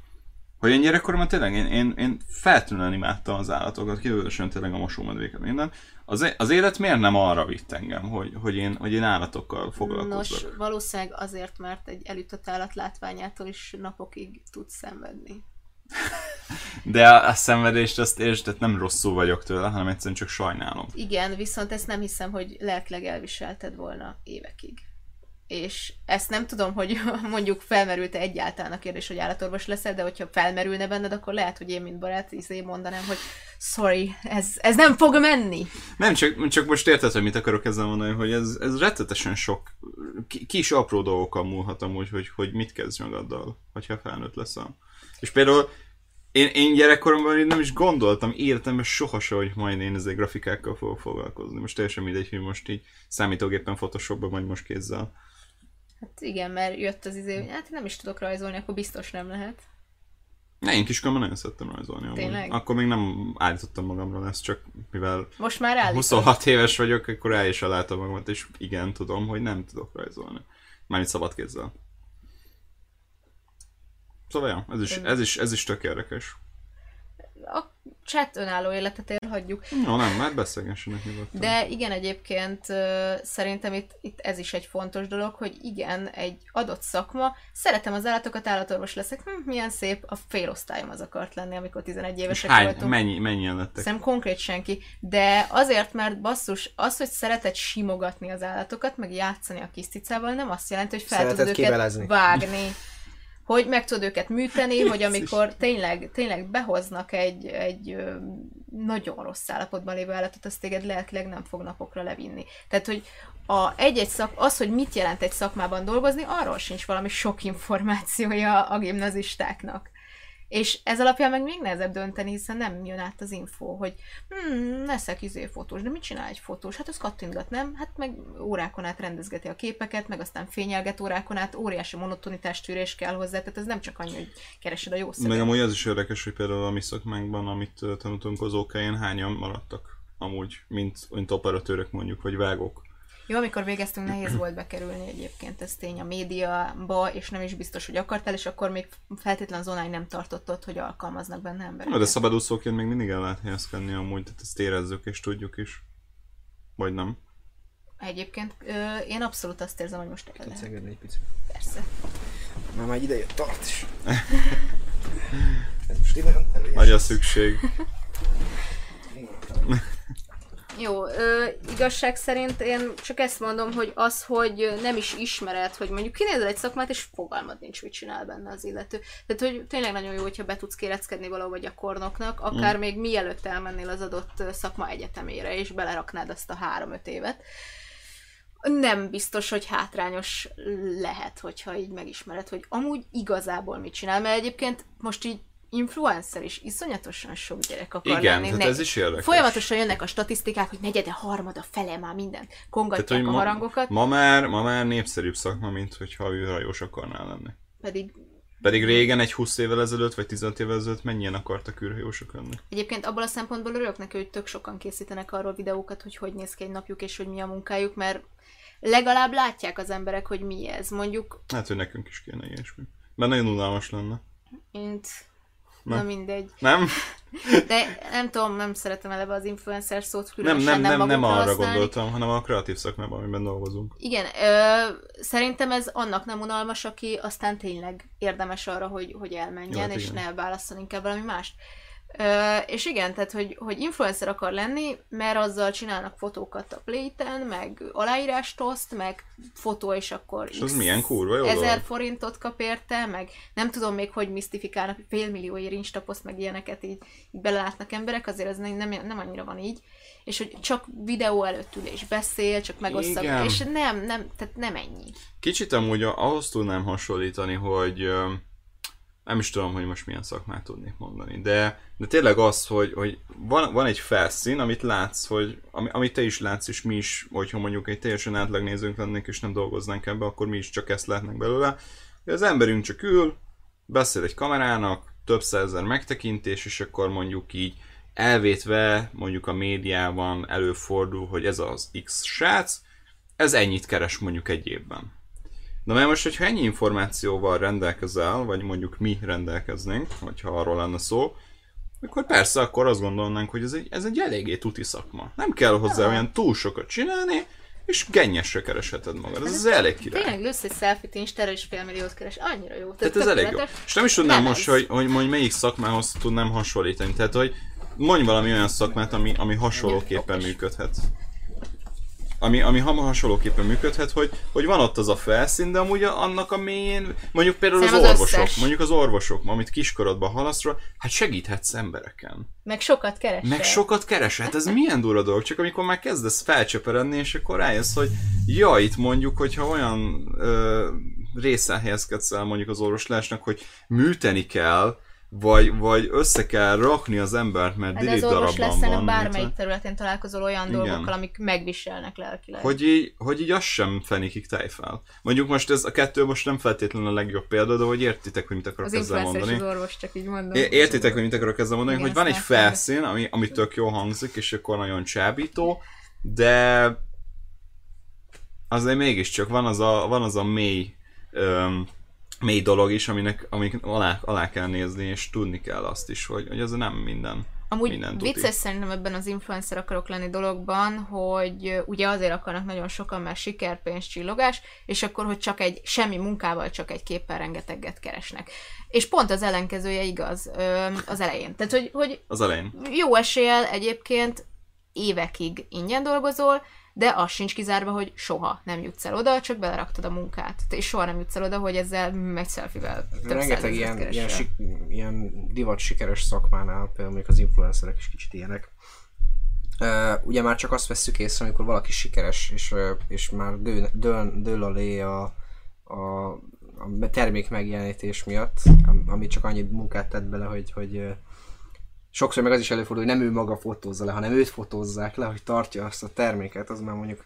hogy én gyerekkoromban tényleg én, én, én feltűnően imádtam az állatokat, kívülösen tényleg a mosómedvéket, minden. Az, az élet miért nem arra vitt engem, hogy, hogy, én, hogy én állatokkal foglalkozzak? Nos, valószínűleg azért, mert egy elütött állat látványától is napokig tudsz szenvedni. De a, a szenvedést azt értsd, tehát nem rosszul vagyok tőle, hanem egyszerűen csak sajnálom. Igen, viszont ezt nem hiszem, hogy lelkileg elviselted volna évekig. És ezt nem tudom, hogy mondjuk felmerült-e egyáltalán a kérdés, hogy állatorvos leszel, de hogyha felmerülne benned, akkor lehet, hogy én, mint barát, izé mondanám, hogy sorry, ez, ez nem fog menni. Nem, csak, csak most érted, hogy mit akarok ezzel mondani, hogy ez, ez rettetesen sok kis apró dolgokkal múlhat amúgy, hogy, hogy mit kezdj magaddal, hogyha felnőtt leszel. És például én, én gyerekkoromban én nem is gondoltam, életemben sohasem, hogy majd én ezzel grafikákkal fogok foglalkozni. Most teljesen mindegy, hogy most így számítógépen, Photoshopban, vagy most kézzel. Hát igen, mert jött az izé, hogy hát nem is tudok rajzolni, akkor biztos nem lehet. Ne, én kiskoromban nagyon szerettem rajzolni. Tényleg? Akkor még nem állítottam magamra ezt, csak mivel most már állítom. huszonhat éves vagyok, akkor el is elálltam magamat, és igen, tudom, hogy nem tudok rajzolni. Mármint szabad kézzel. Szóval ja, ez is, ez is, ez is tök érdekes. A chat önálló életet elhagyjuk. No nem, már beszélgessenek nyugodtan. De igen, egyébként szerintem itt, itt ez is egy fontos dolog, hogy igen, egy adott szakma, szeretem az állatokat, állatorvos leszek, hm, milyen szép, a félosztályom az akart lenni, amikor tizenegy évesek hány, voltunk. Mennyi, mennyien lettek? Szerintem konkrét senki. De azért, mert basszus, az, hogy szereted simogatni az állatokat, meg játszani a kis cicával, nem azt jelenti, hogy fel tudod őket vágni. Hogy meg tudod őket műteni, hogy amikor tényleg, tényleg behoznak egy, egy nagyon rossz állapotban lévő állatot, azt téged lelkileg nem fog napokra levinni. Tehát, hogy a egy-egy szak, az, hogy mit jelent egy szakmában dolgozni, arról sincs valami sok információja a gimnazistáknak. És ez alapján meg még nehezebb dönteni, hiszen nem jön át az info, hogy hm, leszek izé fotós, de mit csinál egy fotós? Hát az kattintgat, nem? Hát meg órákon át rendezgeti a képeket, meg aztán fényelget órákon át, óriási monotonitástűrés kell hozzá, tehát ez nem csak annyi, hogy keresed a jó szöveget. Meg amúgy az is érdekes, hogy például a mi szakmánkban, amit tanítunk az ó ká-jén, hányan maradtak amúgy, mint, mint operatőrök mondjuk, vagy vágók. Jó, amikor végeztünk, nehéz volt bekerülni egyébként, ez tény, a médiába, és nem is biztos, hogy akartál, és akkor még feltétlen zonáig nem tartott ott, hogy alkalmaznak benne embereket. De szabadúszóként még mindig el lehet helyezkedni amúgy, tehát ezt érezzük és tudjuk is. Vagy nem? Egyébként ö, én abszolút azt érzem, hogy most el lehet. Tudsz engedni egy picit? Persze. Már már ideje tart is. Ez most ide jön. Nagy a szükség. Jó, ö, igazság szerint én csak ezt mondom, hogy az, hogy nem is ismered, hogy mondjuk kinézel egy szakmát, és fogalmad nincs, mit csinál benne az illető. Tehát, hogy tényleg nagyon jó, hogyha be tudsz kéreckedni valahova gyakornoknak, akár mm. még mielőtt elmennél az adott szakma egyetemére, és beleraknád azt a három-öt évet. Nem biztos, hogy hátrányos lehet, hogyha így megismered, hogy amúgy igazából mit csinál, mert egyébként most így influencer is iszonyatosan sok gyerek akar igen, lenni. Hát ez is érdekes. Folyamatosan jönnek a statisztikák, hogy negyede, harmada, fele már minden. Kongatják a harangokat. Ma, ma, már, ma már népszerűbb szakma, mint hogyha űrhajós akarnál lenni. Pedig... Pedig régen egy húsz évvel ezelőtt, vagy tizenöt évvel ezelőtt mennyien akartak űrhajósok lenni. Egyébként abból a szempontból örülök neki, hogy tök sokan készítenek arról videókat, hogy hogy néz ki egy napjuk, és hogy mi a munkájuk, mert legalább látják az emberek, hogy mi ez, mondjuk... Hát, hogy nekünk is kéne ilyesmi. Mert nagyon unalmas lenne. Int... Nem. Na mindegy. Nem? De nem tudom, nem szeretem eleve az influencer szót különösen, nem, nem, nem, nem, nem arra használni. Gondoltam, hanem a kreatív szakmában, amiben dolgozunk. Igen, ö, szerintem ez annak nem unalmas, aki aztán tényleg érdemes arra, hogy, hogy elmenjen, jó, és igen. Ne válasszon inkább valami mást. Ö, és igen, tehát, hogy, hogy influencer akar lenni, mert azzal csinálnak fotókat a Playten, meg aláírás toszt, meg fotó, és akkor és az milyen kurva, jó ezer dolog. Forintot kap érte, meg nem tudom még, hogy misztifikálnak, félmillióért instaposzt, meg ilyeneket így, így belelátnak emberek, azért ez nem, nem annyira van így. És hogy csak videó előtt ül és beszél, csak megosztja, és nem, nem, tehát nem ennyi. Kicsit amúgy ahhoz tudnám hasonlítani, hogy... Nem is tudom, hogy most milyen szakmát tudnék mondani, de, de tényleg az, hogy, hogy van, van egy felszín, amit látsz, hogy, ami, amit te is látsz, és mi is, hogyha mondjuk egy teljesen átlagnézőnk lennénk, és nem dolgoznánk ebbe, akkor mi is csak ezt látnánk belőle. De az emberünk csak ül, beszél egy kamerának, több százezer megtekintés, és akkor mondjuk így elvétve, mondjuk a médiában előfordul, hogy ez az X srác, ez ennyit keres mondjuk egy évben. Na mert most, hogyha ennyi információval rendelkezel, vagy mondjuk mi rendelkeznénk, hogyha arról lenne szó, akkor persze akkor azt gondolnánk, hogy ez egy, ez egy eléggé tuti szakma. Nem kell hozzá ja. olyan túl sokat csinálni, és gennyesre keresheted magad. Ez, ez elég király. Tényleg lősz egy selfie-t, Instára is félmilliót keres. Annyira jó. Tehát ez elég jó. És nem is tudnám most, hogy, hogy mondj melyik szakmához tudnám hasonlítani. Tehát, hogy mondj valami olyan szakmát, ami, ami hasonlóképpen működhet. Ami, ami hasonlóképpen működhet, hogy, hogy van ott az a felszín, de amúgy annak a mélyén, mondjuk például az, az orvosok, összes. mondjuk az orvosok, amit kiskorodban halasztra, hát segíthetsz embereken. Meg sokat keresel. Meg sokat keresel, hát ez milyen durva dolog, csak amikor már kezdesz felcsöperedni, és akkor rájössz, hogy ja, itt mondjuk, hogyha olyan ö, részen helyezkedsz el mondjuk az orvoslásnak, hogy műteni kell, Vagy, vagy össze kell rakni az embert, mert hát direkt darabban van. De az orvos lesz, hanem bármelyik területen találkozol olyan igen. dolgokkal, amik megviselnek lelkileg. Hogy így, hogy így az sem fenikig tejfel. Mondjuk most ez a kettő most nem feltétlenül a legjobb példa, de hogy értitek, hogy mit akarok ezzel mondani. Az orvos, csak így mondom. É, értitek, hogy mit akarok ezzel mondani, igen, hogy van egy felszín, ami, ami tök jó hangzik, és akkor nagyon csábító, de azért mégiscsak van az a, van az a mély... Um, mély dolog is, aminek, aminek alá, alá kell nézni, és tudni kell azt is, hogy, hogy ez nem minden. Amúgy vicces szerintem ebben az influencer akarok lenni dologban, hogy ugye azért akarnak nagyon sokan, mert siker, pénz, csillogás, és akkor, hogy csak egy semmi munkával, csak egy képpel rengeteget keresnek. És pont az ellenkezője igaz az elején. Tehát, hogy, hogy az elején. Jó eséllyel egyébként évekig ingyen dolgozol, de az sincs kizárva, hogy soha nem jutsz el oda, csak beleraktad a munkát. És soha nem jutsz el oda, hogy ezzel egy selfie-vel több százezer ilyen, ilyen, sik, ilyen divat sikeres szakmánál, például az influencerek is kicsit ilyenek. Uh, ugye már csak azt vesszük észre, amikor valaki sikeres, és, és már dől, dől, dől alé a, a, a termék megjelenítés miatt, ami csak annyi munkát tett bele, hogy, hogy sokszor meg az is előfordul, hogy nem ő maga fotózza le, hanem őt fotózzák le, hogy tartja azt a terméket, az már mondjuk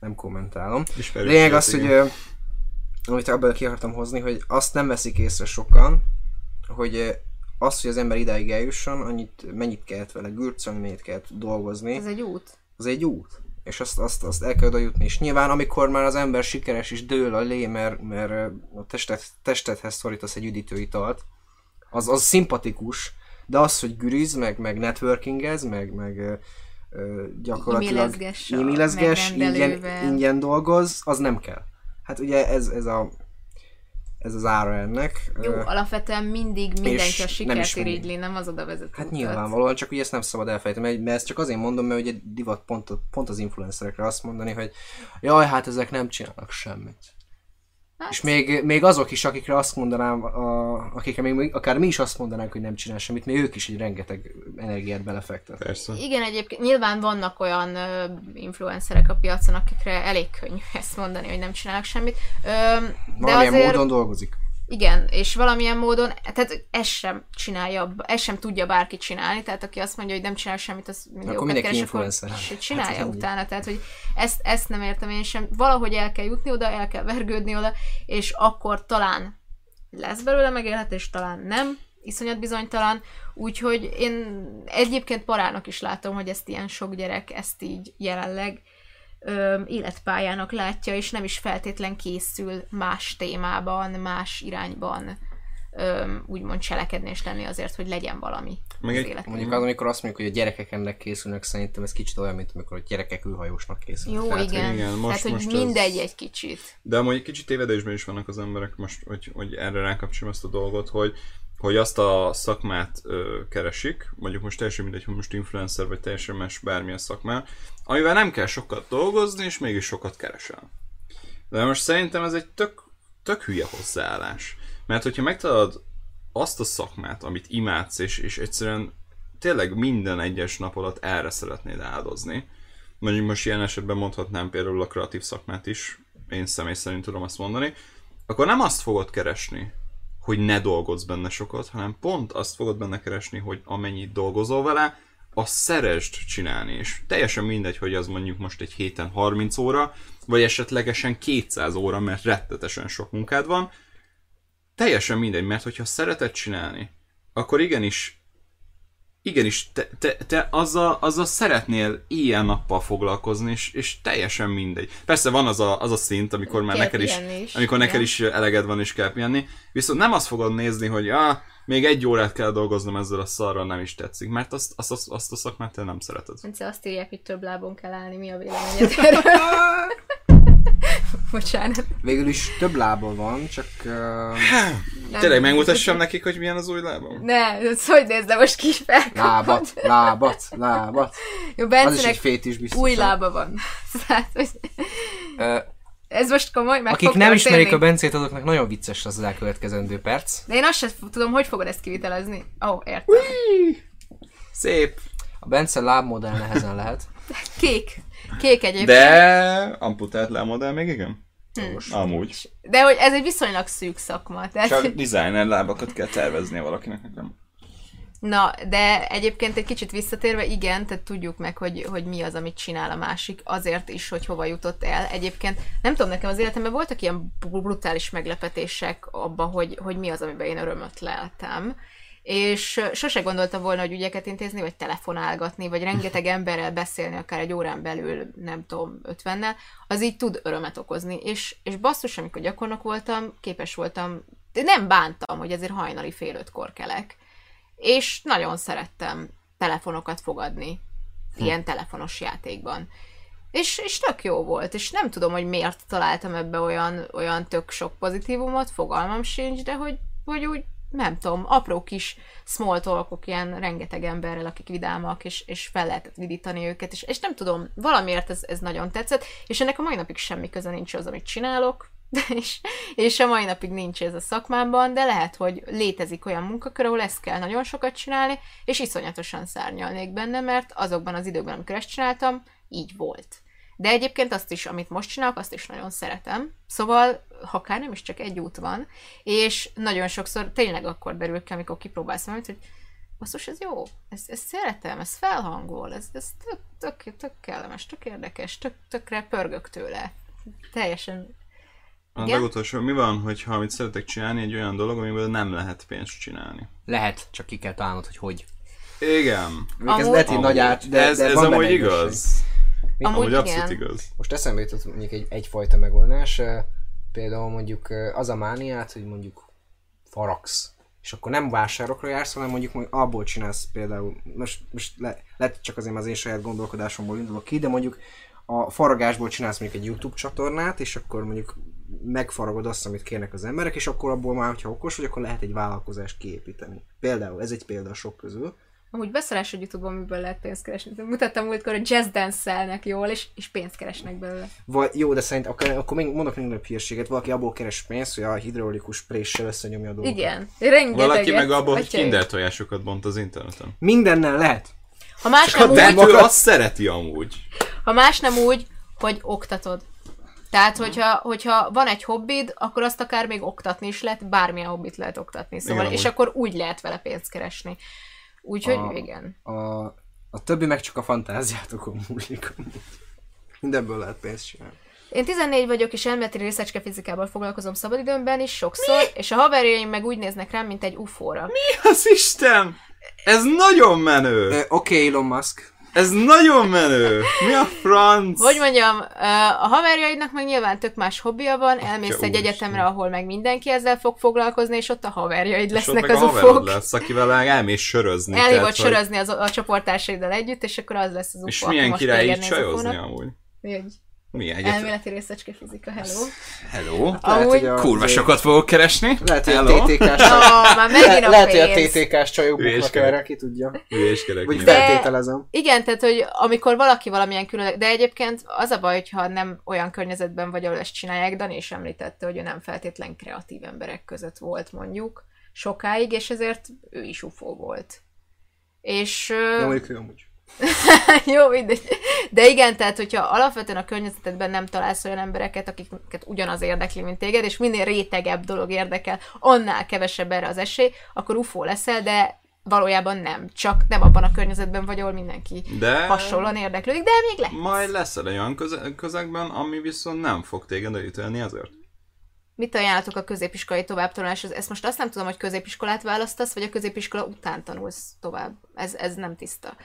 nem kommentálom. Lényeg az, igen. hogy amit ebből ki akartam hozni, hogy azt nem veszik észre sokan, hogy az, hogy az ember idáig eljusson, annyit, mennyit kellett vele gürcölni, mennyit kellett dolgozni. Ez egy út. Ez egy út. És azt, azt, azt el kell oda jutni. És nyilván, amikor már az ember sikeres is dől a lé, mert, mert a testet, testedhez szorítasz egy üdítőitalt, az, az szimpatikus, de az, hogy gürűz, meg, meg networkingez, meg, meg gyakorlatilag imilezges, ingyen, ingyen dolgoz, az nem kell. Hát ugye ez, ez a... Ez az ára ennek. Jó, alapvetően mindig mindenki a sikert irigyli, nem az oda vezető. Hát nyilvánvalóan, csak ugye ezt nem szabad elfelejteni, mert ezt csak azért mondom, mert ugye divat pont, pont az influencerekre azt mondani, hogy jaj, hát ezek nem csinálnak semmit. Hát. És még, még azok is, akikre azt mondanám, a, akikre még akár mi is azt mondanánk, hogy nem csinál semmit, még ők is egy rengeteg energiát belefektetnek. Persze. Igen, egyébként nyilván vannak olyan ö, influencerek a piacon, akikre elég könnyű ezt mondani, hogy nem csinálnak semmit. Ö, valamilyen de azért, módon dolgozik. Igen, és valamilyen módon, tehát ezt sem csinálja, ezt sem tudja bárki csinálni, tehát aki azt mondja, hogy nem csinál semmit, az mindig akkor mindenki influencer. És csinálja hát, utána, tehát hogy ezt, ezt nem értem én sem. Valahogy el kell jutni oda, el kell vergődni oda, és akkor talán lesz belőle megélhetés, talán nem, iszonyat bizonytalan, úgyhogy én egyébként parának is látom, hogy ezt ilyen sok gyerek ezt így jelenleg Ö, életpályának látja, és nem is feltétlen készül más témában, más irányban ö, úgymond cselekedni és lenni azért, hogy legyen valami meg az életben. Mondjuk az, amikor azt mondjuk, hogy a gyerekek ennek készülnek, szerintem ez kicsit olyan, mint amikor a gyerekek űrhajósnak készülnek. Jó, tehát, igen. Hogy, igen. Most, tehát, hogy mindegy ez... egy kicsit. De mondjuk kicsit tévedésben is vannak az emberek most, hogy, hogy erre rákapcsolom ezt a dolgot, hogy hogy azt a szakmát ö, keresik, mondjuk most teljesen mindegy, hogy most influencer vagy teljesen más bármilyen szakmán, amivel nem kell sokat dolgozni, és mégis sokat keresel. De most szerintem ez egy tök, tök hülye hozzáállás. Mert hogyha megtalálod azt a szakmát, amit imádsz, és, és egyszerűen tényleg minden egyes nap alatt erre szeretnéd áldozni, mondjuk most ilyen esetben mondhatnám például a kreatív szakmát is, én személy szerint tudom azt mondani, akkor nem azt fogod keresni, hogy ne dolgozz benne sokat, hanem pont azt fogod benne keresni, hogy amennyit dolgozol vele, azt szeresd csinálni. És teljesen mindegy, hogy az mondjuk most egy héten harminc óra, vagy esetlegesen kétszáz óra, mert rettetesen sok munkád van. Teljesen mindegy, mert hogyha szereted csinálni, akkor igenis igenis, te, te, te azzal, azzal szeretnél ilyen-nappal foglalkozni, és, és teljesen mindegy. Persze van az a, az a szint, amikor már neked is, is, amikor neked is eleged van és kell pihenni, viszont nem azt fogod nézni, hogy ah, még egy órát kell dolgoznom ezzel a szarral, nem is tetszik, mert azt, azt, azt, azt a szakmát te nem szereted. Bence, azt írják, hogy több lábon kell állni, mi a véleményed erről? Bocsánat. Végül is több lába van, csak... Uh... Tényleg megmutassam nekik, hogy milyen az új lábam? Ne, szóval hogy nézd le, most ki is felkapod. Lábat, lábat, lábat. Jó, Bencenek az is egy fétis biztosan. Új lába van. Szóval, hogy... uh, ez most komoly, meg akik nem ismerik tenni a Bencét, azoknak nagyon vicces az elkövetkezendő perc. De én azt sem tudom, hogy fogod ezt kivitelezni. Ó, oh, értem. Uíj! Szép. A Bence lábmodell nehezen lehet. Kék. Kék egyébként. De amputált lábmodell még igen? Hmm. Amúgy. De hogy ez egy viszonylag szűk szakma. Tehát... Csak designer lábakat kell terveznie valakinek, nekem. Na, de egyébként egy kicsit visszatérve, igen, tehát tudjuk meg, hogy, hogy mi az, amit csinál a másik, azért is, hogy hova jutott el. Egyébként nem tudom, nekem az életemben voltak ilyen brutális meglepetések abban, hogy, hogy mi az, amiben én örömöt leltem. És sose gondoltam volna, hogy ügyeket intézni, vagy telefonálgatni, vagy rengeteg emberrel beszélni, akár egy órán belül, nem tudom, ötvennel, az így tud örömet okozni. És, és basszus, amikor gyakornok voltam, képes voltam, de nem bántam, hogy ezért hajnali fél ötkor kelek. És nagyon szerettem telefonokat fogadni, hm. ilyen telefonos játékban. És, és tök jó volt, és nem tudom, hogy miért találtam ebbe olyan, olyan tök sok pozitívumot, fogalmam sincs, de hogy, hogy úgy, nem tudom, apró kis small talkok ilyen rengeteg emberrel, akik vidámak, és, és fel lehetett vidítani őket, és, és nem tudom, valamiért ez, ez nagyon tetszett, és ennek a mai napig semmi köze nincs az, amit csinálok, és, és a mai napig nincs ez a szakmámban, de lehet, hogy létezik olyan munkakör, ahol ezt kell nagyon sokat csinálni, és iszonyatosan szárnyalnék benne, mert azokban az időkben, amikor ezt csináltam, így volt. De egyébként azt is, amit most csinálok, azt is nagyon szeretem. Szóval, ha akár nem is csak egy út van, és nagyon sokszor tényleg akkor derül ki, amikor kipróbálsz valamit, hogy basszus, ez jó, ezt, ezt szeretem, ez felhangol, ez, ez tök, tök, tök kellemes, tök érdekes, tök, tökre pörgök tőle. Teljesen... A legutolsó, mi van, hogyha amit szeretek csinálni, egy olyan dolog, amiből nem lehet pénzt csinálni? Lehet, csak ki kell találnod, hogy hogy. Igen. Amúgy, ez leti nagy át, de ez, de ez amúgy igaz. Amúgy, amúgy abszolút igaz. Most eszembe jutott mondjuk egy, egyfajta megoldás, például mondjuk az a mániát, hogy mondjuk faragsz. És akkor nem vásárokra jársz, hanem mondjuk, mondjuk abból csinálsz például, most, most le, lehet csak azért az én saját gondolkodásomból indulok ki, de mondjuk a faragásból csinálsz mondjuk egy YouTube csatornát, és akkor mondjuk megfaragod azt, amit kérnek az emberek, és akkor abból már, hogyha okos vagy, akkor lehet egy vállalkozást kiépíteni. Például, ez egy példa sok közül. Amúgy beszarás, hogy YouTube-on miből lehet pénzt keresni. Mutattam múltkor, hogy jazz dance-elnek jól, és, és pénzt keresnek belőle. Vagy, jó, de szerintem akkor, akkor még mondok még nagyobb hírséget. Valaki abból keres pénzt, hogy a hidraulikus préssel összenyomja a dolgokat. Igen, rengeteget. Valaki meg abból, hogy Kinder tojásokat bont az interneten. Mindennel lehet. Ha más nem de úgy... ő azt szereti amúgy. Ha más nem úgy, hogy oktatod. Tehát, hogyha, hogyha van egy hobbid, akkor azt akár még oktatni is lehet, bármilyen hobbit lehet oktatni. Szóval, igen, és amúgy. Akkor úgy lehet vele pénzt keresni. Úgyhogy a, igen. A, a többi meg csak a fantáziátokon múlik. Mindenből lehet pénzt csinálni. Én tizennégy vagyok, és elméleti részecske fizikával foglalkozom szabadidőmben is sokszor, mi? És a haverjaim meg úgy néznek rám, mint egy ufóra. Mi az Isten? Ez nagyon menő! Oké, okay, Elon Musk. Ez nagyon menő! Mi a franc? Hogy mondjam, a haverjaidnak meg nyilván tök más hobbija van, atya elmész egy egyetemre, nem. Ahol meg mindenki ezzel fog foglalkozni, és ott a haverjaid és lesznek az ufók. És ott meg lesz, akivel elmész sörözni. Elhívod sörözni az, a csoportársaiddal együtt, és akkor az lesz az ufó. És milyen király így csajozni amúgy? Így. Milyen elméleti részecske fizika, hello. Hello. Amúgy... kurva sokat fogok keresni. Lehet, hogy hello. A té té ká-s csajok. Lehet, hogy a té té ká-s csajoknak erre, ki tudja. Hülyéskedek. Úgy feltételezem. Igen, tehát, hogy amikor valaki valamilyen különleg... De egyébként az a baj, hogyha nem olyan környezetben vagy, ahol ezt csinálják, Dani is említette, hogy ő nem feltétlen kreatív emberek között volt mondjuk sokáig, és ezért ő is ufó volt. És... de mondjuk ő amúgy. Jó, mindegy. De igen, tehát, hogyha alapvetően a környezetedben nem találsz olyan embereket, akiket ugyanaz érdekli, mint téged, és minél rétegebb dolog érdekel, annál kevesebb erre az esély, akkor ufó leszel, de valójában nem. Csak nem abban a környezetben vagy, ahol mindenki de... hasonlóan érdeklődik, de még lesz. Majd leszel olyan közegben, ami viszont nem fog téged elítélni ezért. Mit ajánlatok a középiskolai továbbtanuláshoz? Ezt most azt nem tudom, hogy középiskolát választasz, vagy a középiskola után tanulsz tovább. Ez, ez nem tiszta.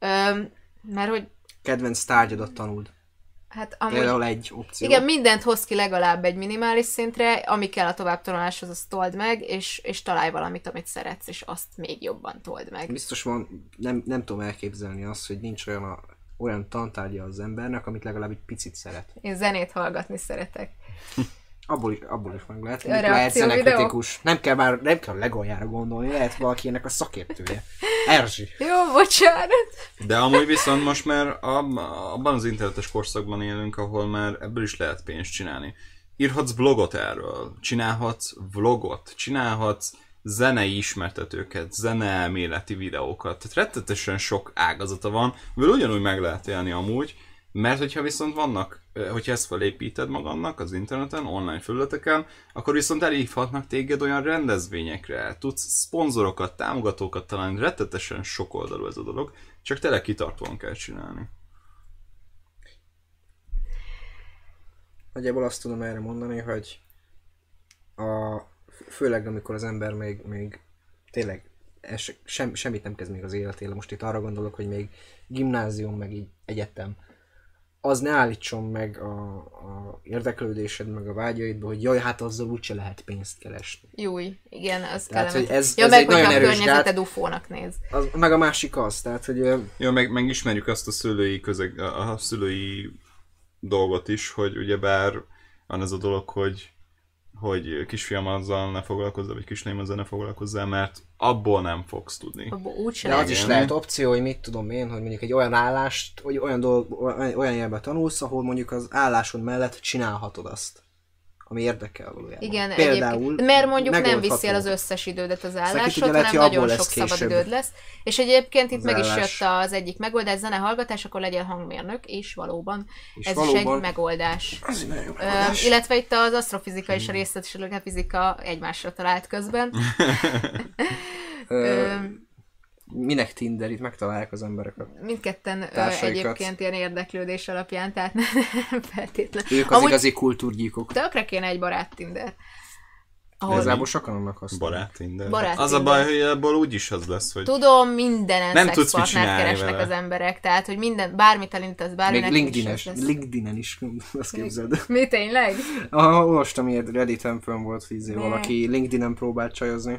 Öm, mert hogy... kedvenc tárgyadat tanuld. Hát amúgy... egy opció. Igen, mindent hozz ki legalább egy minimális szintre, ami kell a továbbtanuláshoz, azt told meg, és, és találj valamit, amit szeretsz, és azt még jobban told meg. Biztos van, nem, nem tudom elképzelni azt, hogy nincs olyan, a, olyan tantárgya az embernek, amit legalább egy picit szeret. Én zenét hallgatni szeretek. Abból is, abból is meg lehet, hogy lehet zenekritikus. Nem kell már, nem kell legoljára gondolni, lehet valaki ennek a szakértője. Erzsi. Jó, bocsánat. De amúgy viszont most már abban az internetes korszakban élünk, ahol már ebből is lehet pénzt csinálni. Írhatsz blogot erről, csinálhatsz vlogot, csinálhatsz zenei ismertetőket, zeneelméleti videókat. Tehát rettetesen sok ágazata van, mivel ugyanúgy meg lehet élni amúgy, mert hogyha viszont vannak, hogyha ezt felépíted magadnak az interneten, online felületeken, akkor viszont elhívhatnak téged olyan rendezvényekre, tudsz szponzorokat, támogatókat találni, rettetesen sok oldalú ez a dolog, csak tényleg kitartóan kell csinálni. Nagyjából azt tudom erre mondani, hogy a, főleg amikor az ember még, még tényleg es, sem, semmit nem kezd még az életéle, most itt arra gondolok, hogy még gimnázium, meg így egyetem, az ne állítson meg a, a érdeklődésed, meg a vágyaidba, hogy jaj, hát azzal úgyse lehet pénzt keresni. Júj, igen, az tehát, kellene. Ez, ja, ez meg, hogy a környezeted ufónak néz. Az, meg a másik az, tehát, hogy... Jó, meg, meg ismerjük azt a szülői, közeg, a, a szülői dolgot is, hogy ugyebár van ez a dolog, hogy, hogy kisfiam azzal ne foglalkozzál, vagy kisném azzal ne foglalkozzál, mert abból nem fogsz tudni. De az is lehet opció, hogy mit tudom én, hogy mondjuk egy olyan állást, vagy olyan dolg, olyan jelben tanulsz, ahol mondjuk az állásod mellett csinálhatod azt. ami érdekel valójában. Igen, például, mert mondjuk nem viszi el az összes idődet az állásod, hanem nagyon sok szabad időd lesz. És egyébként itt meg is jött az egyik megoldás, zenehallgatás, akkor legyél hangmérnök, és valóban ez is egy megoldás. Illetve itt az asztrofizika és a részletfizika egymásra talált közben. Minek Tinder, itt megtalálják az emberek a mindketten társaikat. Egyébként ilyen érdeklődés alapján, tehát nem feltétlenül. Ők az amúgy igazi kultúrgyíkok. Tökre kéne egy barát Tinder. Igazából sokan annak használják. Barát Tinder. Barát az Tinder. A baj, hogy ebből úgyis az lesz, hogy... Tudom, mindenen szexpartnert keresnek vele az emberek, tehát hogy minden, bármit elintasz, bárminek még LinkedIn-es, is LinkedIn-en is, azt képzeld. Mi, tényleg? Ah, olvastam, ilyen Reddit-en fönn volt izé, valaki LinkedIn-en próbált csajozni.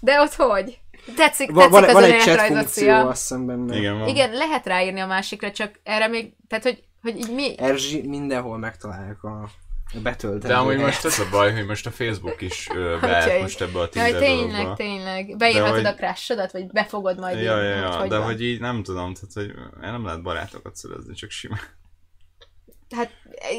De ott hogy? Tetszik, tetszik van, az van egy chat funkció, azt hiszem benne. Igen, Igen, lehet ráírni a másikra, csak erre még, tehát hogy, hogy így mi... Erzsi, mindenhol megtalálják a betölteni. De amúgy most ez a baj, hogy most a Facebook is beállt most ebbe a Tinder dologba. Tényleg, tényleg. Beírhatod a crushodat, vagy befogod majd. Ja, ja, ja, de hogy így nem tudom, tehát hogy nem lehet barátokat szerezni, csak simán. Hát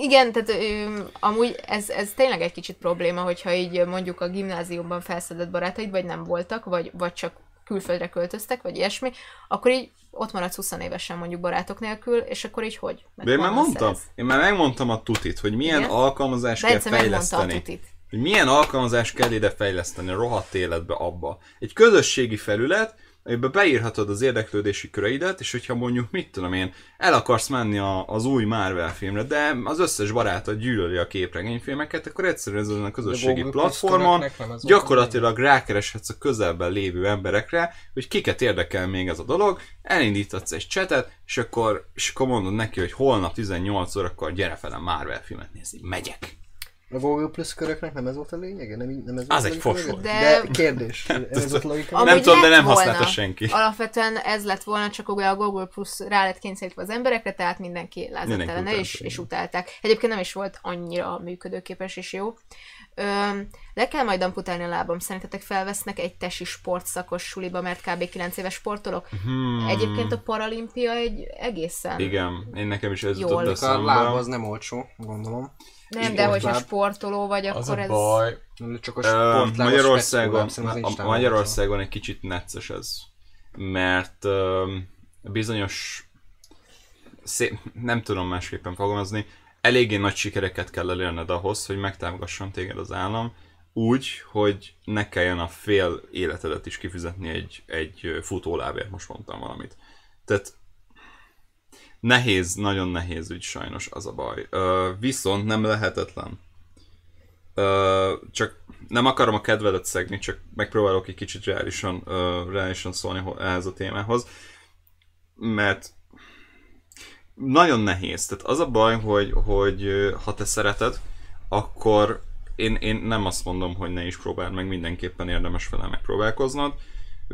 igen, tehát ő, amúgy ez, ez tényleg egy kicsit probléma, hogyha így mondjuk a gimnáziumban felszedett barátaid, vagy nem voltak, vagy, vagy csak külföldre költöztek, vagy ilyesmi, akkor így ott maradsz húsz évesen mondjuk barátok nélkül, és akkor így hogy? Mert de én már mondtam, szerez? én már megmondtam a tutit, hogy milyen alkalmazást kell fejleszteni. Hogy milyen alkalmazást kell ide fejleszteni a rohadt életbe abba. Egy közösségi felület, amiben beírhatod az érdeklődési köreidet, és hogyha mondjuk, mit tudom én, el akarsz menni a, az új Marvel filmre, de az összes barátod gyűlöli a képregényfilmeket, akkor egyszerűen ezen a közösségi platformon gyakorlatilag rákereshetsz a közelben lévő emberekre, hogy kiket érdekel még ez a dolog, elindítatsz egy chatet, és akkor, és akkor mondod neki, hogy holnap tizennyolc órakor gyere fel a Marvel filmet nézni, megyek. A Google Plus köröknek nem ez volt a lényege? Nem, nem ez az egy fos volt. De... de kérdés. Ez volt logika. Nem tudom, de nem használta senki. Alapvetően ez lett volna, csak a Google Plus rá lett kényszerítve az emberekre, tehát mindenki lázadt ellene, és, és utálták. Egyébként nem is volt annyira működőképes és jó. Öm, le kell majd amputálni a lábam. Szerintetek felvesznek egy tesi sportszakos suliba, mert kb. kilenc éves sportolok? Hmm. Egyébként a Paralimpia egy egészen... Igen, én nekem is ez jutott eszembe. A láb az nem olcsó, gondolom. Nem, de hogyha sportoló vagy, az akkor a baj. Ez... Csak a sportlábas uh, Magyarországon, a Magyarországon egy kicsit necces ez. Mert uh, bizonyos... Szép... Nem tudom másképpen fogalmazni. Eléggé nagy sikereket kell elérned ahhoz, hogy megtámogasson téged az állam. Úgy, hogy ne kelljen a fél életedet is kifizetni egy, egy futólábért. Most mondtam valamit. Tehát... Nehéz, nagyon nehéz ügy sajnos, az a baj. Ö, viszont nem lehetetlen. Ö, csak nem akarom a kedvedet szegni, csak megpróbálok egy kicsit reálisan, ö, reálisan szólni ehhez a témához. Mert nagyon nehéz. Tehát az a baj, hogy, hogy ha te szereted, akkor én, én nem azt mondom, hogy ne is próbáld meg, mindenképpen érdemes vele megpróbálkoznod.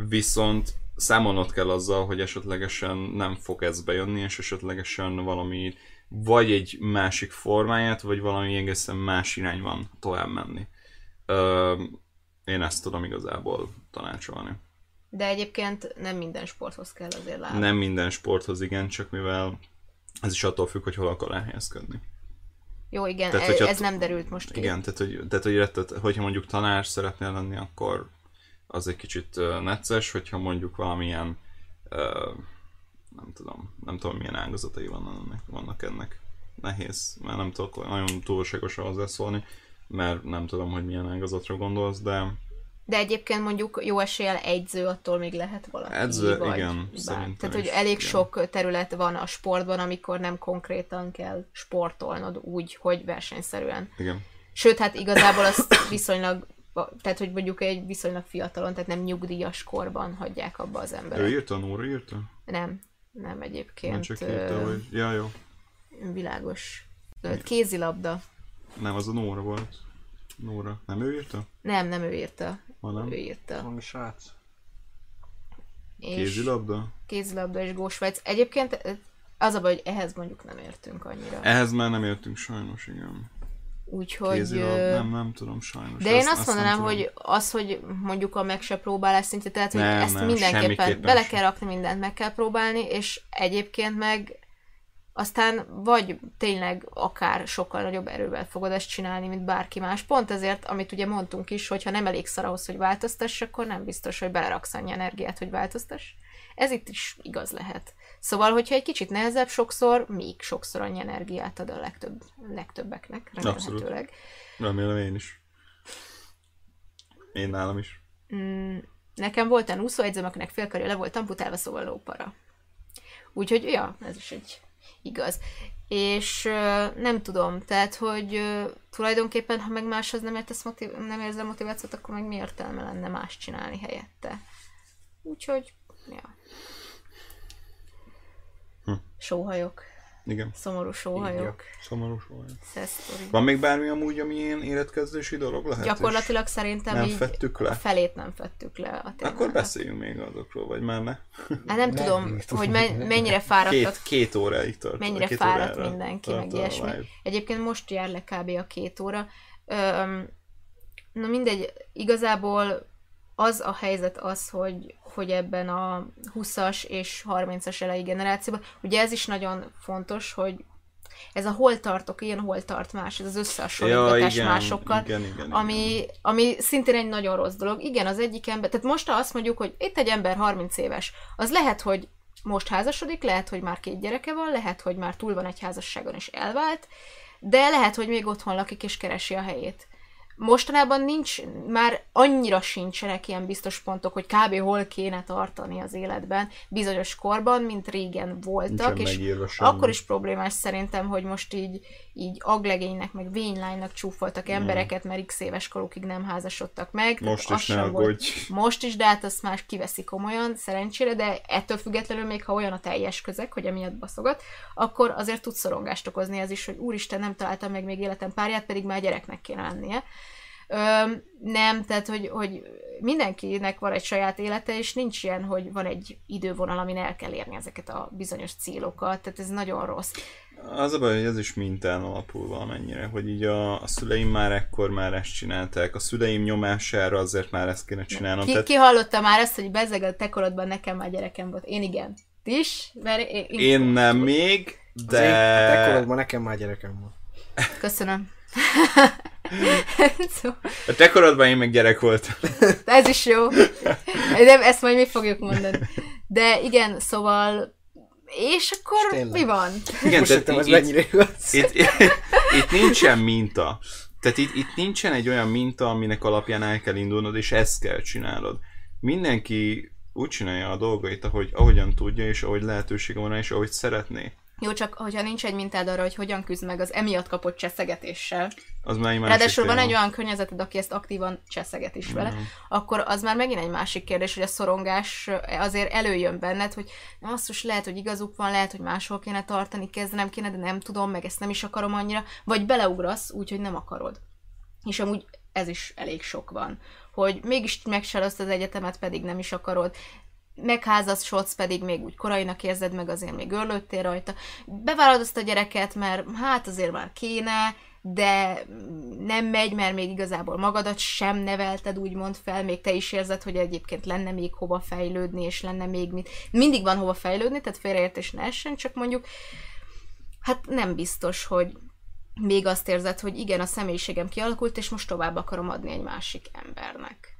Viszont számolnod kell azzal, hogy esetlegesen nem fog ez bejönni, és esetlegesen valami, vagy egy másik formáját, vagy valami egészen más irányban tovább menni. Ö, én ezt tudom igazából tanácsolni. De egyébként nem minden sporthoz kell azért látni. Nem minden sporthoz, igen, csak mivel ez is attól függ, hogy hol akar elhelyezkedni. Jó, igen, tehát, ez, ez nem derült most ki. Igen, tehát, hogy, tehát, hogy, tehát hogyha mondjuk tanár szeretnél lenni, akkor az egy kicsit necces, hogyha mondjuk valamilyen, uh, nem tudom, nem tudom milyen ágazatai vannak, vannak ennek. Nehéz, mert nem tudok nagyon túlságosan hozzászólni, mert nem tudom, hogy milyen ágazatra gondolsz, de... De egyébként mondjuk jó eséllyel egyző, attól még lehet valaki, edző, vagy igen, bár. Tehát, hogy elég igen. Sok terület van a sportban, amikor nem konkrétan kell sportolnod úgy, hogy versenyszerűen. Igen. Sőt, hát igazából azt viszonylag... Tehát, hogy mondjuk egy viszonylag fiatalon, tehát nem nyugdíjas korban hagyják abba az emberek. Ő írta, Nóra írta? Nem, nem egyébként. Nem csak írta, vagy... Ja, jó. Világos. Kézilabda. Nem, az a Nóra volt. Nóra. Nem ő írta? Nem, nem ő írta. Ha nem? Ő írta. Valami srác. És kézilabda? Kézilabda és Gósvájc. Egyébként az a baj, hogy ehhez mondjuk nem értünk annyira. Ehhez már nem értünk sajnos, igen. Úgyhogy... Kézilabda, nem, nem tudom sajnos. De én ezt, azt, azt mondanám, hogy az, hogy mondjuk a meg se próbálás szintje, tehát hogy nem, ezt nem, mindenképpen bele kell rakni, mindent meg kell próbálni, és egyébként meg aztán vagy tényleg akár sokkal nagyobb erővel fogod ezt csinálni, mint bárki más. Pont ezért, amit ugye mondtunk is, hogyha nem elég szar ahhoz, hogy változtass, akkor nem biztos, hogy beleraksz annyi energiát, hogy változtass. Ez itt is igaz lehet. Szóval, hogyha egy kicsit nehezebb, sokszor, még sokszor annyi energiát ad a legtöbb, legtöbbeknek, remélhetőleg. Remélem én is. Én nálam is. Mm, nekem volt olyan úszóegyzem, akinek félkarja le volt amputálva, szóval lópara. Úgyhogy, ja, ez is egy igaz. És uh, nem tudom, tehát, hogy uh, tulajdonképpen, ha meg máshoz nem, motiv- nem érzem motivációt, akkor meg mi értelme lenne más csinálni helyette. Úgyhogy, ja. Hm. Sóhajok. Igen. Szomorú sóhajok. Igen. Szomorú sóhajok. Szesztori. Van még bármi amúgy, ami ilyen életkezdési dolog lehet? Gyakorlatilag szerintem nem így fettük le. Felét nem fettük le a témának. Akkor beszéljünk még azokról, vagy már ne? Hát nem, nem tudom, tudom, hogy men- mennyire fáradt. Két, két óráig tartott. Mennyire fáradt mindenki, meg ilyesmi. Egyébként most jár le kb. A két óra. Öm, na mindegy, igazából az a helyzet az, hogy, hogy ebben a huszas és harmincas elejé generációban, ugye ez is nagyon fontos, hogy ez a hol tartok ilyen, hol tart más, ez az összehasonlítás ja, másokkal, igen, igen, igen, ami, igen. ami szintén egy nagyon rossz dolog. Igen, az egyik ember, tehát most azt mondjuk, hogy itt egy ember harminc éves, az lehet, hogy most házasodik, lehet, hogy már két gyereke van, lehet, hogy már túl van egy házasságon és elvált, de lehet, hogy még otthon lakik és keresi a helyét. Mostanában nincs, már annyira sincsenek ilyen biztos pontok, hogy kb. Hol kéne tartani az életben bizonyos korban, mint régen voltak, és akkor is problémás szerintem, hogy most így, így aglegénynek, meg vénylánynak csúfoltak embereket, mert x éves korukig nem házasodtak meg. Most is ne aggódj. Most is, de hát azt már kiveszik komolyan, szerencsére, de ettől függetlenül még ha olyan a teljes közeg, hogy emiatt baszogat, akkor azért tud szorongást okozni ez is, hogy úristen, nem találtam meg még életem párját, pedig már gyereknek kéne lennie. Ö, nem, tehát, hogy, hogy mindenkinek van egy saját élete, és nincs ilyen, hogy van egy idővonal, amin el kell érni ezeket a bizonyos célokat, tehát ez nagyon rossz. Az a baj, hogy ez is mintán alapul valamennyire, hogy így a, a szüleim már ekkor már ezt csinálták, a szüleim nyomására azért már ezt kéne csinálnom. Ki, tehát... ki hallotta már azt, hogy bezzeg a te korodban nekem már gyerekem volt? Én igen. Ti is? Mert én, én... én nem még, de... Én, a te korodban nekem már gyerekem volt. Köszönöm. Szóval... A te korodban én meg gyerek voltam. Ez is jó. De ezt majd mi fogjuk mondani. De igen, szóval... És akkor és mi van? Igen, tehát itt, itt, itt, itt, itt nincsen minta. Tehát itt, itt nincsen egy olyan minta, aminek alapján el kell indulnod, és ezt kell csinálod. Mindenki úgy csinálja a dolgait, ahogy, ahogyan tudja, és ahogy lehetősége van, és ahogy szeretné. Jó, csak hogyha nincs egy mintád arra, hogy hogyan küzd meg az emiatt kapott cseszegetéssel. Az már egy másik Ráadásul téma. Van egy olyan környezeted, aki ezt aktívan cseszeget is vele, mm. akkor az már megint egy másik kérdés, hogy a szorongás azért előjön benned, hogy azt most lehet, hogy igazuk van, lehet, hogy máshol kéne tartani, kezdenem kéne, de nem tudom, meg ezt nem is akarom annyira, vagy beleugrasz úgy, hogy nem akarod. És amúgy ez is elég sok van, hogy mégis megcsaloztad az egyetemet, pedig nem is akarod. Megházasodsz, pedig még úgy korainak érzed meg, azért még örlődtél rajta. Bevállalod azt a gyereket, mert hát azért már kéne, de nem megy, mert még igazából magadat sem nevelted úgymond fel, még te is érzed, hogy egyébként lenne még hova fejlődni, és lenne még mit. Mindig van hova fejlődni, tehát félreértés ne essen, csak mondjuk hát nem biztos, hogy még azt érzed, hogy igen, a személyiségem kialakult, és most tovább akarom adni egy másik embernek.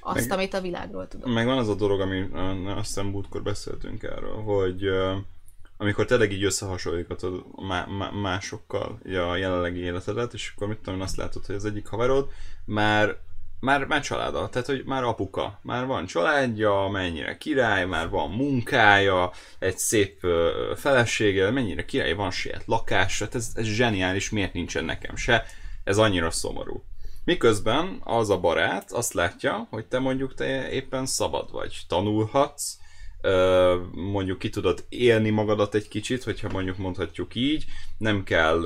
Azt, meg, amit a világról tudok. Meg van az a dolog, ami azt hiszem múltkor beszéltünk erről, hogy uh, amikor tényleg így összehasonlítod má- má- másokkal a jelenlegi életedet, és akkor mit tudom, azt látod, hogy az egyik haverod már, már, már családa, tehát hogy már apuka, már van családja, mennyire király, már van munkája, egy szép uh, felesége, mennyire király, van saját lakása, tehát ez, ez zseniális, miért nincsen nekem se, ez annyira szomorú. Miközben az a barát azt látja, hogy te mondjuk te éppen szabad vagy, tanulhatsz, mondjuk ki tudod élni magadat egy kicsit, hogyha mondjuk mondhatjuk így, nem kell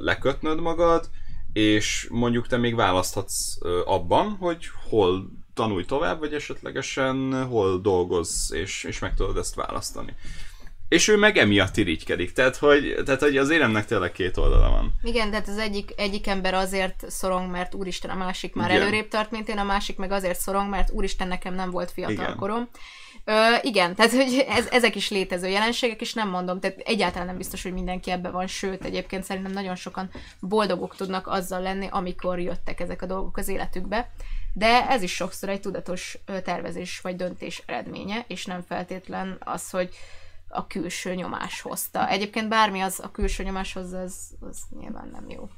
lekötnöd magad, és mondjuk te még választhatsz abban, hogy hol tanulj tovább, vagy esetlegesen hol dolgozz, és, és meg tudod ezt választani. És ő meg emiatt irigykedik, tehát hogy, tehát hogy az éremnek tényleg két oldala van. Igen, tehát az egyik, egyik ember azért szorong, mert úristen a másik már igen. előrébb tart, mint én, a másik meg azért szorong, mert úristen nekem nem volt fiatalkorom. Ö, igen, tehát hogy ez, ezek is létező jelenségek, és nem mondom, tehát egyáltalán nem biztos, hogy mindenki ebben van, sőt, egyébként szerintem nagyon sokan boldogok tudnak azzal lenni, amikor jöttek ezek a dolgok az életükbe, de ez is sokszor egy tudatos tervezés vagy döntés eredménye, és nem feltétlen az, hogy a külső nyomás hozta. Egyébként bármi az a külső nyomás hozza, az, az nyilván nem jó.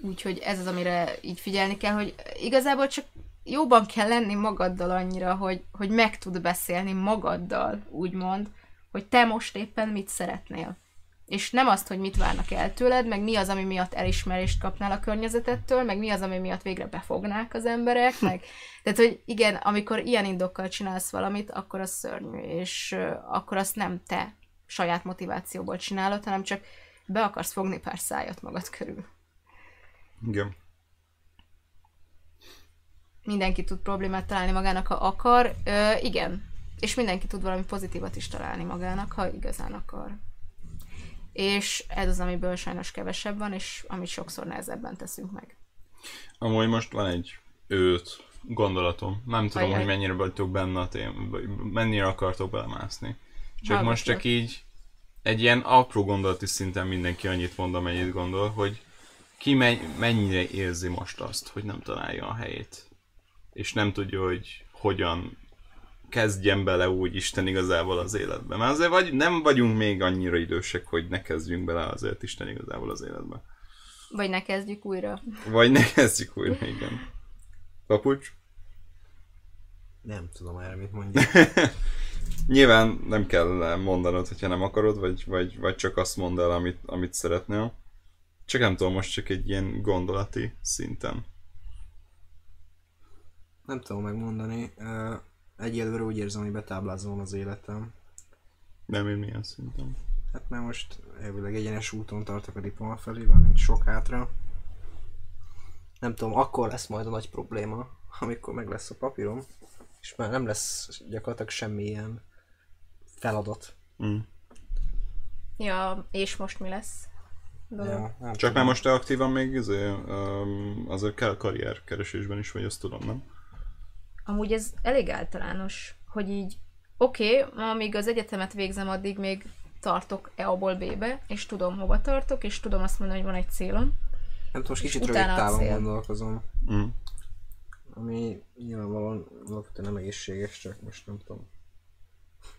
Úgyhogy ez az, amire így figyelni kell, hogy igazából csak jóban kell lenni magaddal annyira, hogy, hogy meg tud beszélni magaddal, úgymond, hogy te most éppen mit szeretnél. És nem azt, hogy mit várnak el tőled, meg mi az, ami miatt elismerést kapnál a környezetettől, meg mi az, ami miatt végre befognák az emberek, meg... Tehát, hogy igen, amikor ilyen indokkal csinálsz valamit, akkor az szörnyű, és akkor azt nem te saját motivációból csinálod, hanem csak be akarsz fogni pár szájat magad körül. Igen. Mindenki tud problémát találni magának, ha akar. Ö, igen. És mindenki tud valami pozitívat is találni magának, ha igazán akar. És ez az, amiből sajnos kevesebb van, és amit sokszor nehezebben teszünk meg. Amúgy most van egy őt gondolatom. Nem tudom, Ajaj. hogy mennyire vagytok benne a tém, mennyire akartok belemászni. Csak Hallgatok. most csak így egy ilyen apró gondolati szinten mindenki annyit mond, amennyit gondol, hogy ki mennyire érzi most azt, hogy nem találja a helyét. És nem tudja, hogy hogyan kezdjen bele úgy Isten igazából az életbe. Mert azért vagy, nem vagyunk még annyira idősek, hogy ne kezdjünk bele azért Isten igazából az életbe. Vagy ne kezdjük újra. Vagy ne kezdjük újra, igen. Papucs? Nem tudom erre mit mondjam. Nyilván nem kell mondanod, hogyha nem akarod, vagy, vagy, vagy csak azt mondd el, amit, amit szeretnél. Csak nem tudom, most csak egy ilyen gondolati szinten. Nem tudom megmondani. Egyelőre úgy érzem, hogy betáblázom az életem. Nem, én milyen szinten? Hát mert most elvileg egyenes úton tartok a diploma felé, van még sok hátra. Nem tudom, akkor lesz majd a nagy probléma, amikor meg lesz a papírom, és már nem lesz gyakorlatilag semmilyen feladat. Mm. Ja, és most mi lesz? Ja, nem Csak már most te aktívan még azért, azért kell karrierkeresésben is, vagy azt tudom, nem? Amúgy ez elég általános, hogy így oké, okay, amíg az egyetemet végzem, addig még tartok E-ból B-be, és tudom, hova tartok, és tudom azt mondani, hogy van egy célom. Nem tudom, most kicsit rövid távon gondolkozom. Mm. Ami nyilvánvalóan nem egészséges, csak most nem tudom.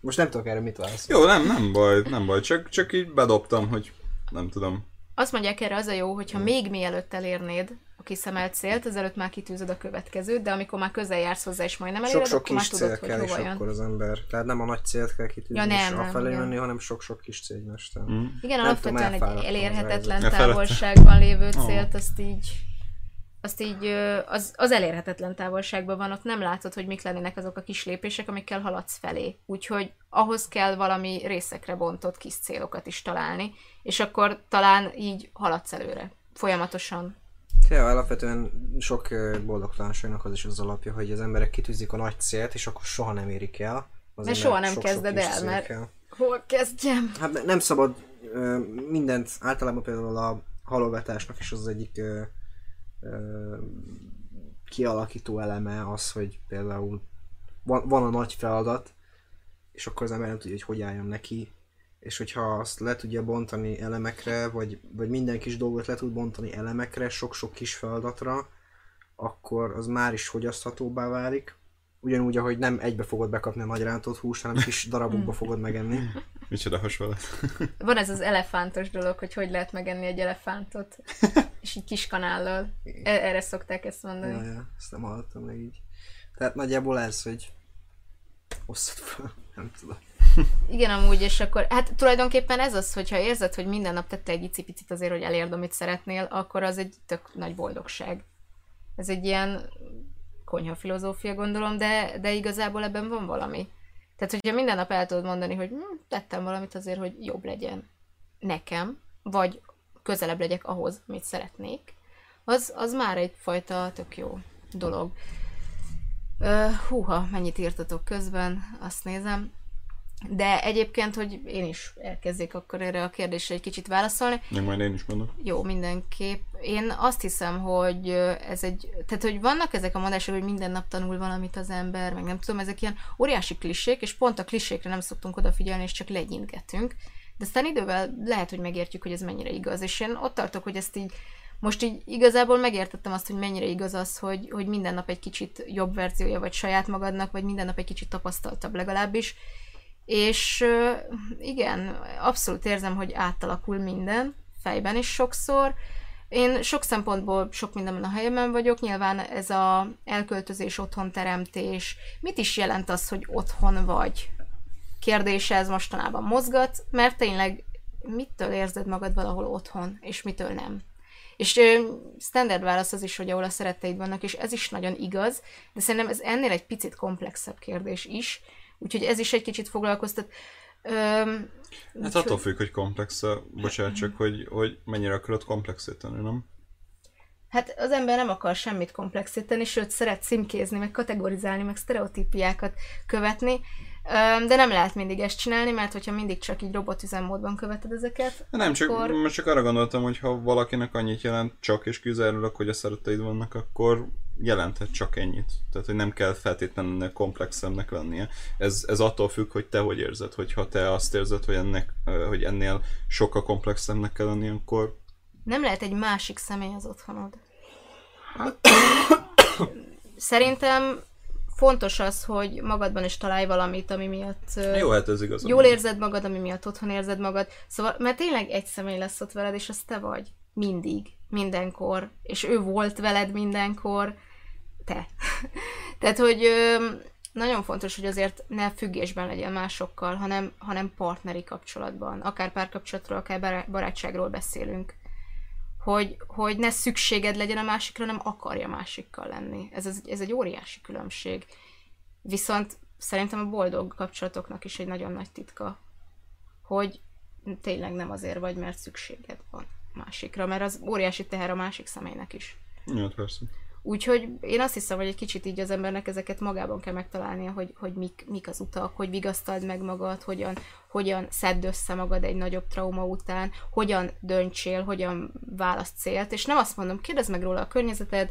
Most nem tudok erre mit válaszolni. Jó, nem, nem baj, nem baj, csak, csak így bedobtam, hogy nem tudom. Azt mondják erre, az a jó, hogyha mm. még mielőtt elérnéd a kiszemelt célt, ezelőtt már kitűzöd a következőt, de amikor már közel jársz hozzá és majdnem eléred, sok-sok akkor már tudod, hogy hova jön. Akkor az ember. Tehát nem a nagy célt kell kitűzni, ja, és afelé menni, hanem sok-sok kis cél mestán. Mm. Igen, alapvetően egy elérhetetlen távolságban lévő célt, azt így, azt így az, az elérhetetlen távolságban van, ott nem látod, hogy mik lennének azok a kis lépések, amikkel haladsz felé. Úgyhogy ahhoz kell valami részekre bontott kis célokat is találni, és akkor talán így haladsz előre, folyamatosan. Ja, alapvetően sok boldogtalanságnak az is az alapja, hogy az emberek kitűzik a nagy célt, és akkor soha nem érik el. De soha nem sok, kezded sok el, mert el. Hol kezdjem? Hát nem szabad ö, mindent, általában például a halogatásnak is az egyik ö, ö, kialakító eleme az, hogy például van, van a nagy feladat, és akkor az ember nem tudja, hogy hogy álljon neki. És hogyha azt le tudja bontani elemekre, vagy, vagy minden kis dolgot le tud bontani elemekre, sok-sok kis feladatra, akkor az már is fogyaszthatóbbá válik. Ugyanúgy, ahogy nem egybe fogod bekapni a nagy rántott húst, hanem kis darabokba fogod megenni. Micsoda hasonlat. Van ez az elefántos dolog, hogy hogy lehet megenni egy elefántot, és így kis kanállal. Erre szokták ezt mondani. Ja, ja, ezt nem hallottam meg így. Tehát nagyjából ez, hogy osszad fel, nem tudom. Igen, amúgy, és akkor, hát tulajdonképpen ez az, hogyha érzed, hogy minden nap tette egy icipicit azért, hogy elérd, amit szeretnél, akkor az egy tök nagy boldogság. Ez egy ilyen konyha filozófia, gondolom, de, de igazából ebben van valami. Tehát, hogyha minden nap el tudod mondani, hogy hm, tettem valamit azért, hogy jobb legyen nekem, vagy közelebb legyek ahhoz, amit szeretnék, az, az már egyfajta tök jó dolog. Húha, mennyit írtatok közben, azt nézem. De egyébként, hogy én is elkezdjék akkor erre a kérdésre egy kicsit válaszolni. Meg majd én is mondok. Jó, mindenképp. Én azt hiszem, hogy ez egy... Tehát, hogy vannak ezek a mondások, hogy minden nap tanul valamit az ember, meg nem tudom, ezek ilyen óriási klisék, és pont a klisékre nem szoktunk odafigyelni, és csak legyintgetünk. De aztán idővel lehet, hogy megértjük, hogy ez mennyire igaz. És én ott tartok, hogy ezt így... Most így igazából megértettem azt, hogy mennyire igaz az, hogy, hogy minden nap egy kicsit jobb verziója vagy saját magadnak, vagy minden nap egy kicsit tapasztaltabb legalábbis. És igen, abszolút érzem, hogy átalakul minden, fejben is sokszor. Én sok szempontból sok mindenben a helyemen vagyok, nyilván ez a elköltözés, otthonteremtés. Mit is jelent az, hogy otthon vagy? Kérdése ez mostanában mozgat, mert tényleg mitől érzed magad valahol otthon, és mitől nem? És standard válasz az is, hogy ahol a szeretteid vannak, és ez is nagyon igaz, de szerintem ez ennél egy picit komplexebb kérdés is, úgyhogy ez is egy kicsit foglalkoztat. Öm, hát attól függ, hogy komplex, bocsánat csak, hogy, hogy mennyire akarod komplexítani, nem? Hát az ember nem akar semmit komplexítani, sőt szeret címkézni, meg kategorizálni, meg sztereotípiákat követni, öm, de nem lehet mindig ezt csinálni, mert hogyha mindig csak így robotüzemmódban követed ezeket, nem, akkor... csak, most csak arra gondoltam, hogy ha valakinek annyit jelent csak és kizárólag, hogy a szeretteid vannak, akkor... jelenthet csak ennyit. Tehát, hogy nem kell feltétlenül komplexemnek lennie. Ez, ez attól függ, hogy te hogy érzed. Hogyha te azt érzed, hogy, ennek, hogy ennél sokkal komplexemnek kell lenni, akkor... Nem lehet egy másik személy az otthonod. Hát... Szerintem fontos az, hogy magadban is találj valamit, ami miatt... Jó, hát ez igaz. Jól érzed magad, ami miatt otthon érzed magad. Szóval, mert tényleg egy személy lesz ott veled, és az te vagy. Mindig. Mindenkor. És ő volt veled mindenkor. Te. Tehát, hogy ö, nagyon fontos, hogy azért ne függésben legyen másokkal, hanem, hanem partneri kapcsolatban. Akár párkapcsolatról, akár barátságról beszélünk. Hogy, hogy ne szükséged legyen a másikra, hanem akarja másikkal lenni. Ez, ez, ez egy óriási különbség. Viszont szerintem a boldog kapcsolatoknak is egy nagyon nagy titka, hogy tényleg nem azért vagy, mert szükséged van másikra, mert az óriási teher a másik személynek is. Jó, persze. Úgyhogy én azt hiszem, hogy egy kicsit így az embernek ezeket magában kell megtalálnia, hogy, hogy mik, mik az utak, hogy vigasztald meg magad, hogyan, hogyan szedd össze magad egy nagyobb trauma után, hogyan döntsél, hogyan választ célt, és nem azt mondom, kérdezd meg róla a környezeted,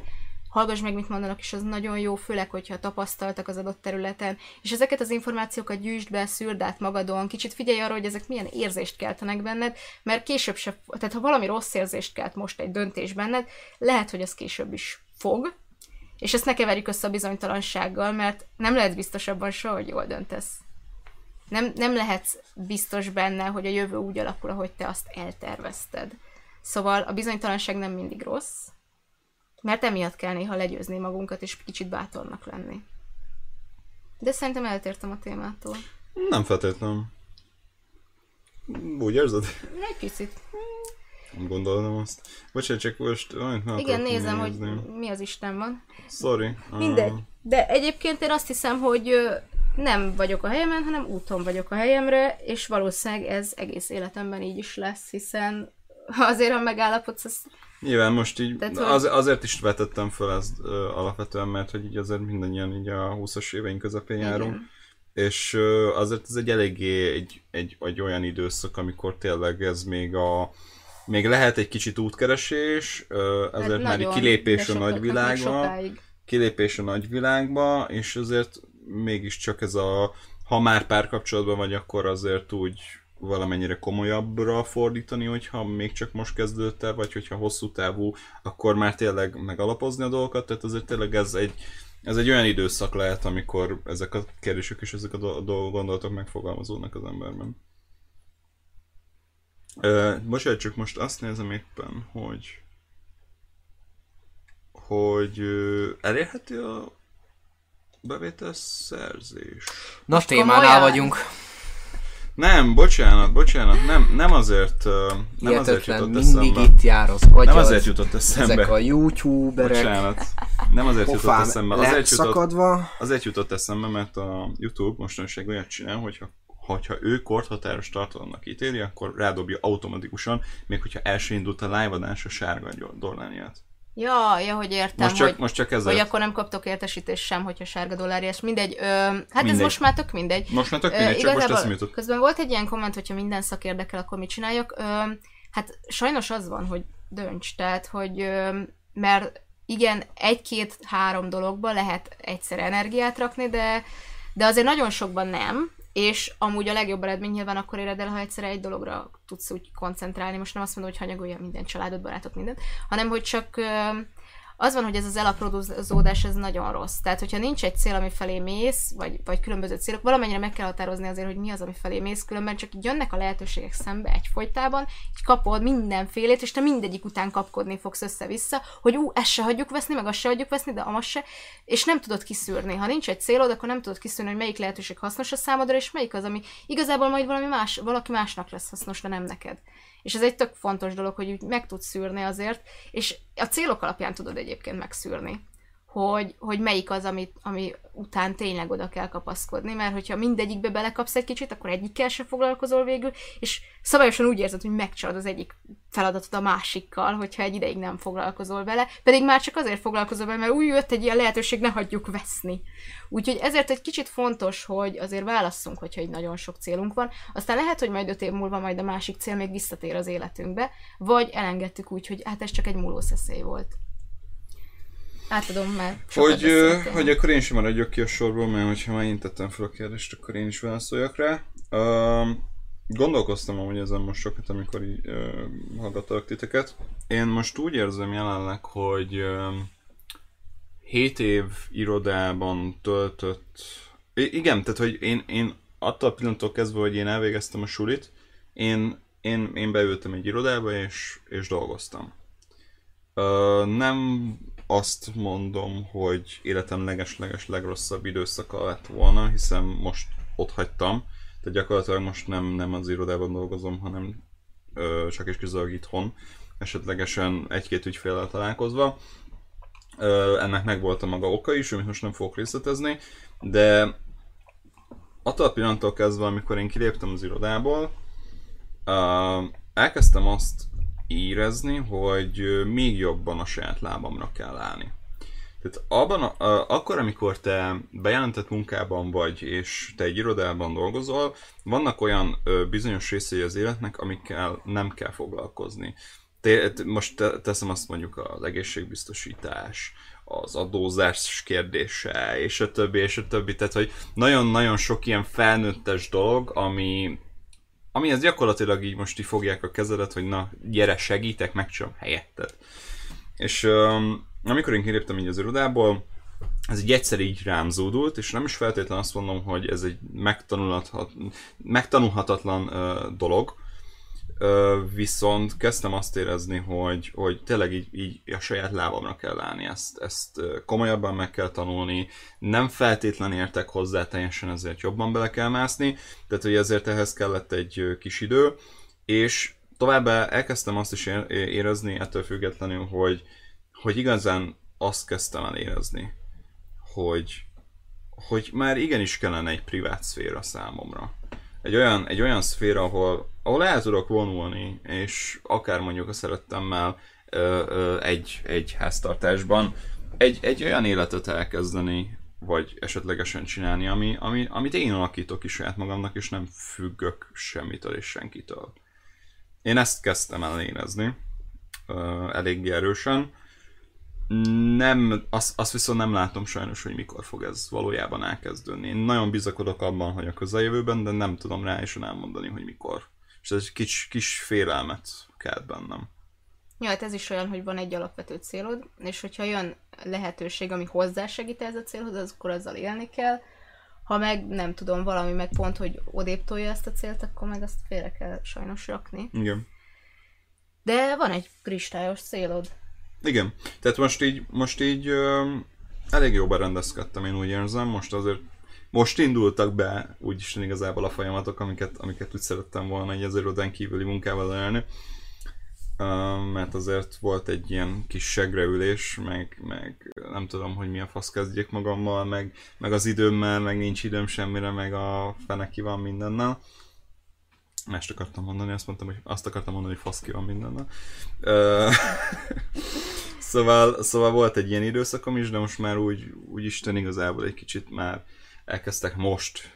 hallgass meg, mit mondanak, és az nagyon jó, főleg, hogyha tapasztaltak az adott területen, és ezeket az információkat gyűjtsd be, szűrd át magadon, kicsit figyelj arra, hogy ezek milyen érzést keltenek benned, mert később se, tehát ha valami rossz érzést kelt most egy döntés benned, lehet, hogy az később is fog, és ezt ne keverjük össze a bizonytalansággal, mert nem lehet biztos abban soha, hogy jól döntesz. Nem, nem lehetsz biztos benne, hogy a jövő úgy alakul, ahogy te azt eltervezted. Szóval a bizonytalanság nem mindig rossz, mert emiatt kell néha legyőzni magunkat, és kicsit bátornak lenni. De szerintem eltértem a témától. Nem feltétlenül. Úgy érzed? Egy kicsit. Nem gondolom azt. Bocsánat, csak most olyan nem. Igen, nézem, nézni, hogy mi az Isten van. Sorry. Mindegy. De egyébként én azt hiszem, hogy nem vagyok a helyemen, hanem úton vagyok a helyemre, és valószínűleg ez egész életemben így is lesz, hiszen azért, ha megállapodsz, az... Nyilván most így, az, azért is vetettem fel ezt ö, alapvetően, mert hogy így azért mindannyian így a húszas éveink közepén járunk, igen. És ö, azért ez egy eléggé egy, egy, egy olyan időszak, amikor tényleg ez még a, még lehet egy kicsit útkeresés, ö, ezért hát már kilépés a nagyvilágba, kilépés a nagyvilágba, és azért mégiscsak ez a, ha már párkapcsolatban vagy, akkor azért úgy valamennyire komolyabbra fordítani, hogyha még csak most kezdődött el, vagy hogyha hosszú távú, akkor már tényleg megalapozni a dolgokat, tehát azért tényleg ez egy, ez egy olyan időszak lehet, amikor ezek a kérdések és ezek a dolgok, gondolatok megfogalmazódnak az emberben. E, bocsánat, csak most azt nézem éppen, hogy hogy elérhető a bevételszerzés. Na, témánál vagyunk. Nem, bocsánat, bocsánat, nem, nem azért, nem Hihetetlen, azért jutott eszembe. Mindig itt járosz, vagy nem az, azért jutott eszembe. Ezek a youtuberek. Bocsánat, nem azért Pofán jutott eszembe. Azért jutott, azért jutott eszembe, mert a YouTube mostanság olyat csinál, hogyha, hogyha ő korthatáros tartalomnak ítéli, akkor rádobja automatikusan, még hogyha el se indult a live-adás a sárga dollárját. Ja, ja, hogy értem, most csak, hogy, most csak hogy akkor nem kaptok értesítést sem, hogyha sárga dollárért. Mindegy, ö, hát mindegy. Ez most már tök mindegy. Most már tök mindegy, ö, csak most eszem jutott. Közben volt egy ilyen komment, hogyha minden szak érdekel, akkor mit csináljak. Ö, hát sajnos az van, hogy dönts, tehát, hogy ö, mert igen, egy-két-három dologba lehet egyszer energiát rakni, de, de azért nagyon sokban nem. És amúgy a legjobb eredmény nyilván akkor éred el, ha egyszerre egy dologra tudsz úgy koncentrálni. Most nem azt mondom, hogy hanyagolja minden családod, barátot, mindent, hanem hogy csak az van, hogy ez az elaprózódás, ez nagyon rossz. Tehát, hogyha nincs egy cél, ami felé mész, vagy, vagy különböző célok, valamennyire meg kell határozni azért, hogy mi az, ami felé mész, különben csak így jönnek a lehetőségek szembe egyfolytában, így kapod mindenfélét, és te mindegyik után kapkodni fogsz össze-vissza, hogy ú, ezt se hagyjuk veszni, meg azt se hagyjuk veszni, de amaz se, és nem tudod kiszűrni. Ha nincs egy célod, akkor nem tudod kiszűrni, hogy melyik lehetőség hasznos a számodra, és melyik az, ami igazából majd valami más, valaki másnak lesz hasznos, de nem neked. És ez egy tök fontos dolog, hogy úgy meg tudsz szűrni azért, és a célok alapján tudod egyébként megszűrni, hogy, hogy melyik az, ami, ami után tényleg oda kell kapaszkodni, mert hogyha mindegyikbe belekapsz egy kicsit, akkor egyikkel se foglalkozol végül, és szabályosan úgy érzed, hogy megcsalod az egyik feladatod a másikkal, hogyha egy ideig nem foglalkozol vele, pedig már csak azért foglalkozol vele, mert úgy jött egy ilyen lehetőség, ne hagyjuk veszni. Úgyhogy ezért egy kicsit fontos, hogy azért válasszunk, hogyha egy nagyon sok célunk van, aztán lehet, hogy majd öt év múlva majd a másik cél még visszatér az életünkbe, vagy elengedtük úgy, hogy hát ez csak egy múlószeszély volt. Átadom már. Hogy, ö, hogy akkor én sem maradjak ki a sorból, mert ha már én tettem fel a kérdést, akkor én is válaszoljak rá. Uh, gondolkoztam amúgy ezen most sokat, amikor így, uh, hallgattalak titeket. Én most úgy érzem jelenleg, hogy uh, hét év irodában töltött... I- igen, tehát hogy én, én attól a pillanattól kezdve, hogy én elvégeztem a sulit, én, én, én beültem egy irodába és, és dolgoztam. Uh, nem... Azt mondom, hogy életem leges-leges legrosszabb időszaka lett volna, hiszen most ott hagytam. Tehát gyakorlatilag most nem, nem az irodában dolgozom, hanem ö, csak és kizárólag itthon, esetlegesen egy-két ügyféllel találkozva. Ö, ennek megvolt a maga oka is, amit most nem fogok részletezni, de attól a pillanattól kezdve, amikor én kiléptem az irodából, ö, elkezdtem azt érezni, hogy még jobban a saját lábamra kell állni. Tehát abban a, a, akkor, amikor te bejelentett munkában vagy, és te egy irodában dolgozol, vannak olyan ö, bizonyos részei az életnek, amikkel nem kell foglalkozni. Te, most te, teszem azt mondjuk az egészségbiztosítás, az adózás kérdése, és a többi, és a többi. Tehát, hogy nagyon-nagyon sok ilyen felnőttes dolog, ami Ami ez gyakorlatilag így most így fogják a kezedet, hogy na, gyere, segítek, megcsinálom helyetted. És um, amikor én kiléptem így az irodából, ez így egyszer így rám zúdult, és nem is feltétlenül azt mondom, hogy ez egy megtanulhat, megtanulhatatlan uh, dolog, uh, viszont kezdtem azt érezni, hogy, hogy tényleg így, így a saját lábamra kell állni, ezt, ezt komolyabban meg kell tanulni, nem feltétlen értek hozzá teljesen, ezért jobban bele kell mászni, tehát hogy ezért ehhez kellett egy kis idő, és továbbá elkezdtem azt is érezni, ettől függetlenül, hogy, hogy igazán azt kezdtem el érezni, hogy, hogy már igenis kellene egy privát szféra számomra. Egy olyan, egy olyan szféra, ahol, ahol el tudok vonulni, és akár mondjuk a szerettemmel ö, ö, egy, egy háztartásban egy, egy olyan életet elkezdeni, vagy esetlegesen csinálni, ami, ami, amit én alakítok is saját magamnak, és nem függök semmitől és senkitől. Én ezt kezdtem el érezni ö, eléggé erősen. Nem, azt, azt viszont nem látom sajnos, hogy mikor fog ez valójában elkezdődni. Én nagyon bizakodok abban, hogy a közeljövőben, de nem tudom rá is elmondani, hogy mikor. És ez egy kis, kis félelmet kelt bennem. Ja, hát ez is olyan, hogy van egy alapvető célod, és hogyha jön lehetőség, ami hozzásegít ez a célhoz, az akkor azzal élni kell. Ha meg nem tudom, valami meg pont, hogy odébb tolja ezt a célt, akkor meg azt félre kell sajnos rakni. Igen. De van egy kristályos célod. Igen, tehát most így, most így ö, elég jól berendezkedtem, én úgy érzem, most azért most indultak be úgyis igazából a folyamatok, amiket, amiket úgy szerettem volna egy az irodán kívüli munkával elérni, mert azért volt egy ilyen kis segreülés, meg, meg nem tudom, hogy mi a fasz kezdjék magammal, meg, meg az időmmel, meg nincs időm semmire, meg a fene ki van mindennel. Mást akartam mondani, azt, mondtam, hogy azt akartam mondani, hogy fasz ki van mindennel. Szóval, szóval volt egy ilyen időszakom is, de most már úgy, úgy Isten igazából egy kicsit már elkezdtek most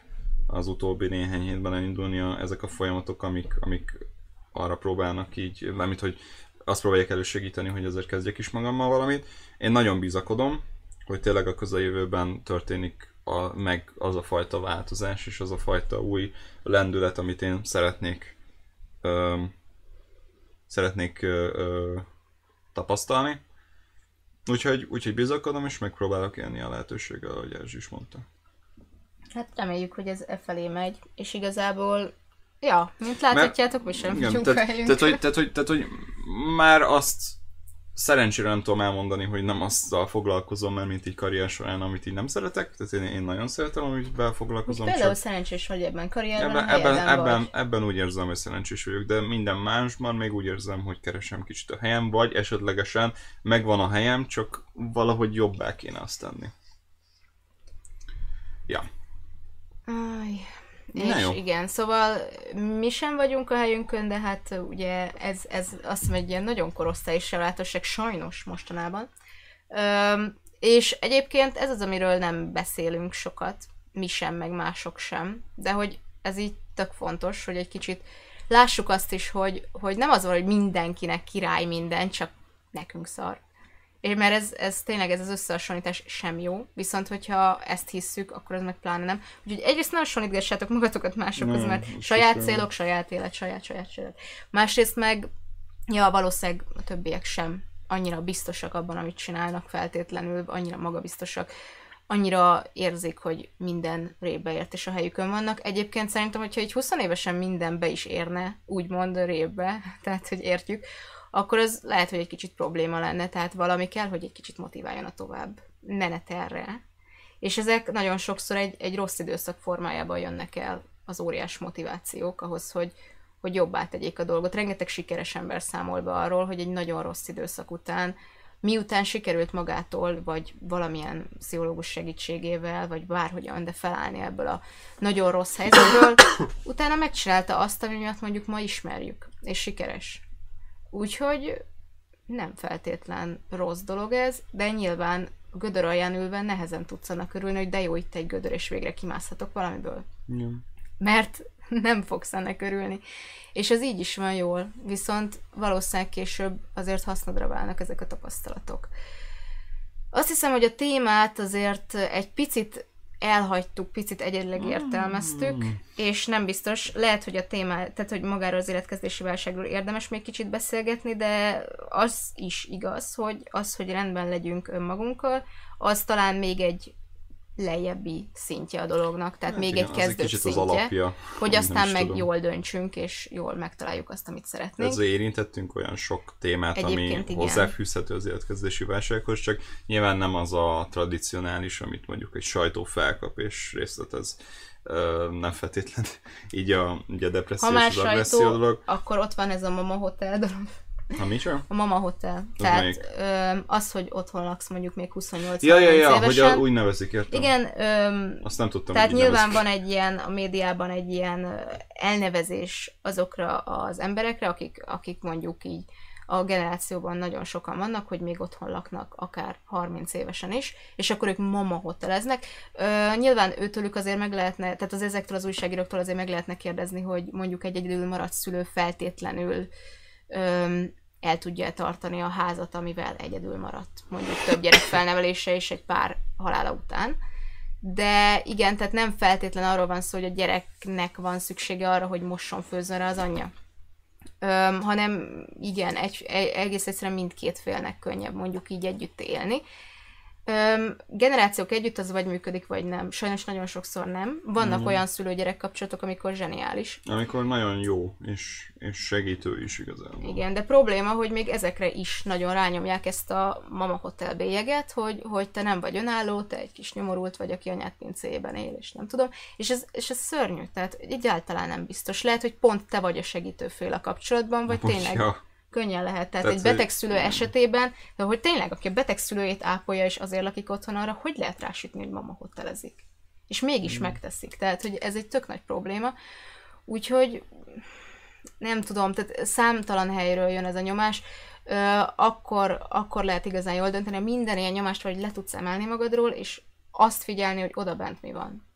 az utóbbi néhány hétben elindulni a, ezek a folyamatok, amik, amik arra próbálnak így, mármint hogy azt próbálják elősegíteni, hogy ezért kezdjek is magammal valamit. Én nagyon bizakodom, hogy tényleg a közeljövőben történik a, meg az a fajta változás és az a fajta új lendület, amit én szeretnék ö, szeretnék ö, ö, tapasztalni. Úgyhogy, úgyhogy bizakodom, és megpróbálok élni a lehetőséggel, ahogy Erzsi is mondta. Hát reméljük, hogy ez e felé megy, és igazából, ja, mint láthatjátok, mi sem vagyunk. Tehát, hogy, tehát, hogy, tehát, hogy már azt szerencsére nem tudom elmondani, hogy nem azzal foglalkozom, mert mint így karrier során, amit így nem szeretek. Tehát én, én nagyon szeretem, amit belfoglalkozom. Például csak... szerencsés vagy ebben karrierben, ebben, ebben, ebben, ebben úgy érzem, hogy szerencsés vagyok, de minden másban még úgy érzem, hogy keresem kicsit a helyem, vagy esetlegesen megvan a helyem, csak valahogy jobbá kéne azt tenni. Ja. Aj, és jó. Igen, szóval mi sem vagyunk a helyünkön, de hát ugye ez, ez azt mondja, egy ilyen nagyon korosztály is sajátoság sajnos mostanában. Üm, és egyébként ez az, amiről nem beszélünk sokat, mi sem, meg mások sem, de hogy ez így tök fontos, hogy egy kicsit lássuk azt is, hogy, hogy nem az van, hogy mindenkinek király minden, csak nekünk szar. És mert ez, ez tényleg, ez az összehasonlítás sem jó, viszont hogyha ezt hisszük, akkor ez meg pláne nem. Úgyhogy egyrészt ne hasonlítgassátok magatokat másokhoz, nem, mert saját célok, saját élet, saját, saját, saját. Másrészt meg, ja, valószínűleg a többiek sem annyira biztosak abban, amit csinálnak feltétlenül, annyira magabiztosak, annyira érzik, hogy minden rébe ért és a helyükön vannak. Egyébként szerintem, hogyha így húsz évesen mindenbe is érne, úgymond rébe, tehát hogy értjük, akkor az lehet, hogy egy kicsit probléma lenne, tehát valami kell, hogy egy kicsit motiváljon a tovább menetelre. És ezek nagyon sokszor egy, egy rossz időszak formájában jönnek el az óriás motivációk ahhoz, hogy, hogy jobbá tegyék a dolgot. Rengeteg sikeres ember számol be arról, hogy egy nagyon rossz időszak után, miután sikerült magától, vagy valamilyen pszichológus segítségével, vagy bárhogyan, de felállni ebből a nagyon rossz helyzetből, utána megcsinálta azt, ami miatt mondjuk ma ismerjük, és sikeres. Úgyhogy nem feltétlen rossz dolog ez, de nyilván gödör alján ülve nehezen tudsz annak örülni, hogy de jó, itt egy gödör, és végre kimászhatok valamiből. Nem. Mert nem fogsz ennek örülni. És ez így is van jól, viszont valószínűleg később azért hasznodra válnak ezek a tapasztalatok. Azt hiszem, hogy a témát azért egy picit elhagytuk, picit egyedileg értelmeztük, mm. és nem biztos, lehet, hogy a témá, tehát hogy magáról az életkezdési válságról érdemes még kicsit beszélgetni, de az is igaz, hogy az, hogy rendben legyünk önmagunkkal, az talán még egy lejjebbi szintje a dolognak, tehát hát még igen, egy kezdő egy szintje, az alapja, hogy aztán meg tudom. Jól döntsünk, és jól megtaláljuk azt, amit szeretnénk. Ezzel érintettünk olyan sok témát, egyébként ami hozzáfűzhető az életkezdési válsághoz, csak nyilván nem az a tradicionális, amit mondjuk egy sajtó felkap és részletez. Nem feltétlenül így a, így a depressziós az agresszió dolog. Ha már sajtó, akkor ott van ez a Mama Hotel dolog. A micsoda? A Mama Hotel. Az tehát ö, az, hogy otthon laksz mondjuk még huszonnyolc ja, ja, ja, évesen. Hogy úgy nevezik, értem. Igen. Ö, Azt nem tudtam, tehát nyilván nevezik. Van egy ilyen, a médiában egy ilyen elnevezés azokra az emberekre, akik, akik mondjuk így a generációban nagyon sokan vannak, hogy még otthon laknak akár harminc évesen is, és akkor ők mama hoteleznek. Ö, nyilván őtőlük azért meg lehetne, tehát az ezektől az újságíróktól azért meg lehetne kérdezni, hogy mondjuk egy egyedül maradt szülő feltétlenül el tudja tartani a házat, amivel egyedül maradt, mondjuk több gyerek felnevelése és egy pár halála után. De igen, tehát nem feltétlen arról van szó, hogy a gyereknek van szüksége arra, hogy mosson, főzzön rá az anyja. Öm, hanem igen, egy, egész egyszerűen mindkét félnek könnyebb mondjuk így együtt élni. Öm, generációk együtt az vagy működik, vagy nem. Sajnos nagyon sokszor nem. Vannak mm. olyan szülő-gyerek kapcsolatok, amikor zseniális. Amikor nagyon jó, és, és segítő is igazából. Igen, de probléma, hogy még ezekre is nagyon rányomják ezt a Mama Hotel bélyeget, hogy, hogy te nem vagy önálló, te egy kis nyomorult vagy, aki anyád pincéjében él, és nem tudom. És ez, és ez szörnyű, tehát egyáltalán nem biztos. Lehet, hogy pont te vagy a segítő fél a kapcsolatban, vagy Bocsja. Tényleg... könnyen lehet. Tehát, Tehát egy betegszülő egy... esetében, de hogy tényleg, aki a betegszülőjét ápolja és azért lakik otthon, arra hogy lehet rásütni, hogy mama hotelezik? És mégis mm. megteszik. Tehát, hogy ez egy tök nagy probléma. Úgyhogy nem tudom, tehát számtalan helyről jön ez a nyomás. akkor, akkor lehet igazán jól dönteni, hogy minden ilyen nyomást vagy le tudsz emelni magadról, és azt figyelni, hogy odabent mi van.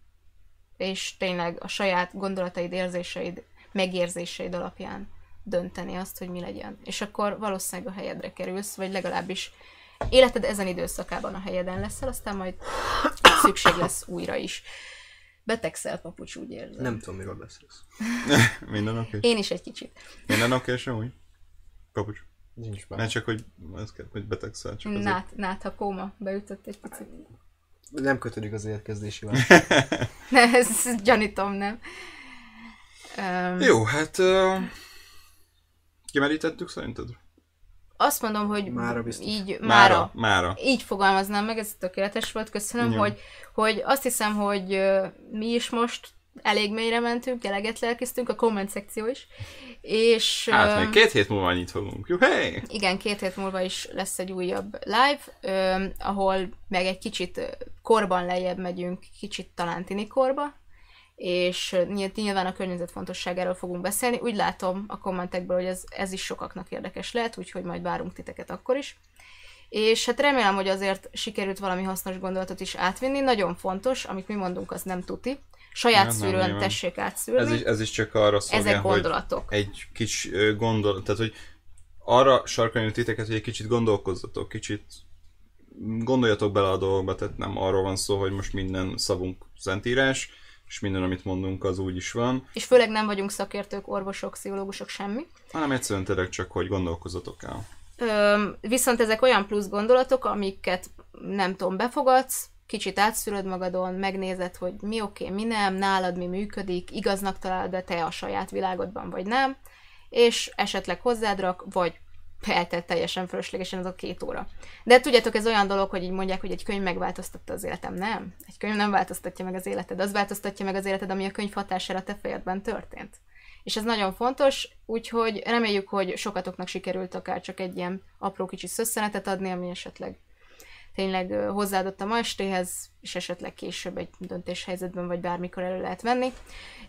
És tényleg a saját gondolataid, érzéseid, megérzéseid alapján dönteni azt, hogy mi legyen. És akkor valószínűleg a helyedre kerülsz, vagy legalábbis életed ezen időszakában a helyeden leszel, aztán majd szükség lesz újra is. Betegszel, papucs, úgy érzem. Nem tudom, miről beszélsz. Minden oké. Én is egy kicsit. Minden oké, és amúgy? Papucs. Nincs bár. Nem csak, hogy, hogy betegszel. Csak azért. Nát, nát, ha kóma beütött egy picit. Nem kötődik az érkezési válság. Ne, ezt gyanítom, nem. Um, Jó, hát... Uh, kimerítettük szerinted? Azt mondom, hogy mára így, mára, mára. mára. Így fogalmaznám meg, ez tökéletes volt, köszönöm, hogy, hogy azt hiszem, hogy uh, mi is most elég mélyre mentünk, eleget lelkéztünk, a komment szekció is, és... Hát, még két hét múlva annyit fogunk, juhé! Igen, két hét múlva is lesz egy újabb live, uh, ahol meg egy kicsit korban lejjebb megyünk, kicsit talán tini korba, és nyilván a környezet fontosságáról fogunk beszélni. Úgy látom a kommentekből, hogy ez, ez is sokaknak érdekes lehet, úgyhogy majd várunk titeket akkor is. És hát remélem, hogy azért sikerült valami hasznos gondolatot is átvinni. Nagyon fontos, amit mi mondunk, az nem tuti. Saját szűrőn tessék átszűrni. Ez is, ez is csak arra szolgál, ezek gondolatok. Hogy egy kis gondolat, tehát hogy arra sarkaljunk titeket, hogy egy kicsit gondolkozzatok, kicsit gondoljatok bele a dolgokba, tehát nem arról van szó, hogy most minden szavunk szentírás, és minden, amit mondunk, az úgy is van. És főleg nem vagyunk szakértők, orvosok, pszichológusok, semmi. Hanem egyszerűen tényleg csak, hogy gondolkozzatok el. Üm, viszont ezek olyan plusz gondolatok, amiket nem tudom, befogadsz, kicsit átszűröd magadon, megnézed, hogy mi oké, mi nem, nálad mi működik, igaznak találod, de te a saját világodban vagy nem, és esetleg hozzádrak, vagy eltelt teljesen fölöslegesen az a két óra. De tudjátok, ez olyan dolog, hogy így mondják, hogy egy könyv megváltoztatta az életem. Nem. Egy könyv nem változtatja meg az életed. Az változtatja meg az életed, ami a könyv hatására te fejedben történt. És ez nagyon fontos, úgyhogy reméljük, hogy sokatoknak sikerült akár csak egy ilyen apró kicsi szösszenetet adni, ami esetleg tényleg hozzáadott a ma estéhez, és esetleg később egy döntéshelyzetben vagy bármikor elő lehet venni.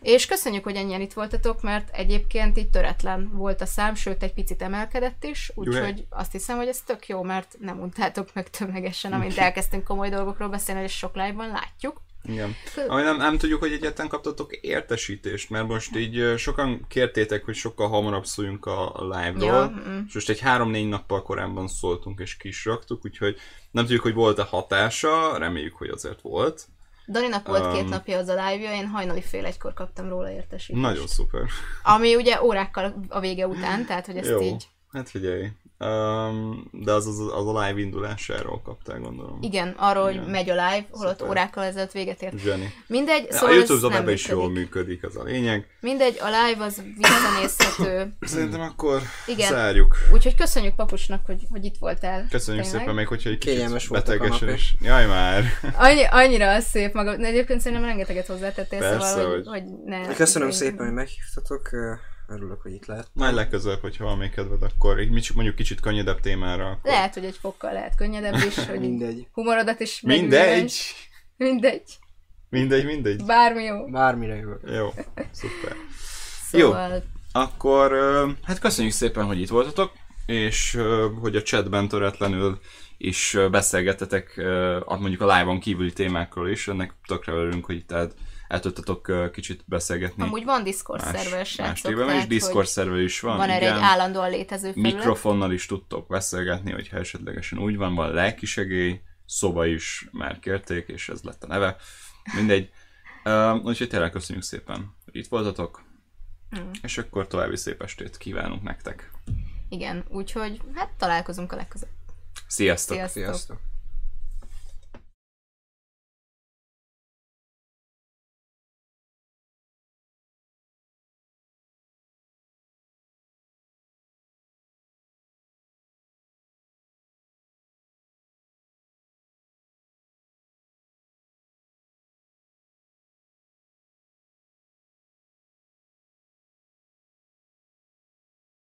És köszönjük, hogy ennyien itt voltatok, mert egyébként így töretlen volt a szám, sőt egy picit emelkedett is, úgyhogy azt hiszem, hogy ez tök jó, mert nem untátok meg tömegesen, amint elkezdtünk komoly dolgokról beszélni, és sok live-ban látjuk. Igen. Ami nem, nem tudjuk, hogy egyáltalán kaptatok értesítést, mert most így sokan kértétek, hogy sokkal hamarabb szóljunk a live-ról, ja, mm. és most egy három-négy nappal korábban szóltunk és ki is raktuk, úgyhogy nem tudjuk, hogy volt-e hatása, reméljük, hogy azért volt. Daninak volt um, két napja az a live-ja, én hajnali fél egykor kaptam róla értesítést. Nagyon szuper. Ami ugye órákkal a vége után, tehát hogy ezt jó, így... hát figyelj. Um, de az, az, az a live indulásáról kaptál, gondolom. Igen, arról, igen, hogy megy a live, holott órákkal ezelőtt véget ért. Zseni. Mindegy, szóval a YouTube zabában is jól működik, az a lényeg. Mindegy, a live az visszanézhető. Szerintem akkor igen, zárjuk. Úgyhogy köszönjük papucsnak, hogy, hogy itt voltál. Köszönjük tényleg szépen, még hogyha egy kicsit betegesen is. Jaj már! Annyi, annyira szép maga. De egyébként szerintem rengeteget hozzátettél, persze, szóval, hogy, hogy ne... Köszönöm szépen, hogy meghívtatok. Örülök, hogy itt lehet. Majd legközelebb, hogyha van még kedved, akkor így mondjuk kicsit könnyedebb témára. Akkor... Lehet, hogy egy fokkal lehet könnyedebb is, hogy mindegy. Humorodat is mindegy. Mindegy. Mindegy, mindegy. Bármi jó. Bármire jó. Jó, szuper. Szóval... Jó, akkor hát köszönjük szépen, hogy itt voltatok, és hogy a chatben töretlenül is beszélgettetek mondjuk a live-on kívüli témákról is, ennek tökre örülünk, hogy itt állt. El tudtatok kicsit beszélgetni. Amúgy van Discord szerver sem. És Discord szerver is van. Van erre egy állandóan létező felület. Mikrofonnal is tudtok beszélgetni, hogyha esetlegesen úgy van, van lelkisegély, szoba is már kérték, és ez lett a neve. Mindegy. uh, úgyhogy tényleg köszönjük szépen, hogy itt voltatok. Hmm. És akkor további szép estét kívánunk nektek. Igen, úgyhogy hát találkozunk a legközelebb. Sziasztok! Sziasztok. Sziasztok.